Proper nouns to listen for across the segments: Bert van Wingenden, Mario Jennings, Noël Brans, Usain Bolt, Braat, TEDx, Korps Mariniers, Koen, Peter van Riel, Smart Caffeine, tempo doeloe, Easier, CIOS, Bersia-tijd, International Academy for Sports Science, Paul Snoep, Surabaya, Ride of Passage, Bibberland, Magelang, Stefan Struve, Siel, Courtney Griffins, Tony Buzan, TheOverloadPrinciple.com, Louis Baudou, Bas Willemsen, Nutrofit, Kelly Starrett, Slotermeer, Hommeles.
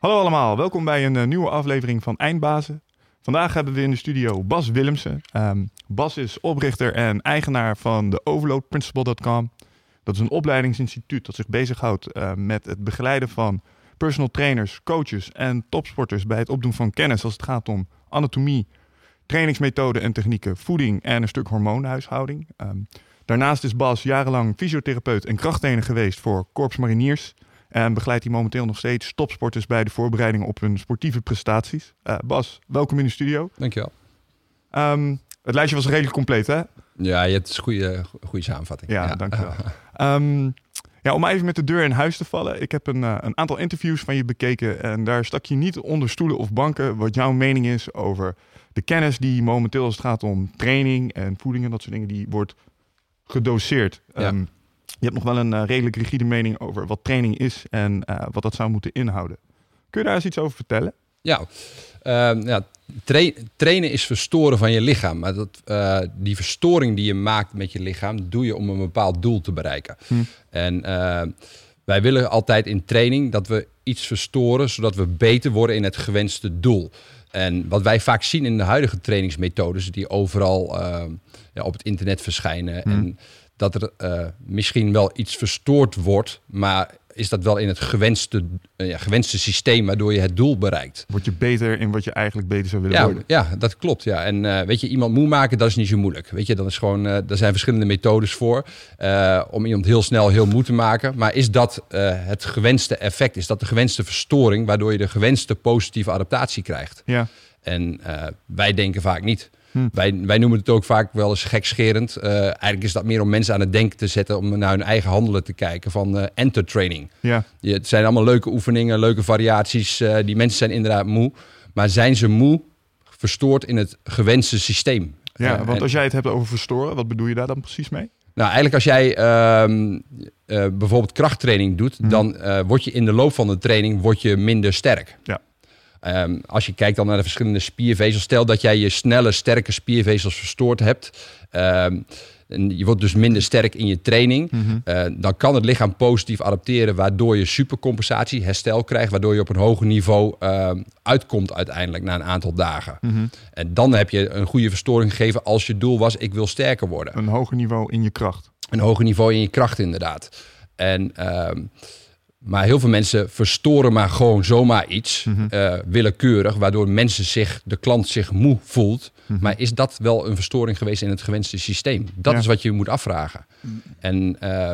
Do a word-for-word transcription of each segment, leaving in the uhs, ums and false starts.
Hallo allemaal, welkom bij een nieuwe aflevering van Eindbazen. Vandaag hebben we in de studio Bas Willemsen. Um, Bas is oprichter en eigenaar van the overload principle dot com. Dat is een opleidingsinstituut dat zich bezighoudt uh, met het begeleiden van personal trainers, coaches en topsporters bij het opdoen van kennis als het gaat om anatomie, trainingsmethoden en technieken, voeding en een stuk hormoonhuishouding. Um, daarnaast is Bas jarenlang fysiotherapeut en krachttrainer geweest voor Korps Mariniers. En begeleidt hij momenteel nog steeds topsporters bij de voorbereiding op hun sportieve prestaties. Uh, Bas, welkom in de studio. Dankjewel. Um, het lijstje was redelijk compleet, hè? Ja, het is een goede, goede samenvatting. Ja, ja. Dankjewel. um, ja, om even met de deur in huis te vallen. Ik heb een, uh, een aantal interviews van je bekeken. En daar stak je niet onder stoelen of banken wat jouw mening is over de kennis die momenteel als het gaat om training en voeding en dat soort dingen, die wordt gedoseerd. Um, ja. Je hebt nog wel een uh, redelijk rigide mening over wat training is en uh, wat dat zou moeten inhouden. Kun je daar eens iets over vertellen? Ja, uh, ja tra- trainen is verstoren van je lichaam. Maar dat, uh, die verstoring die je maakt met je lichaam, doe je om een bepaald doel te bereiken. Hm. En uh, wij willen altijd in training dat we iets verstoren, zodat we beter worden in het gewenste doel. En wat wij vaak zien in de huidige trainingsmethodes, die overal uh, ja, op het internet verschijnen. Hm. En dat er uh, misschien wel iets verstoord wordt, maar is dat wel in het gewenste, uh, ja, gewenste systeem waardoor je het doel bereikt. Word je beter in wat je eigenlijk beter zou willen ja, worden? Ja, dat klopt. Ja. En uh, weet je, iemand moe maken, dat is niet zo moeilijk. Weet je, dat is gewoon, uh, daar zijn verschillende methodes voor uh, om iemand heel snel heel moe te maken. Maar is dat uh, het gewenste effect? Is dat de gewenste verstoring waardoor je de gewenste positieve adaptatie krijgt? Ja. En uh, wij denken vaak niet. Hm. Wij, wij noemen het ook vaak wel eens gekscherend. Uh, eigenlijk is dat meer om mensen aan het denken te zetten, om naar hun eigen handelen te kijken van uh, entertraining. Ja. Je, het zijn allemaal leuke oefeningen, leuke variaties. Uh, die mensen zijn inderdaad moe. Maar zijn ze moe, verstoord in het gewenste systeem? Ja, uh, want en, als jij het hebt over verstoren, wat bedoel je daar dan precies mee? Nou, eigenlijk als jij uh, uh, bijvoorbeeld krachttraining doet, hm. dan uh, word je in de loop van de training word je minder sterk. Ja. Um, als je kijkt dan naar de verschillende spiervezels, stel dat jij je snelle, sterke spiervezels verstoord hebt. Um, en je wordt dus minder sterk in je training. Mm-hmm. Uh, dan kan het lichaam positief adapteren, waardoor je supercompensatie, herstel krijgt, waardoor je op een hoger niveau uh, uitkomt uiteindelijk na een aantal dagen. Mm-hmm. En dan heb je een goede verstoring gegeven als je doel was, ik wil sterker worden. Een hoger niveau in je kracht. Een hoger niveau in je kracht, inderdaad. En Um, Maar heel veel mensen verstoren maar gewoon zomaar iets, mm-hmm. uh, willekeurig, waardoor mensen zich, de klant zich moe voelt. Mm-hmm. Maar is dat wel een verstoring geweest in het gewenste systeem? Dat ja. is wat je moet afvragen. Mm. En uh,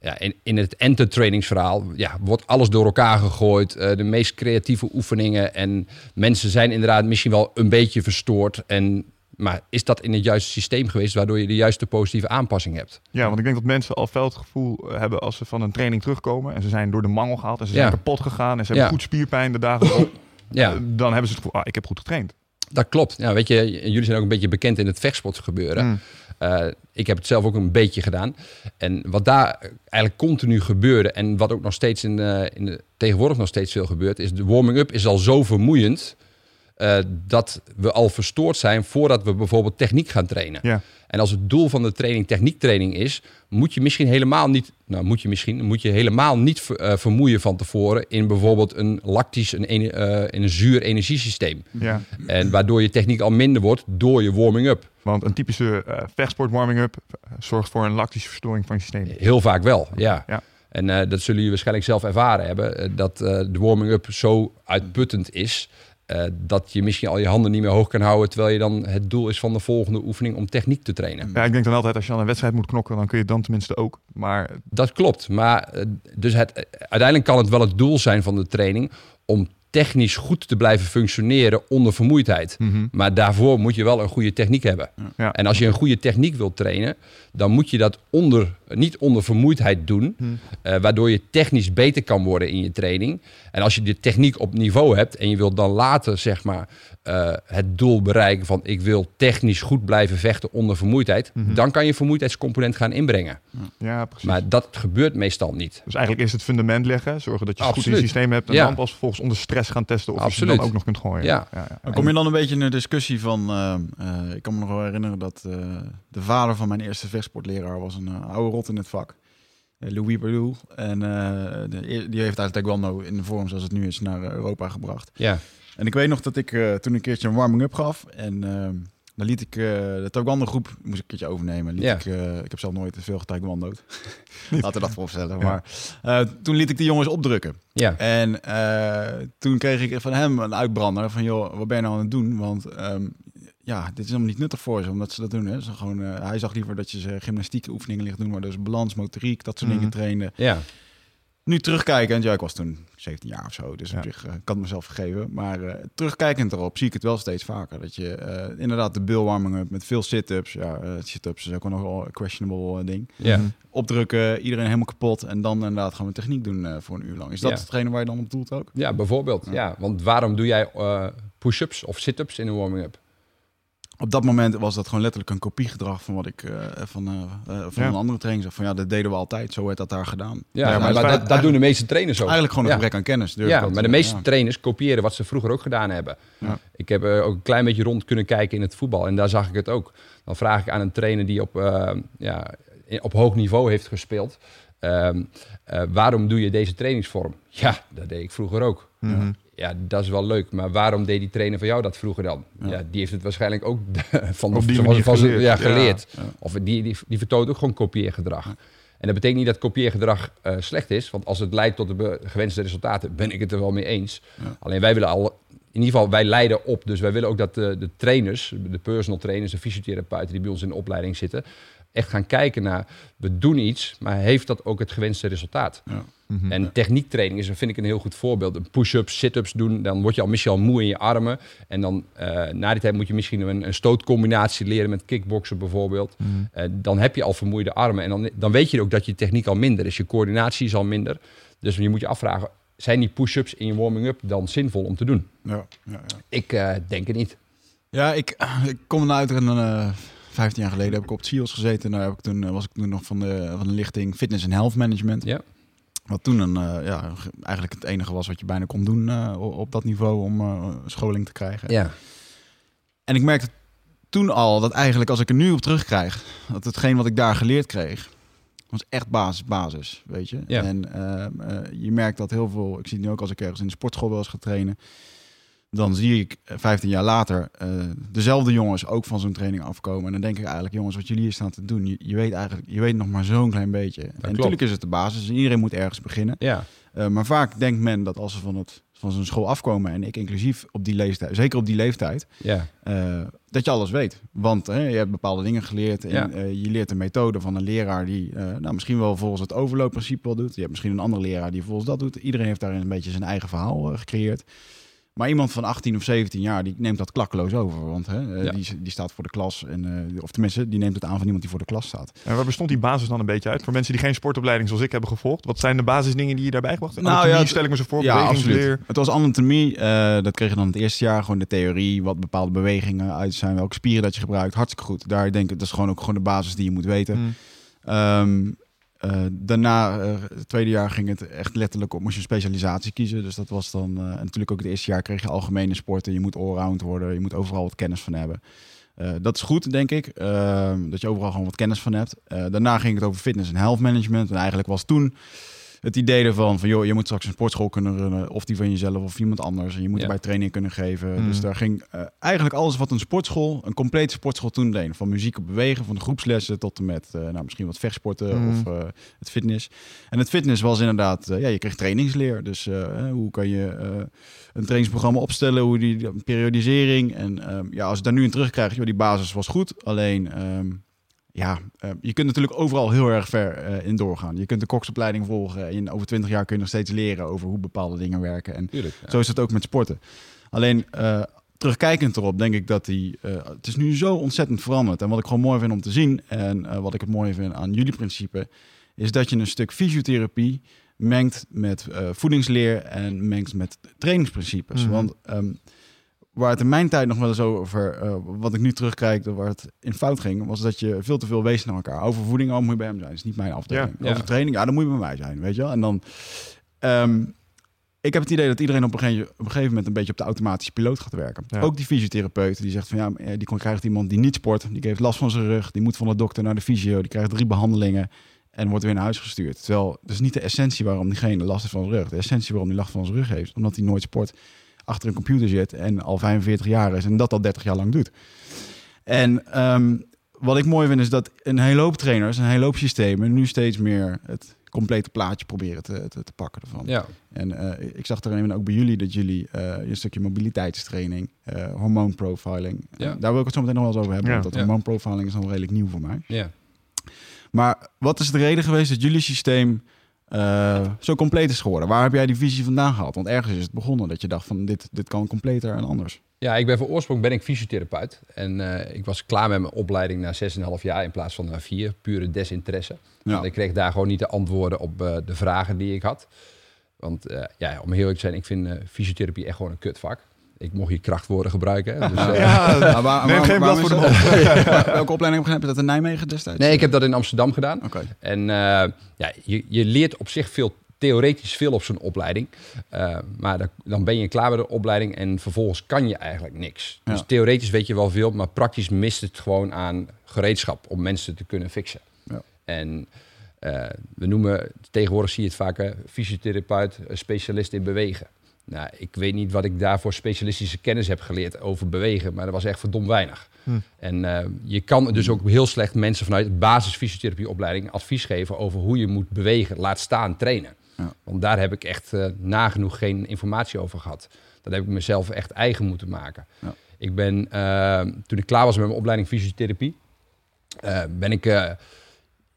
ja, in, in het entertrainingsverhaal ja, wordt alles door elkaar gegooid. Uh, de meest creatieve oefeningen. En mensen zijn inderdaad misschien wel een beetje verstoord. En, maar is dat in het juiste systeem geweest, waardoor je de juiste positieve aanpassing hebt? Ja, want ik denk dat mensen al veel het gevoel hebben als ze van een training terugkomen en ze zijn door de mangel gehaald en ze ja. zijn kapot gegaan en ze ja. hebben goed spierpijn de dagen erop. ja. Dan hebben ze het gevoel, ah, ik heb goed getraind. Dat klopt. Ja, weet je, jullie zijn ook een beetje bekend in het vechtsportgebeuren. Mm. Uh, ik heb het zelf ook een beetje gedaan. En wat daar eigenlijk continu gebeurde en wat ook nog steeds in, uh, in de, tegenwoordig nog steeds veel gebeurt, is de warming-up is al zo vermoeiend. Uh, dat we al verstoord zijn voordat we bijvoorbeeld techniek gaan trainen. Ja. En als het doel van de training techniektraining is, moet je misschien helemaal niet, nou moet je misschien, moet je helemaal niet ver, uh, vermoeien van tevoren in bijvoorbeeld een lactisch, een, uh, in een zuur energiesysteem. Ja. En waardoor je techniek al minder wordt door je warming-up. Want een typische uh, vechtsport warming-up zorgt voor een lactische verstoring van je systeem. Heel vaak wel, ja. ja. En uh, dat zullen jullie waarschijnlijk zelf ervaren hebben, uh, dat uh, de warming-up zo uitputtend is. Uh, dat je misschien al je handen niet meer hoog kan houden, terwijl je dan het doel is van de volgende oefening om techniek te trainen. Ja, ik denk dan altijd als je aan een wedstrijd moet knokken, dan kun je het dan tenminste ook. Maar dat klopt. Maar dus het, uiteindelijk kan het wel het doel zijn van de training om technisch goed te blijven functioneren onder vermoeidheid. Mm-hmm. Maar daarvoor moet je wel een goede techniek hebben. Ja. En als je een goede techniek wilt trainen, dan moet je dat onder, niet onder vermoeidheid doen. Mm. Uh, waardoor je technisch beter kan worden in je training. En als je de techniek op niveau hebt en je wilt dan later zeg maar uh, het doel bereiken van ik wil technisch goed blijven vechten onder vermoeidheid. Mm-hmm. Dan kan je vermoeidheidscomponent gaan inbrengen. Ja, precies. Maar dat gebeurt meestal niet. Dus eigenlijk is het fundament leggen. Zorgen dat je Absoluut. goed in je systeem hebt. En ja. dan pas vervolgens onder stress gaan testen of Absoluut. je ze dan ook nog kunt gooien. Ja. Ja, ja, ja. Kom je dan een beetje in een discussie van... Uh, uh, ik kan me nog wel herinneren dat uh, de vader van mijn eerste vechtsportleraar was een uh, oude rot in het vak. Uh, Louis Baudou. En uh, de, die heeft uit Taekwondo in de vorm zoals het nu is naar Europa gebracht. Ja. En ik weet nog dat ik uh, toen een keertje een warming-up gaf. En uh, dan liet ik uh, de Taekwondo groep... moest ik een keertje overnemen. Liet ja. ik, uh, ik heb zelf nooit veel getaekwondo'd. Laten we dat vooropstellen. Ja. Maar uh, toen liet ik die jongens opdrukken. Ja. En uh, toen kreeg ik van hem een uitbrander van joh, wat ben je nou aan het doen? Want um, ja, dit is helemaal niet nuttig voor ze, omdat ze dat doen. Hè. Ze gewoon, uh, hij zag liever dat je ze gymnastieke oefeningen liet doen, maar dus balans, motoriek, dat soort mm-hmm. dingen trainen. Ja. Nu terugkijkend, ja, ik was toen zeventien jaar of zo, dus ja. op zich uh, kan het mezelf vergeven. Maar uh, terugkijkend erop zie ik het wel steeds vaker. Dat je uh, inderdaad de bilwarming met veel sit-ups, ja, uh, sit-ups is ook wel nogal een questionable uh, ding. Ja. Opdrukken, iedereen helemaal kapot en dan inderdaad gaan we techniek doen uh, voor een uur lang. Is dat ja. hetgene waar je dan op doelt ook? Ja, bijvoorbeeld. Ja. ja. Want waarom doe jij uh, push-ups of sit-ups in een warming-up? Op dat moment was dat gewoon letterlijk een kopiegedrag van wat ik uh, van, uh, uh, van ja. een andere training zag. Van ja, dat deden we altijd. Zo werd dat daar gedaan. Ja, ja maar, maar dat, dat doen de meeste trainers ook. Eigenlijk gewoon een ja. gebrek aan kennis. Ja, maar de doen. meeste ja. trainers kopiëren wat ze vroeger ook gedaan hebben. Ja. Ik heb uh, ook een klein beetje rond kunnen kijken in het voetbal. En daar zag ik het ook. Dan vraag ik aan een trainer die op, uh, ja, op hoog niveau heeft gespeeld. Uh, uh, waarom doe je deze trainingsvorm? Ja, dat deed ik vroeger ook. Mm-hmm. Ja, dat is wel leuk. Maar waarom deed die trainer van jou dat vroeger dan? Ja, ja die heeft het waarschijnlijk ook van of, van, van, geleerd. Ja, geleerd. Ja, ja. Of die, die, die vertoont ook gewoon kopieergedrag. Ja. En dat betekent niet dat kopieergedrag uh, slecht is. Want als het leidt tot de be- gewenste resultaten, ben ik het er wel mee eens. Ja. Alleen wij willen al... In ieder geval, wij leiden op. Dus wij willen ook dat de, de trainers, de personal trainers, de fysiotherapeuten die bij ons in de opleiding zitten, echt gaan kijken naar, we doen iets, maar heeft dat ook het gewenste resultaat? Ja. Mm-hmm. En techniektraining is, vind ik, een heel goed voorbeeld. Een push-ups, sit-ups doen, dan word je al misschien al moe in je armen. En dan uh, na die tijd moet je misschien een, een stootcombinatie leren met kickboksen bijvoorbeeld. Mm-hmm. Uh, dan heb je al vermoeide armen. En dan, dan weet je ook dat je techniek al minder is. Je coördinatie is al minder. Dus je moet je afvragen, zijn die push-ups in je warming-up dan zinvol om te doen? Ja, ja, ja. Ik uh, denk het niet. Ja, ik, ik kom uit een... Uh... vijftien jaar geleden heb ik op het C I O S gezeten. Daar heb ik toen, was ik toen nog van de, van de lichting Fitness en Health Management. Ja. Wat toen een, uh, ja, eigenlijk het enige was wat je bijna kon doen uh, op dat niveau om uh, scholing te krijgen. Ja. En ik merkte toen al dat eigenlijk als ik er nu op terugkrijg, dat hetgeen wat ik daar geleerd kreeg, was echt basis, basis, weet je. Ja. En uh, uh, je merkt dat heel veel, ik zie het nu ook als ik ergens in de sportschool wel eens ga trainen, dan zie ik vijftien jaar later uh, dezelfde jongens ook van zo'n training afkomen. En dan denk ik eigenlijk, jongens, wat jullie hier staan te doen, je, je weet eigenlijk, je weet nog maar zo'n klein beetje. Dat en klopt. Natuurlijk is het de basis. Iedereen moet ergens beginnen. Ja. Uh, maar vaak denkt men dat als ze van, het, van zo'n school afkomen, en ik inclusief op die leeftijd, zeker op die leeftijd, ja. uh, dat je alles weet. Want uh, je hebt bepaalde dingen geleerd. En, ja. uh, je leert de methode van een leraar die uh, nou, misschien wel volgens het overloopprincipe wel doet. Je hebt misschien een andere leraar die volgens dat doet. Iedereen heeft daarin een beetje zijn eigen verhaal uh, gecreëerd. Maar iemand van achttien of zeventien jaar, die neemt dat klakkeloos over. Want hè, ja. die, die staat voor de klas. En, uh, of tenminste, die neemt het aan van iemand die voor de klas staat. En waar bestond die basis dan een beetje uit? Voor mensen die geen sportopleiding zoals ik hebben gevolgd. Wat zijn de basisdingen die je daarbij gebracht hebt? Nou, anatomie, ja, stel ik me zo voor. Ja, absoluut. Het was anatomie. Uh, dat kreeg je dan het eerste jaar. Gewoon de theorie, wat bepaalde bewegingen uit zijn. Welke spieren dat je gebruikt. Hartstikke goed. Daar denk ik, dat is gewoon ook gewoon de basis die je moet weten. Mm. Um, Uh, daarna, uh, het tweede jaar ging het echt letterlijk op, moest je een specialisatie kiezen. Dus dat was dan, uh, en natuurlijk ook het eerste jaar kreeg je algemene sporten. Je moet allround worden, je moet overal wat kennis van hebben. Uh, dat is goed, denk ik, uh, dat je overal gewoon wat kennis van hebt. Uh, daarna ging het over fitness en health management. En eigenlijk was toen het idee ervan, van joh, je moet straks een sportschool kunnen runnen. Of die van jezelf of iemand anders. En je moet ja. erbij training kunnen geven. Mm. Dus daar ging uh, eigenlijk alles wat een sportschool, een complete sportschool toen deed. Van muziek op bewegen, van de groepslessen tot en met uh, nou, misschien wat vechtsporten mm. of uh, het fitness. En het fitness was inderdaad, uh, ja, je kreeg trainingsleer. Dus uh, hoe kan je uh, een trainingsprogramma opstellen, hoe die periodisering. En um, ja, als ik daar nu in terugkrijg, joh, die basis was goed. Alleen... Um, Ja, uh, je kunt natuurlijk overal heel erg ver uh, in doorgaan. Je kunt de koksopleiding volgen. En over twintig jaar kun je nog steeds leren over hoe bepaalde dingen werken. En Tuurlijk, ja. Zo is het ook met sporten. Alleen uh, terugkijkend erop denk ik dat die... Uh, het is nu zo ontzettend veranderd. En wat ik gewoon mooi vind om te zien... en uh, wat ik het mooie vind aan jullie principe... is dat je een stuk fysiotherapie mengt met uh, voedingsleer... en mengt met trainingsprincipes. Mm-hmm. Want... Um, Waar het in mijn tijd nog wel eens over, uh, wat ik nu terugkijk, waar het in fout ging, was dat je veel te veel wees naar elkaar. Over voeding, oh, moet je bij hem zijn, dat is niet mijn afdeling. Ja, over ja. training, ja, dan moet je bij mij zijn, weet je wel. En dan, um, ik heb het idee dat iedereen op een gegeven, op een gegeven moment een beetje op de automatische piloot gaat werken. Ja. Ook die fysiotherapeut, die zegt van ja, die krijgt iemand die niet sport, die heeft last van zijn rug, die moet van de dokter naar de fysio, die krijgt drie behandelingen en wordt weer naar huis gestuurd. Terwijl, dat is niet de essentie waarom diegene last heeft van zijn rug. De essentie waarom die last van zijn rug heeft, omdat hij nooit sport. Achter een computer zit en al vijfenveertig jaar is en dat al dertig jaar lang doet. En um, wat ik mooi vind is dat een hele hoop trainers, een hele hoop systemen... nu steeds meer het complete plaatje proberen te, te, te pakken ervan. Ja. En uh, ik zag er even ook bij jullie dat jullie uh, een stukje mobiliteitstraining... Uh, hormoonprofiling, ja. daar wil ik het zo meteen nog wel eens over hebben... Ja. want dat ja. hormoonprofiling is dan redelijk nieuw voor mij. Ja. Maar wat is de reden geweest dat jullie systeem... Uh, zo compleet is geworden. Waar heb jij die visie vandaan gehaald? Want ergens is het begonnen dat je dacht van dit, dit kan completer en anders. Ja, ik ben van oorsprong ben ik fysiotherapeut. En uh, ik was klaar met mijn opleiding na zes en een half jaar in plaats van na vier. Pure desinteresse. Ja. Want ik kreeg daar gewoon niet de antwoorden op uh, de vragen die ik had. Want uh, ja, om heel eerlijk te zijn, ik vind uh, fysiotherapie echt gewoon een kutvak. Ik mocht hier krachtwoorden gebruiken. Dus, uh, ja, maar waar, neem waar, geen blad voor de mond. Ja. Welke opleiding heb je dat in Nijmegen destijds? Nee, ik heb dat in Amsterdam gedaan. Okay. En uh, ja, je, je leert op zich veel, theoretisch veel op zo'n opleiding. Uh, maar dan, dan ben je klaar bij de opleiding en vervolgens kan je eigenlijk niks. Dus ja. theoretisch weet je wel veel, maar praktisch mist het gewoon aan gereedschap om mensen te kunnen fixen. Ja. En uh, we noemen, tegenwoordig zie je het vaak, uh, fysiotherapeut, specialist in bewegen. Nou, ik weet niet wat ik daarvoor specialistische kennis heb geleerd over bewegen, maar dat was echt verdomd weinig. Hm. En uh, je kan dus ook heel slecht mensen vanuit de basisfysiotherapieopleiding advies geven over hoe je moet bewegen, laat staan, trainen. Ja. Want daar heb ik echt uh, nagenoeg geen informatie over gehad. Dat heb ik mezelf echt eigen moeten maken. Ja. Ik ben, uh, toen ik klaar was met mijn opleiding fysiotherapie, uh, ben ik... Uh,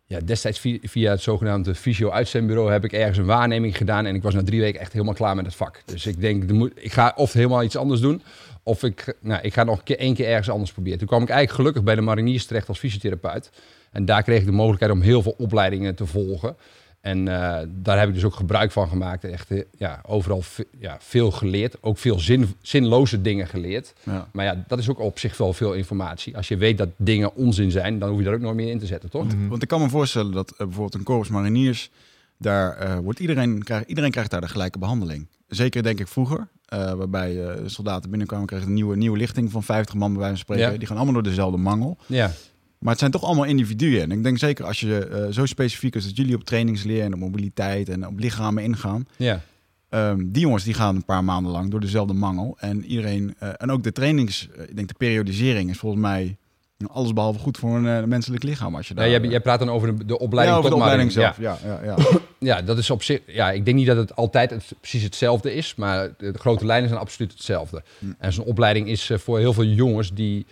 Ja, destijds via, via het zogenaamde fysio-uitzendbureau heb ik ergens een waarneming gedaan... en ik was na drie weken echt helemaal klaar met het vak. Dus ik denk, ik ga of helemaal iets anders doen... of ik, nou, ik ga nog een keer, één keer ergens anders proberen. Toen kwam ik eigenlijk gelukkig bij de Mariniers terecht als fysiotherapeut. En daar kreeg ik de mogelijkheid om heel veel opleidingen te volgen. En uh, daar heb ik dus ook gebruik van gemaakt. Echt ja, overal ve- ja, veel geleerd. Ook veel zin- zinloze dingen geleerd. Ja. Maar ja, dat is ook op zich wel veel informatie. Als je weet dat dingen onzin zijn, dan hoef je daar ook nooit meer in te zetten, toch? Mm-hmm. Want ik kan me voorstellen dat uh, bijvoorbeeld een Korps Mariniers... daar uh, wordt iedereen, krijg, iedereen krijgt daar de gelijke behandeling. Zeker denk ik vroeger, uh, waarbij uh, soldaten binnenkwamen... kregen een nieuwe, nieuwe lichting van vijftig man bij wijze van spreken. Ja. Die gaan allemaal door dezelfde mangel. Ja. Maar het zijn toch allemaal individuen. En ik denk zeker als je uh, zo specifiek is dat jullie op trainingsleer en op mobiliteit en op lichamen ingaan. Ja. Um, die jongens die gaan een paar maanden lang door dezelfde mangel. En iedereen, uh, en ook de trainings, uh, ik denk de periodisering is volgens mij allesbehalve goed voor een uh, menselijk lichaam. Als je daar, ja, jij, jij praat dan over de, de opleiding. Ja, over de opleiding zelf. Ja. Ja, ja, ja. ja, dat is op zich. Ja, ik denk niet dat het altijd het, precies hetzelfde is. Maar de grote lijnen zijn absoluut hetzelfde. Hm. En zo'n opleiding is uh, voor heel veel jongens die.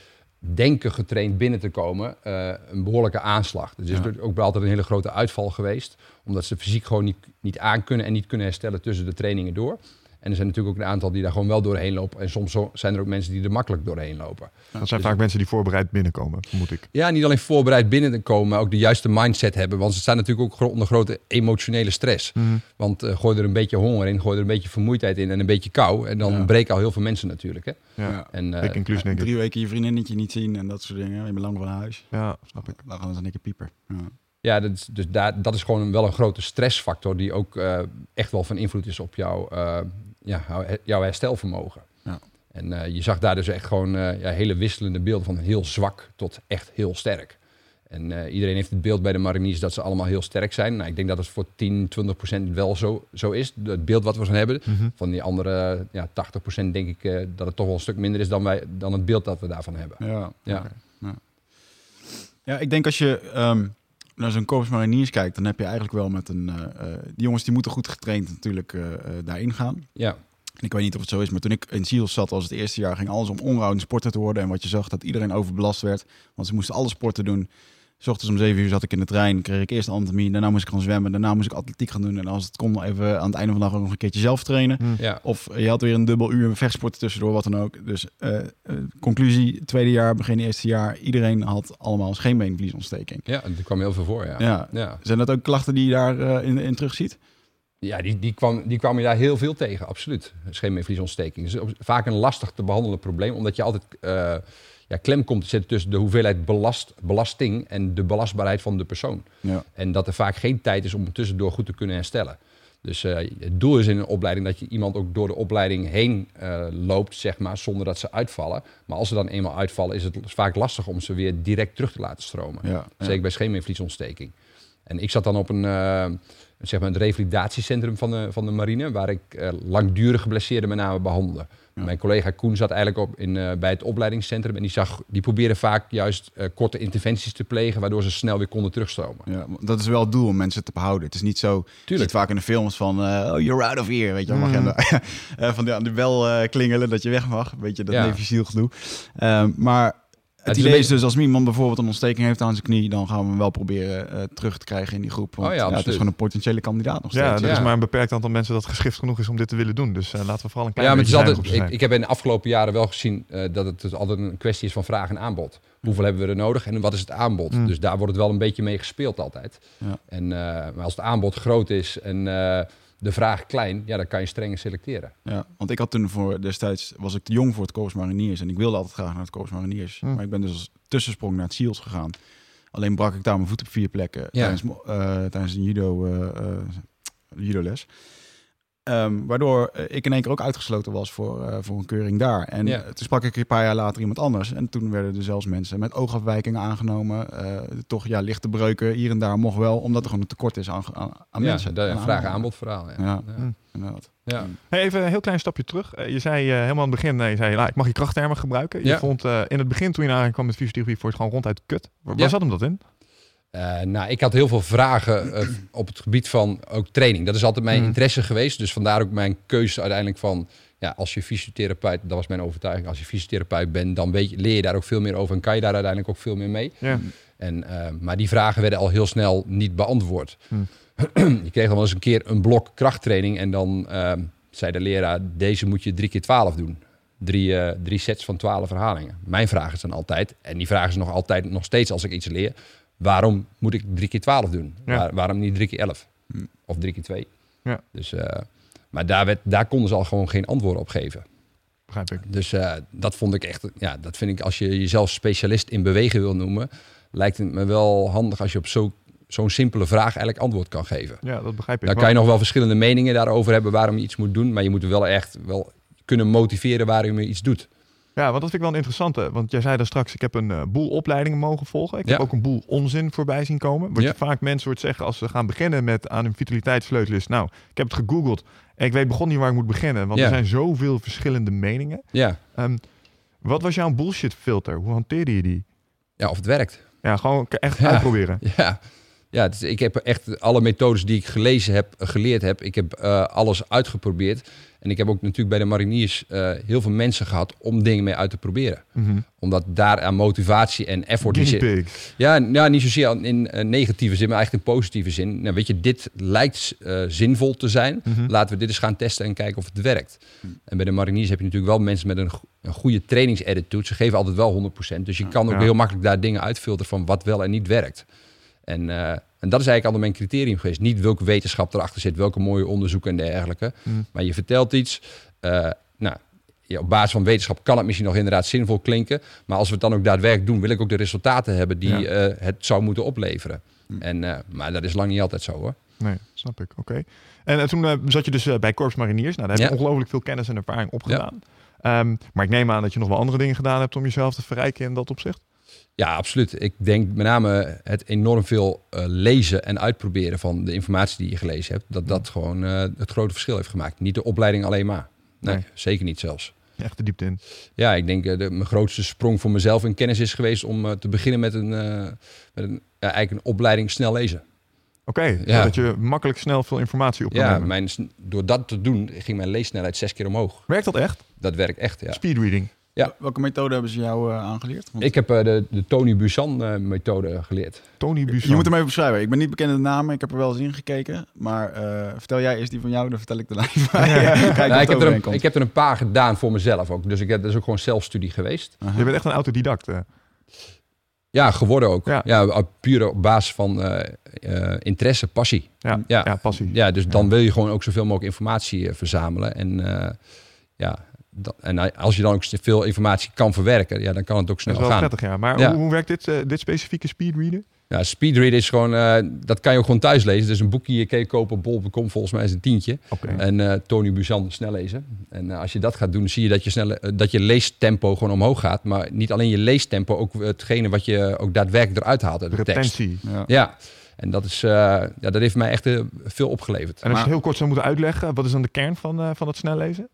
Denken getraind binnen te komen, uh, een behoorlijke aanslag. Dus ja. is er ook altijd een hele grote uitval geweest. Omdat ze fysiek gewoon niet, niet aan kunnen en niet kunnen herstellen tussen de trainingen door. En er zijn natuurlijk ook een aantal die daar gewoon wel doorheen lopen. En soms zo, zijn er ook mensen die er makkelijk doorheen lopen. Ja, dat zijn dus vaak mensen die voorbereid binnenkomen, vermoed ik. Ja, niet alleen voorbereid binnenkomen, maar ook de juiste mindset hebben. Want ze staan natuurlijk ook onder grote emotionele stress. Mm-hmm. Want uh, gooi er een beetje honger in, gooi er een beetje vermoeidheid in en een beetje kou. En dan ja. breken al heel veel mensen natuurlijk. Hè? Ja. En, uh, ik inclus, denk ik. Drie weken je vriendinnetje niet zien en dat soort dingen. Je bent lang van huis. Ja, snap ik. Dan gaan we dan een keer pieper. Ja. Ja, dat is, dus daar, dat is gewoon wel een grote stressfactor die ook uh, echt wel van invloed is op jouw, uh, ja, jouw herstelvermogen. Ja. En uh, je zag daar dus echt gewoon uh, ja, hele wisselende beelden van heel zwak tot echt heel sterk. En uh, iedereen heeft het beeld bij de Mariniers dat ze allemaal heel sterk zijn. Nou, ik denk dat het voor tien, twintig procent wel zo, zo is, het beeld wat we van hebben. Mm-hmm. Van die andere ja, tachtig procent denk ik uh, dat het toch wel een stuk minder is dan, wij, dan het beeld dat we daarvan hebben. Ja, ja. Okay. Ja. Ja, ik denk als je... Um... Als je een Korps Mariniers kijkt, dan heb je eigenlijk wel met een... Uh, die jongens die moeten goed getraind natuurlijk uh, daarin gaan. Ja. Ik weet niet of het zo is, maar toen ik in Siel zat als het eerste jaar... ging alles om onroudende sporter te worden. En wat je zag, dat iedereen overbelast werd. Want ze moesten alle sporten doen. S ochtends om zeven uur zat ik in de trein, kreeg ik eerst anatomie, daarna moest ik gaan zwemmen, daarna moest ik atletiek gaan doen. En als het kon, even aan het einde van de dag ook nog een keertje zelf trainen. Mm. Ja. Of je had weer een dubbel uur vechtsport tussendoor, wat dan ook. Dus uh, conclusie, tweede jaar, begin eerste jaar, iedereen had allemaal scheenbeenvliesontsteking. Ja, dat kwam heel veel voor, ja. ja. ja. Zijn dat ook klachten die je daar uh, in, in terugziet? Ja, die, die, kwam, die kwam je daar heel veel tegen, absoluut. Scheenbeenvliesontsteking. Het is vaak een lastig te behandelen probleem, omdat je altijd... Uh, Ja, klem komt te zitten tussen de hoeveelheid belast, belasting en de belastbaarheid van de persoon. Ja. En dat er vaak geen tijd is om tussendoor goed te kunnen herstellen. Dus uh, het doel is in een opleiding dat je iemand ook door de opleiding heen uh, loopt, zeg maar, zonder dat ze uitvallen. Maar als ze dan eenmaal uitvallen, is het vaak lastig om ze weer direct terug te laten stromen. Ja, ja. Zeker bij scheenbeenvliesontsteking. En ik zat dan op een, uh, zeg maar, het revalidatiecentrum van de, van de marine, waar ik uh, langdurig geblesseerden met name behandelde. Ja. Mijn collega Koen zat eigenlijk op in, uh, bij het opleidingscentrum en die, zag, die probeerde vaak juist uh, korte interventies te plegen, waardoor ze snel weer konden terugstromen. Ja, dat is wel het doel om mensen te behouden. Het is niet zo, je ziet vaak in de films van, uh, oh, you're out of here, weet je, mm. agenda. uh, van de, de bel uh, klingelen dat je weg mag, weet je, dat ja. Neefje Siel gedoe. Uh, maar... Het idee is dus als iemand bijvoorbeeld een ontsteking heeft aan zijn knie, dan gaan we hem wel proberen uh, terug te krijgen in die groep. Want oh ja, ja, het is gewoon een potentiële kandidaat nog steeds. Ja, er ja. is maar een beperkt aantal mensen dat geschikt genoeg is om dit te willen doen. Dus uh, laten we vooral een klein ja, beetje maar het is altijd, zijn. Ik, ik heb in de afgelopen jaren wel gezien uh, dat het dus altijd een kwestie is van vraag en aanbod. Hoeveel hebben we er nodig en wat is het aanbod? Mm. Dus daar wordt het wel een beetje mee gespeeld altijd. Ja. En, uh, maar als het aanbod groot is en... Uh, de vraag klein, ja, dan kan je strenger selecteren. Ja, want ik had toen voor destijds, was ik te jong voor het Korps Mariniers. En ik wilde altijd graag naar het Korps Mariniers. Mm. Maar ik ben dus als tussensprong naar het C I O S gegaan. Alleen brak ik daar mijn voet op vier plekken ja. tijdens, uh, tijdens een judo, uh, uh, judoles. Um, waardoor ik in één keer ook uitgesloten was voor, uh, voor een keuring daar. En ja. toen sprak ik een paar jaar later iemand anders. En toen werden er zelfs mensen met oogafwijkingen aangenomen. Uh, toch ja, lichte breuken hier en daar mocht wel. Omdat er gewoon een tekort is aan, aan ja, mensen. De, aan vraag aanbod verhaal. Ja, ja, ja. inderdaad. Ja. Hey, even een heel klein stapje terug. Uh, je zei uh, helemaal aan het begin, nee, je zei, nou, ik mag je krachttermen gebruiken. Je ja. vond uh, in het begin toen je naar kwam met fysiotherapie voor het gewoon ronduit kut. Waar ja. zat hem dat in? Uh, nou, ik had heel veel vragen uh, op het gebied van ook training. Dat is altijd mijn mm. interesse geweest. Dus vandaar ook mijn keuze uiteindelijk van... Ja, als je fysiotherapeut, dat was mijn overtuiging... als je fysiotherapeut bent, dan weet je, leer je daar ook veel meer over... en kan je daar uiteindelijk ook veel meer mee. Yeah. En, uh, maar die vragen werden al heel snel niet beantwoord. Mm. Je kreeg dan wel eens een keer een blok krachttraining... en dan uh, zei de leraar, deze moet je drie keer twaalf doen. Drie, uh, drie sets van twaalf herhalingen. Mijn vraag is dan altijd... en die vraag is nog altijd nog steeds als ik iets leer... Waarom moet ik drie keer twaalf doen? Ja. Waar, waarom niet drie keer elf? Hmm. Of drie keer twee? Ja. Dus, uh, maar daar, werd, daar konden ze al gewoon geen antwoorden op geven. Begrijp ik. Dus uh, dat vond ik echt... Ja, dat vind ik, als je jezelf specialist in bewegen wil noemen... lijkt het me wel handig als je op zo, zo'n simpele vraag eigenlijk antwoord kan geven. Ja, dat begrijp ik. Dan kan je nog wel verschillende meningen daarover hebben... waarom je iets moet doen. Maar je moet wel echt wel kunnen motiveren waarom je iets doet. Ja, want dat vind ik wel een interessante. Want jij zei daar straks, ik heb een uh, boel opleidingen mogen volgen. Ik ja. heb ook een boel onzin voorbij zien komen. Wat ja. je vaak mensen hoort zeggen als ze gaan beginnen met aan hun vitaliteitssleutel is. Nou, ik heb het gegoogeld en ik weet begon niet waar ik moet beginnen. Want ja. er zijn zoveel verschillende meningen. Ja. Um, wat was jouw bullshit filter? Hoe hanteerde je die? Ja, of het werkt. Ja, gewoon echt ja. uitproberen. Ja, ja dus ik heb echt alle methodes die ik gelezen heb, geleerd heb. Ik heb uh, alles uitgeprobeerd. En ik heb ook natuurlijk bij de mariniers uh, heel veel mensen gehad om dingen mee uit te proberen. Mm-hmm. Omdat daar aan motivatie en effort... Zin, ja, nou, niet zozeer in uh, negatieve zin, maar eigenlijk in positieve zin. Nou, weet je, dit lijkt uh, zinvol te zijn. Mm-hmm. Laten we dit eens gaan testen en kijken of het werkt. Mm-hmm. En bij de mariniers heb je natuurlijk wel mensen met een, go- een goede trainingsattitude. Ze geven altijd wel honderd procent. Dus je ja, kan ook ja. heel makkelijk daar dingen uitfilteren van wat wel en niet werkt. En... Uh, En dat is eigenlijk altijd mijn criterium geweest. Niet welke wetenschap erachter zit, welke mooie onderzoeken en dergelijke. Mm. Maar je vertelt iets. Uh, nou, ja, op basis van wetenschap kan het misschien nog inderdaad zinvol klinken. Maar als we het dan ook daadwerkelijk doen, wil ik ook de resultaten hebben die ja. uh, het zou moeten opleveren. Mm. En, uh, maar dat is lang niet altijd zo hoor. Nee, snap ik. Oké. Okay. En uh, toen uh, zat je dus uh, bij Korps Mariniers. Nou, daar heb je ja. ongelooflijk veel kennis en ervaring opgedaan. Ja. Um, maar ik neem aan dat je nog wel andere dingen gedaan hebt om jezelf te verrijken in dat opzicht. Ja, absoluut. Ik denk met name het enorm veel uh, lezen en uitproberen van de informatie die je gelezen hebt. Dat dat gewoon uh, het grote verschil heeft gemaakt. Niet de opleiding alleen maar. Nee, nee. Zeker niet zelfs. Echt de diepte in. Ja, ik denk uh, de, mijn grootste sprong voor mezelf in kennis is geweest om uh, te beginnen met een, uh, met een, uh, eigenlijk een opleiding snel lezen. Oké, okay, ja. zodat je makkelijk snel veel informatie op kan ja, nemen. Mijn, door dat te doen ging mijn leessnelheid zes keer omhoog. Werkt dat echt? Dat werkt echt, ja. Speedreading. Ja. Welke methode hebben ze jou uh, aangeleerd? Want... Ik heb uh, de, de Tony Buzan uh, methode geleerd. Tony Buzan. Je moet hem even beschrijven. Ik ben niet bekend in de namen. Ik heb er wel eens in gekeken. Maar uh, vertel jij eerst die van jou. Dan vertel ik de lijn van ja. Ja. Nou, ik, heb er een, ik heb er een paar gedaan voor mezelf ook. Dus ik heb, dat is ook gewoon zelfstudie geweest. Uh-huh. Je bent echt een autodidact. Hè? Ja, geworden ook. Ja. Ja, puur op basis van uh, uh, interesse, passie. Ja, ja. ja passie. Ja, dus ja. Dan wil je gewoon ook zoveel mogelijk informatie uh, verzamelen. En uh, ja... Dat, en als je dan ook veel informatie kan verwerken, ja, dan kan het ook snel gaan. Dat is wel prettig, ja. Maar ja. Hoe, hoe werkt dit, uh, dit specifieke speedreader? Ja, speedreader is gewoon, uh, dat kan je ook gewoon thuis lezen. Dus een boekje kun je kopen op bol punt com, volgens mij is een tientje. Okay. En uh, Tony Buzan snel lezen. En uh, als je dat gaat doen, zie je dat je, snelle, uh, dat je leestempo gewoon omhoog gaat. Maar niet alleen je leestempo, ook hetgene wat je ook daadwerkelijk eruit haalt. De retentie. Ja. ja. En dat, is, uh, ja, dat heeft mij echt uh, veel opgeleverd. En als je het heel kort zou moeten uitleggen, wat is dan de kern van, uh, van het snel lezen?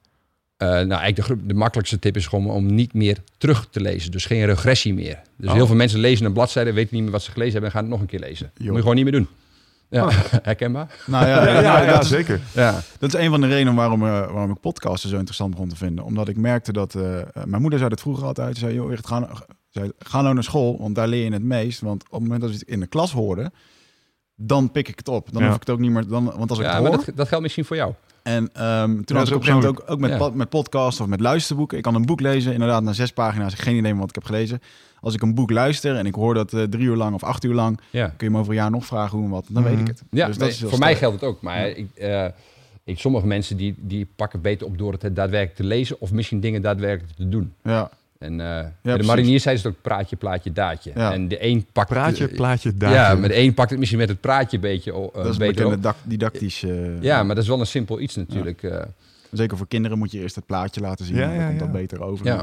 Uh, nou, eigenlijk de, de makkelijkste tip is gewoon om niet meer terug te lezen. Dus geen regressie meer. Dus oh. Heel veel mensen lezen een bladzijde, weten niet meer wat ze gelezen hebben en gaan het nog een keer lezen. Jo. Moet je gewoon niet meer doen. Ja, oh. Herkenbaar? Nou ja, ja, ja, ja, ja dat is, zeker. Ja. Dat is een van de redenen waarom, uh, waarom ik podcasten zo interessant begon te vinden. Omdat ik merkte dat... Uh, mijn moeder zei dat vroeger altijd. Ze zei, joh, Richard, ga, zei, ga nou naar school, want daar leer je het meest. Want op het moment dat we het in de klas hoorden, dan pik ik het op. Dan ja. hoef ik het ook niet meer... Dan, want als ik ja, het hoor... Dat, dat geldt misschien voor jou. En um, toen ja, had ik op een gegeven moment ook, ook met, ja. pod, met podcasts of met luisterboeken. Ik kan een boek lezen, inderdaad, na zes pagina's. Ik heb geen idee meer wat ik heb gelezen. Als ik een boek luister en ik hoor dat uh, drie uur lang of acht uur lang... Ja. Kun je me over een jaar nog vragen hoe en wat, dan mm-hmm. weet ik het. Ja, dus dat nee, is voor sterk. Mij geldt het ook. Maar ja. ik, uh, ik, sommige mensen die, die pakken beter op door het daadwerkelijk te lezen... of misschien dingen daadwerkelijk te doen. Ja. En uh, ja, de precies. mariniers zeiden het ook praatje, plaatje, daadje. Ja. En de een pakt... Praatje, plaatje, daadje. Ja, maar de een pakt het misschien met het praatje een beetje uh, Dat is een beetje een didactisch... Uh, ja, maar dat is wel een simpel iets natuurlijk. Ja. Zeker voor kinderen moet je eerst het plaatje laten zien. Ja, dan ja, komt ja. dat beter over. Ja.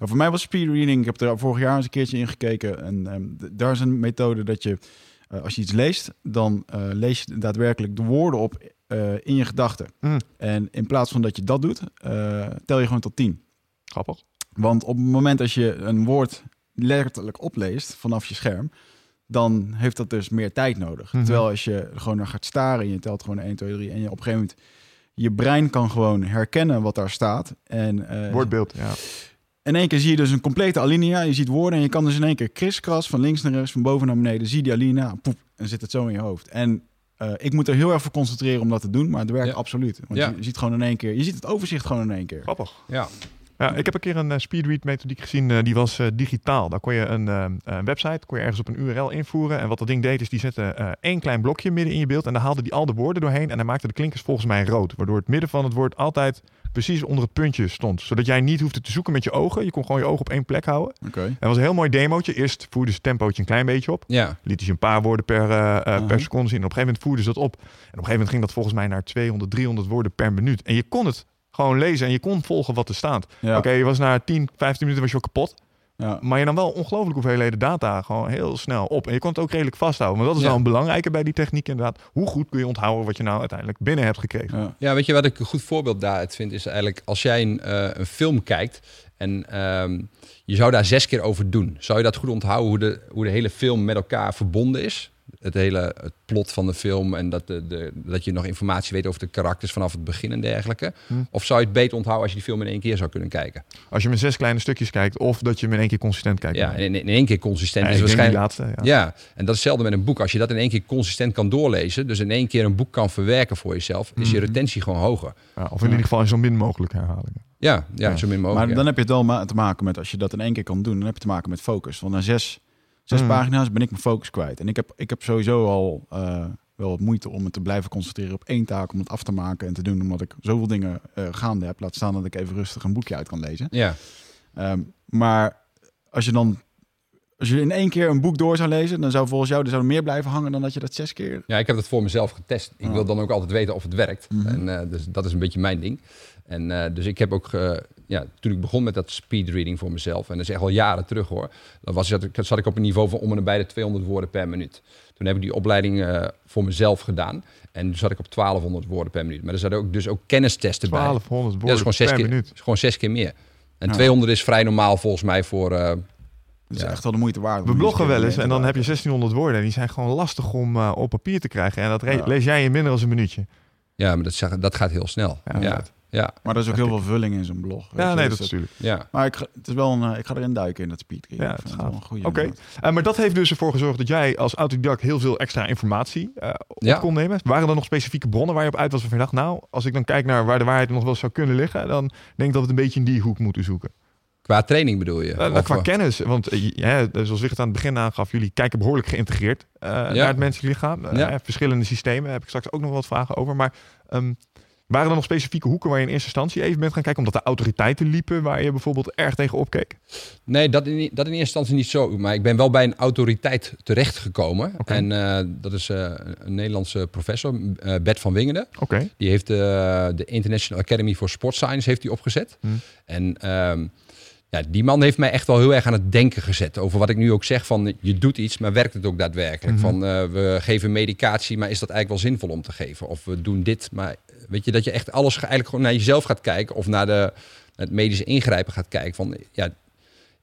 Ja, voor mij was speedreading... Ik heb er vorig jaar eens een keertje in gekeken. En um, d- daar is een methode dat je... Uh, als je iets leest, dan uh, lees je daadwerkelijk de woorden op uh, in je gedachten. Mm. En in plaats van dat je dat doet, uh, tel je gewoon tot tien. Grappig. Want op het moment als je een woord letterlijk opleest vanaf je scherm, dan heeft dat dus meer tijd nodig. Mm-hmm. Terwijl als je gewoon naar gaat staren en je telt gewoon één, twee, drie... en je op een gegeven moment je brein kan gewoon herkennen wat daar staat. En, uh, woordbeeld, ja. In één keer zie je dus een complete alinea. Je ziet woorden en je kan dus in één keer kriskras van links naar rechts, van boven naar beneden, zie die alinea, poep, en zit het zo in je hoofd. En uh, ik moet er heel erg voor concentreren om dat te doen, maar het werkt ja. absoluut. Want ja. je ziet gewoon in één keer, je ziet het overzicht gewoon in één keer. Grappig, ja. Ja, ik heb een keer een uh, speedread methodiek gezien, uh, die was uh, digitaal. Daar kon je een uh, uh, website, kon je ergens op een U R L invoeren. En wat dat ding deed is, die zette uh, één klein blokje midden in je beeld. En daar haalde die al de woorden doorheen. En dan maakte de klinkers volgens mij rood. Waardoor het midden van het woord altijd precies onder het puntje stond. Zodat jij niet hoefde te zoeken met je ogen. Je kon gewoon je ogen op één plek houden. Okay. En dat was een heel mooi demootje. Eerst voerden ze het tempootje een klein beetje op. Ja. Lieten ze een paar woorden per, uh, uh-huh. per seconde zien. En op een gegeven moment voerden ze dat op. En op een gegeven moment ging dat volgens mij naar tweehonderd, driehonderd woorden per minuut. En je kon het gewoon lezen en je kon volgen wat er staat. Ja. Oké, okay, je was na tien, vijftien minuten was je al kapot. Ja. Maar je nam wel ongelooflijk hoeveelheden data gewoon heel snel op. En je kon het ook redelijk vasthouden. Maar dat is ja. wel een belangrijke bij die techniek inderdaad. Hoe goed kun je onthouden wat je nou uiteindelijk binnen hebt gekregen? Ja, ja weet je wat ik een goed voorbeeld daaruit vind? Is eigenlijk als jij een, uh, een film kijkt en um, je zou daar zes keer over doen. Zou je dat goed onthouden hoe de, hoe de hele film met elkaar verbonden is? Het hele het plot van de film en dat, de, de, dat je nog informatie weet over de karakters vanaf het begin en dergelijke. Hm. Of zou je het beter onthouden als je die film in één keer zou kunnen kijken? Als je met zes kleine stukjes kijkt of dat je hem in één keer consistent kijkt. Ja, in, in één keer consistent ja, is waarschijnlijk... Laatste, ja. ja, en dat is hetzelfde met een boek. Als je dat in één keer consistent kan doorlezen, dus in één keer een boek kan verwerken voor jezelf, mm-hmm. is je retentie gewoon hoger. Ja, of in, ja. in ieder geval zo min mogelijk herhalingen. Ja, ja, ja, zo min mogelijk. Maar dan ja. heb je het wel ma- te maken met, als je dat in één keer kan doen, dan heb je te maken met focus. Want na zes... Zes hmm. pagina's ben ik mijn focus kwijt. En ik heb, ik heb sowieso al uh, wel wat moeite om me te blijven concentreren op één taak, om het af te maken en te doen, omdat ik zoveel dingen uh, gaande heb. Laat staan dat ik even rustig een boekje uit kan lezen. Ja. Um, maar als je dan als je in één keer een boek door zou lezen, dan zou volgens jou er zou meer blijven hangen dan dat je dat zes keer... Ja, ik heb dat voor mezelf getest. Ik oh. wil dan ook altijd weten of het werkt. Mm-hmm. En uh, dus dat is een beetje mijn ding. En uh, dus ik heb ook... Uh, Ja, toen ik begon met dat speedreading voor mezelf, en dat is echt al jaren terug hoor, dan was, zat ik op een niveau van om en nabij de tweehonderd woorden per minuut. Toen heb ik die opleiding uh, voor mezelf gedaan en toen zat ik op twaalfhonderd woorden per minuut. Maar er zaten ook, dus ook kennistesten twaalfhonderd bij. twaalfhonderd woorden ja, dat is gewoon per keer, minuut? Dat is gewoon zes keer meer. En ja. tweehonderd is vrij normaal volgens mij voor... Uh, dat is ja. echt wel de moeite waard. We bloggen wel eens en dan heb je zestienhonderd woorden en die zijn gewoon lastig om uh, op papier te krijgen. En dat re- ja. lees jij in minder dan een minuutje. Ja, maar dat, dat gaat heel snel. Ja, ja. Ja, maar er is ook heel ik. veel vulling in zo'n blog. Weet ja, je? nee, dat is natuurlijk. Ja. Maar ik ga, het is wel een, ik ga erin duiken in dat speedread. Ja, dat is wel een goede. Oké, okay. uh, maar dat heeft dus ervoor gezorgd dat jij als autodidact heel veel extra informatie uh, op ja. kon nemen. Waren er nog specifieke bronnen waar je op uit was van dacht, nou, als ik dan kijk naar waar de waarheid nog wel zou kunnen liggen, dan denk ik dat we het een beetje in die hoek moeten zoeken. Qua training bedoel je? Uh, qua kennis. Want uh, ja, zoals Wichert aan het begin aangaf, jullie kijken behoorlijk geïntegreerd uh, ja. naar het menselijk lichaam. Uh, ja. uh, verschillende systemen, daar heb ik straks ook nog wat vragen over. Maar um, waren er nog specifieke hoeken waar je in eerste instantie even bent gaan kijken, omdat de autoriteiten liepen, waar je bijvoorbeeld erg tegen opkeek? Nee, dat in, dat in eerste instantie niet zo. Maar ik ben wel bij een autoriteit terechtgekomen. Okay. En uh, dat is uh, een Nederlandse professor, uh, Bert van Wingenden. Okay. Die heeft uh, de International Academy for Sports Science heeft die opgezet. Hmm. En Um, Ja, die man heeft mij echt wel heel erg aan het denken gezet over wat ik nu ook zeg van je doet iets, maar werkt het ook daadwerkelijk? Mm-hmm. Van uh, we geven medicatie, maar is dat eigenlijk wel zinvol om te geven? Of we doen dit, maar weet je, dat je echt alles eigenlijk gewoon naar jezelf gaat kijken of naar, de, naar het medische ingrijpen gaat kijken van ja,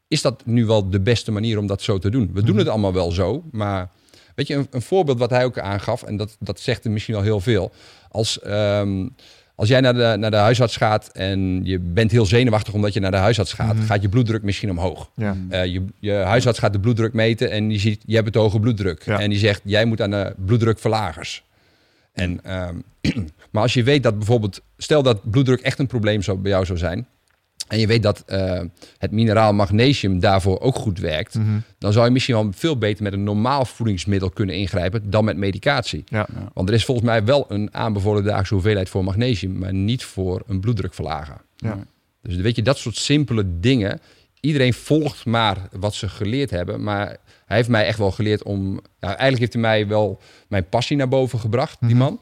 is dat nu wel de beste manier om dat zo te doen? We mm-hmm. doen het allemaal wel zo, maar weet je, een, een voorbeeld wat hij ook aangaf en dat, dat zegt er misschien wel heel veel, als Um, Als jij naar de, naar de huisarts gaat en je bent heel zenuwachtig omdat je naar de huisarts gaat, mm-hmm. gaat je bloeddruk misschien omhoog. Ja. Uh, je, je huisarts gaat de bloeddruk meten en die ziet, je hebt het hoge bloeddruk. Ja. En die zegt, jij moet aan de bloeddrukverlagers. En, um, maar als je weet dat bijvoorbeeld, stel dat bloeddruk echt een probleem zou, bij jou zou zijn, en je weet dat uh, het mineraal magnesium daarvoor ook goed werkt, mm-hmm. dan zou je misschien wel veel beter met een normaal voedingsmiddel kunnen ingrijpen dan met medicatie. Ja. Ja. Want er is volgens mij wel een aanbevolen dagelijkse hoeveelheid voor magnesium, maar niet voor een bloeddrukverlager. Ja. Dus weet je, dat soort simpele dingen. Iedereen volgt maar wat ze geleerd hebben, maar hij heeft mij echt wel geleerd om, nou, eigenlijk heeft hij mij wel mijn passie naar boven gebracht, mm-hmm. die man.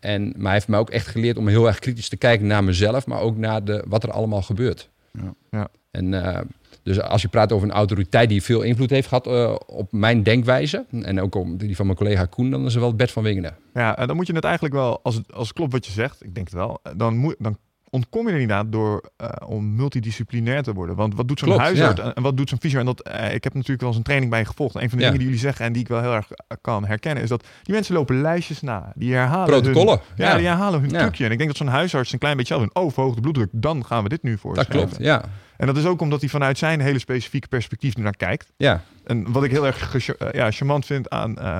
En, maar hij heeft mij ook echt geleerd om heel erg kritisch te kijken naar mezelf, maar ook naar de, wat er allemaal gebeurt. Ja, ja. En uh, dus als je praat over een autoriteit die veel invloed heeft gehad uh, op mijn denkwijze, en ook op die van mijn collega Koen, dan is er wel Bert van Wingenden. Ja, dan moet je het eigenlijk wel, als het, als het klopt wat je zegt, ik denk het wel, dan moet dan ontkom je er niet aan door uh, om multidisciplinair te worden. Want wat doet zo'n Klopt, huisarts ja. en wat doet zo'n fysio? En dat, uh, ik heb natuurlijk wel eens een training bij je gevolgd. En een van de ja. dingen die jullie zeggen en die ik wel heel erg kan herkennen, is dat die mensen lopen lijstjes na. Die herhalen protocollen. Hun, ja, ja, die herhalen hun ja. trucje. En ik denk dat zo'n huisarts een klein beetje zelf doen. Oh, verhoogde bloeddruk, dan gaan we dit nu voor. Dat klopt, ja. En dat is ook omdat hij vanuit zijn hele specifieke perspectief naar kijkt. Ja. En wat ik heel erg ge- ja, charmant vind aan uh,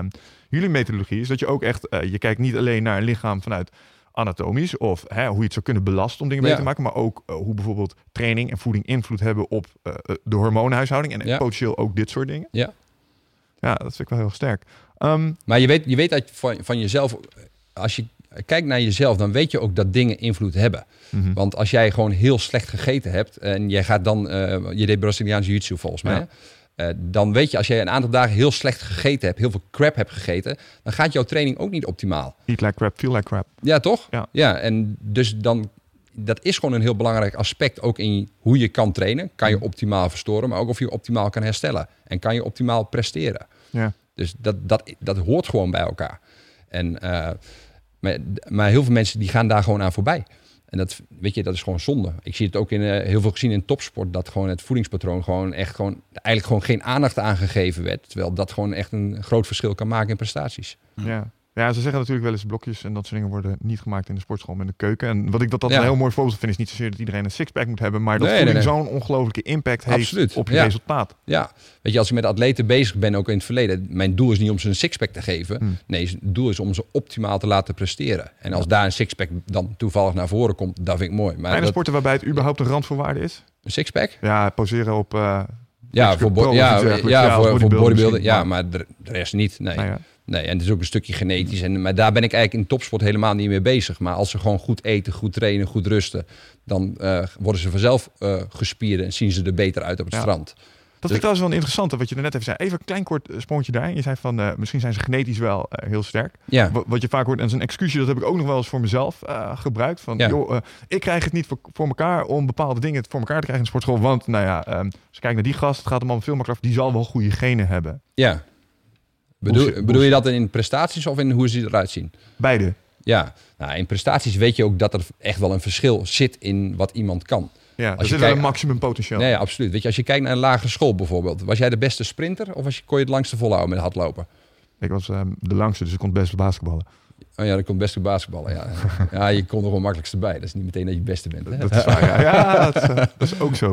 jullie methodologie, is dat je ook echt, uh, je kijkt niet alleen naar een lichaam vanuit anatomisch of hè, hoe je het zou kunnen belasten om dingen mee ja. te maken, maar ook uh, hoe bijvoorbeeld training en voeding invloed hebben op uh, de hormoonhuishouding en ja. potentieel ook dit soort dingen. Ja, ja, dat vind ik wel heel sterk. Um, maar je weet, je weet dat van, van jezelf, als je kijkt naar jezelf, dan weet je ook dat dingen invloed hebben. Mm-hmm. Want als jij gewoon heel slecht gegeten hebt en jij gaat dan, uh, je deed Braziliaanse jiu-jitsu volgens mij. Ja. Uh, dan weet je, als jij een aantal dagen heel slecht gegeten hebt, heel veel crap hebt gegeten, dan gaat jouw training ook niet optimaal. Eat like crap, feel like crap. Ja, toch? Ja. ja, en dus dan, dat is gewoon een heel belangrijk aspect ook in hoe je kan trainen. Kan je optimaal verstoren, maar ook of je optimaal kan herstellen. En kan je optimaal presteren. Ja. Dus dat, dat, dat hoort gewoon bij elkaar. En, uh, maar, maar heel veel mensen die gaan daar gewoon aan voorbij. En dat, weet je, dat is gewoon zonde. Ik zie het ook in uh, heel veel gezien in topsport, dat gewoon het voedingspatroon gewoon echt gewoon, eigenlijk gewoon geen aandacht aangegeven werd. Terwijl dat gewoon echt een groot verschil kan maken in prestaties. Ja, ja, ze zeggen natuurlijk wel eens blokjes en dat soort dingen worden niet gemaakt in de sportschool, maar in de keuken. En wat ik dat, dat ja. een heel mooi voorbeeld vind, is niet zozeer dat iedereen een sixpack moet hebben, maar dat nee, voeding nee, nee. zo'n ongelooflijke impact Absoluut. heeft op je ja. resultaat. Ja, weet je, als ik met atleten bezig ben, ook in het verleden, mijn doel is niet om ze een sixpack te geven. Hmm. Nee, het doel is om ze optimaal te laten presteren. En als daar een sixpack dan toevallig naar voren komt, dat vind ik mooi. Maar zijn er sporten waarbij het überhaupt een randvoorwaarde is? Een sixpack? Ja, poseren op Uh, ja, voor, bo- ja, ja, ja, voor, voor bodybuilding. Ja, maar de rest niet, nee. Nou ja. Nee, en het is ook een stukje genetisch. En, maar daar ben ik eigenlijk in topsport helemaal niet mee bezig. Maar als ze gewoon goed eten, goed trainen, goed rusten, dan uh, worden ze vanzelf uh, gespierd en zien ze er beter uit op het ja. strand. Dat dus, vind ik trouwens wel een interessante, wat je er net even zei. Even een klein kort sprongetje daarin. Je zei van, uh, misschien zijn ze genetisch wel uh, heel sterk. Ja. Wat, wat je vaak hoort, en zo'n excuusje, dat heb ik ook nog wel eens voor mezelf uh, gebruikt. Van, ja. joh, uh, ik krijg het niet voor, voor elkaar om bepaalde dingen voor elkaar te krijgen in de sportschool. Want, nou ja, um, als je kijkt naar die gast, het gaat hem allemaal veel makkelijker af. Die zal wel goede genen hebben. Ja. Bedoel, bedoel je dat in prestaties of in hoe ze eruit zien? Beide. Ja, nou, in prestaties weet je ook dat er echt wel een verschil zit in wat iemand kan. Ja, er zit wel een maximum potentieel. Nee, absoluut. Weet je, als je kijkt naar een lagere school bijvoorbeeld. Was jij de beste sprinter of was je, kon je het langste volhouden met hardlopen? Ik was um, de langste, dus ik kon het beste basketballen. Oh ja, dat komt best goed basketballen. Ja, ja, je komt er wel makkelijkst bij. Dat is niet meteen dat je het beste bent. Hè? Dat is waar, ja. ja dat, is, uh, dat is ook zo.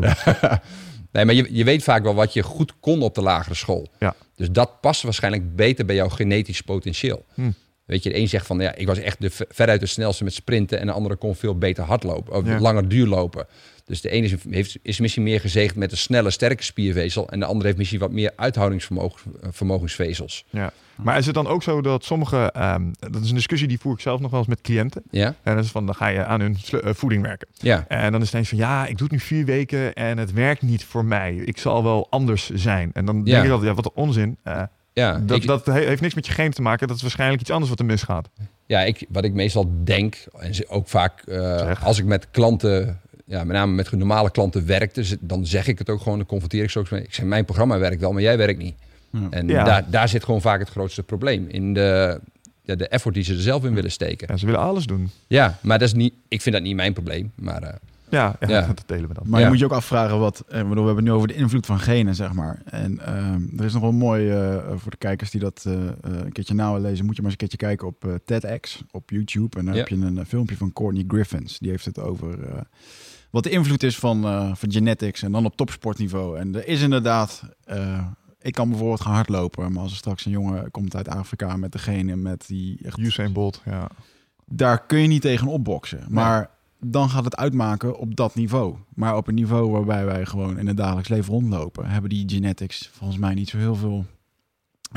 Nee, maar je, je weet vaak wel wat je goed kon op de lagere school. Ja. Dus dat past waarschijnlijk beter bij jouw genetisch potentieel. Hm. Weet je, de een zegt van, ja, ik was echt de, veruit de snelste met sprinten... en de andere kon veel beter hardlopen, of ja. langer duurlopen. Dus de ene is, heeft, is misschien meer gezegend met een snelle, sterke spiervezel... en de andere heeft misschien wat meer uithoudingsvermogensvezels. Ja. Maar is het dan ook zo dat sommige... Um, dat is een discussie die voer ik zelf nog wel eens met cliënten. Ja. En dat is van, dan ga je aan hun slu- uh, voeding werken. Ja. En dan is het ineens van, ja, ik doe het nu vier weken... en het werkt niet voor mij. Ik zal wel anders zijn. En dan denk ja. ik altijd, ja, wat een onzin... Uh, Ja, dat, ik, dat heeft niks met je genen te maken. Dat is waarschijnlijk iets anders wat er misgaat. Ja, ik, wat ik meestal denk, en ook vaak uh, als ik met klanten, ja, met name met normale klanten werkte, dan zeg ik het ook gewoon, dan confronteer ik ze ook mee. Ik zeg, mijn programma werkt wel, maar jij werkt niet. Ja. En ja. Daar, daar zit gewoon vaak het grootste probleem. In de, ja, de effort die ze er zelf in willen steken. Ja, ze willen alles doen. Ja, maar dat is niet, ik vind dat niet mijn probleem, maar... Uh, Ja, ja, ja, dat delen we dan. Maar ja. je moet je ook afvragen wat... Eh, we hebben het nu over de invloed van genen, zeg maar. En uh, er is nog wel mooi uh, voor de kijkers die dat uh, een keertje na willen lezen... moet je maar eens een keertje kijken op uh, TEDx, op YouTube. En daar ja. heb je een uh, filmpje van Courtney Griffins. Die heeft het over uh, wat de invloed is van, uh, van genetics en dan op topsportniveau. En er is inderdaad... Uh, ik kan bijvoorbeeld gaan hardlopen. Maar als er straks een jongen komt uit Afrika met degene met die... Echt, Usain Bolt, ja. Daar kun je niet tegen opboksen. Maar... Ja. Dan gaat het uitmaken op dat niveau. Maar op een niveau waarbij wij gewoon in het dagelijks leven rondlopen... hebben die genetics volgens mij niet zo heel veel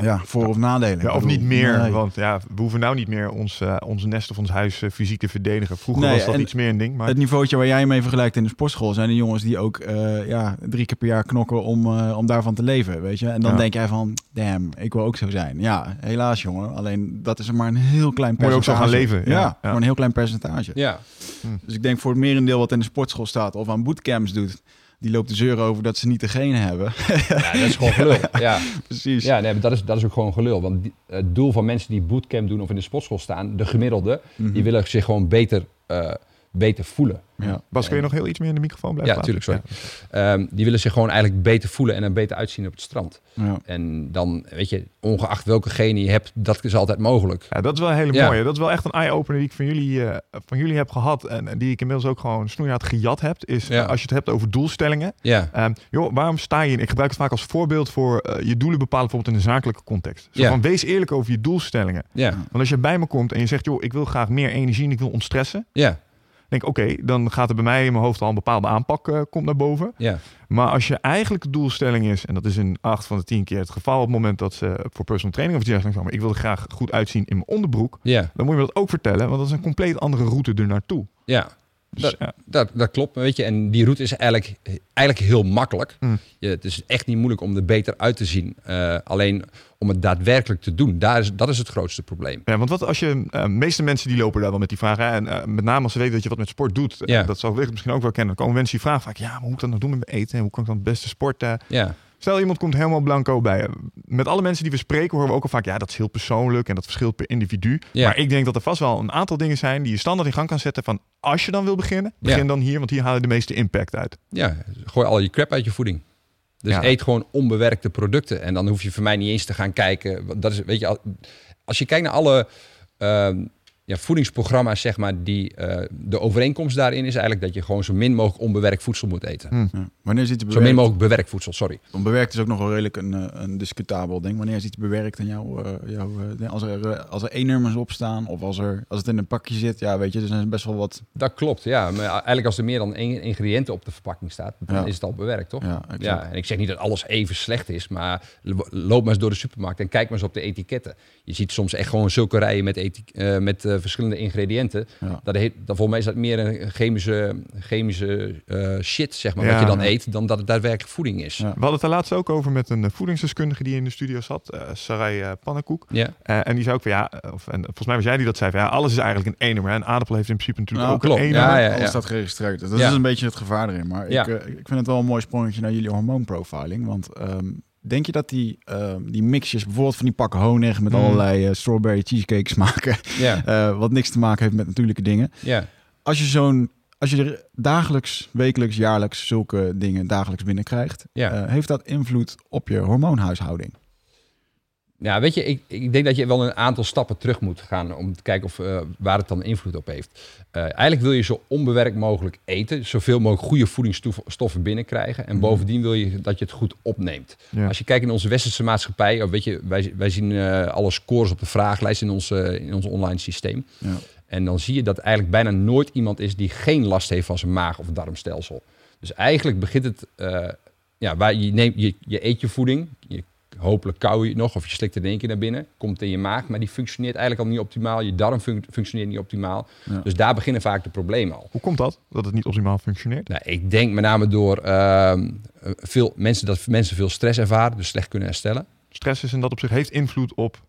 ja, voor- of nadelen. Ja, of niet meer, nee. want ja, we hoeven nou niet meer ons, uh, ons nest of ons huis uh, fysiek te verdedigen. Vroeger nee, was dat iets meer een ding. Maar... Het niveautje waar jij mee vergelijkt in de sportschool... zijn de jongens die ook uh, ja, drie keer per jaar knokken om, uh, om daarvan te leven. Weet je? En dan ja. denk jij van, damn, ik wil ook zo zijn. Ja, helaas jongen. Alleen dat is maar een heel klein percentage. Moet je ook zo gaan leven. Ja, ja. maar een heel klein percentage. Ja. Hm. Dus ik denk voor het merendeel wat in de sportschool staat... of aan bootcamps doet... Die loopt de zeuren over dat ze niet degene hebben. Ja, dat is gewoon gelul. Ja, precies. Ja, nee, maar dat is, dat is ook gewoon gelul. Want die, het doel van mensen die bootcamp doen of in de sportschool staan, de gemiddelde, mm-hmm. die willen zich gewoon beter, uh, beter voelen. Ja. Bas, kun je en, nog heel iets meer in de microfoon blijven? Ja, natuurlijk, sorry. Ja. Um, die willen zich gewoon eigenlijk beter voelen en er beter uitzien op het strand. Ja. En dan, weet je, ongeacht welke genen je hebt, dat is altijd mogelijk. Ja, dat is wel een hele mooie. Ja. Dat is wel echt een eye-opener die ik van jullie, uh, van jullie heb gehad en die ik inmiddels ook gewoon snoeihard gejat heb. Is ja. uh, als je het hebt over doelstellingen. Ja. Um, joh, waarom sta je in? Ik gebruik het vaak als voorbeeld voor uh, je doelen bepalen, bijvoorbeeld in een zakelijke context. Zo ja. van, wees eerlijk over je doelstellingen. Ja. Want als je bij me komt en je zegt, joh, ik wil graag meer energie en ik wil ontstressen. Ja. Denk, oké, okay, dan gaat er bij mij in mijn hoofd al een bepaalde aanpak uh, komt naar boven. Ja. Maar als je eigenlijk de doelstelling is, en dat is in acht van de tien keer het geval... op het moment dat ze voor personal training of iets zeggen... ik wil er graag goed uitzien in mijn onderbroek... Ja. Dan moet je me dat ook vertellen, want dat is een compleet andere route er naartoe. Ja, dus, dat, ja. Dat, dat klopt, weet je. En die route is eigenlijk, eigenlijk heel makkelijk. Mm. Je, het is echt niet moeilijk om er beter uit te zien. Uh, alleen... om het daadwerkelijk te doen. Daar is, dat is het grootste probleem. Ja, want wat als je... Uh, meeste mensen die lopen daar wel met die vraag. Hè, en uh, met name als ze weten dat je wat met sport doet. Ja. Uh, dat zal wellicht misschien ook wel kennen. Dan komen mensen die vragen vaak... ja, maar hoe moet ik dat nou doen met mijn eten? Hoe kan ik dan het beste sporten? Ja. Stel, iemand komt helemaal blanco bij. Met alle mensen die we spreken horen we ook al vaak... ja, dat is heel persoonlijk en dat verschilt per individu. Ja. Maar ik denk dat er vast wel een aantal dingen zijn... die je standaard in gang kan zetten van... als je dan wil beginnen, begin ja. dan hier. Want hier haal je de meeste impact uit. Ja, gooi al je crap uit je voeding. Dus ja. eet gewoon onbewerkte producten. En dan hoef je voor mij niet eens te gaan kijken. Dat is, weet je, als je kijkt naar alle uh, ja, voedingsprogramma's, zeg maar, die, uh, de overeenkomst daarin is eigenlijk dat je gewoon zo min mogelijk onbewerkt voedsel moet eten. Hmm. Ja. Wanneer is iets bewerkt? Zo min mogelijk bewerkt voedsel, sorry. Onbewerkt is ook nog wel redelijk een, een discutabel ding. Wanneer is iets bewerkt en jou, uh, jou, uh, als, er, uh, als er E-nummers op staan of als, er, als het in een pakje zit, ja, weet je, dus er is best wel wat. Dat klopt, ja. Maar eigenlijk als er meer dan één ingrediënt op de verpakking staat, dan ja. is het al bewerkt, toch? Ja, ja, en ik zeg niet dat alles even slecht is, maar loop maar eens door de supermarkt en kijk maar eens op de etiketten. Je ziet soms echt gewoon zulke rijen met, eti- uh, met uh, verschillende ingrediënten. Ja. Dat, heet, dat volgens mij is dat meer een chemische, chemische uh, shit, zeg maar, ja. wat je dan eet, dan dat het daadwerkelijk voeding is. Ja. We hadden het daar laatst ook over met een voedingsdeskundige die in de studio zat, uh, Sarai uh, Pannenkoek. Yeah. Uh, en die zei ook van ja, of, en volgens mij was jij die dat zei van ja, alles is eigenlijk een E-nummer. Een aardappel heeft in principe natuurlijk nou, ook klopt. een E-nummer. Ja, ja, ja. Alles staat geregistreerd. Dus dat ja. is een beetje het gevaar erin. Maar ja. ik, uh, ik vind het wel een mooi sprongetje naar jullie hormoonprofiling, want um, denk je dat die, uh, die mixjes, bijvoorbeeld van die pakken honig met mm. allerlei uh, strawberry cheesecake smaken, yeah. uh, wat niks te maken heeft met natuurlijke dingen. Yeah. Als je zo'n Als je er dagelijks, wekelijks, jaarlijks zulke dingen dagelijks binnenkrijgt... Ja. Uh, heeft dat invloed op je hormoonhuishouding? Ja, weet je, ik, ik denk dat je wel een aantal stappen terug moet gaan om te kijken of, uh, waar het dan invloed op heeft. Uh, eigenlijk wil je zo onbewerkt mogelijk eten, zoveel mogelijk goede voedingsstoffen binnenkrijgen. En bovendien wil je dat je het goed opneemt. Ja. Als je kijkt in onze westerse maatschappij, weet je, wij, wij zien uh, alle scores op de vraaglijst in ons, uh, in ons online systeem. Ja. En dan zie je dat eigenlijk bijna nooit iemand is die geen last heeft van zijn maag- of darmstelsel. Dus eigenlijk begint het, uh, ja, waar je, neemt, je, je eet je voeding, je hopelijk kauw je het nog of je slikt het in één keer naar binnen. Komt het in je maag, maar die functioneert eigenlijk al niet optimaal. Je darm func- functioneert niet optimaal. Ja. Dus daar beginnen vaak de problemen al. Hoe komt dat, dat het niet optimaal functioneert? Nou, ik denk met name door uh, veel mensen dat mensen veel stress ervaren, dus slecht kunnen herstellen. Stress is in dat opzicht heeft invloed op...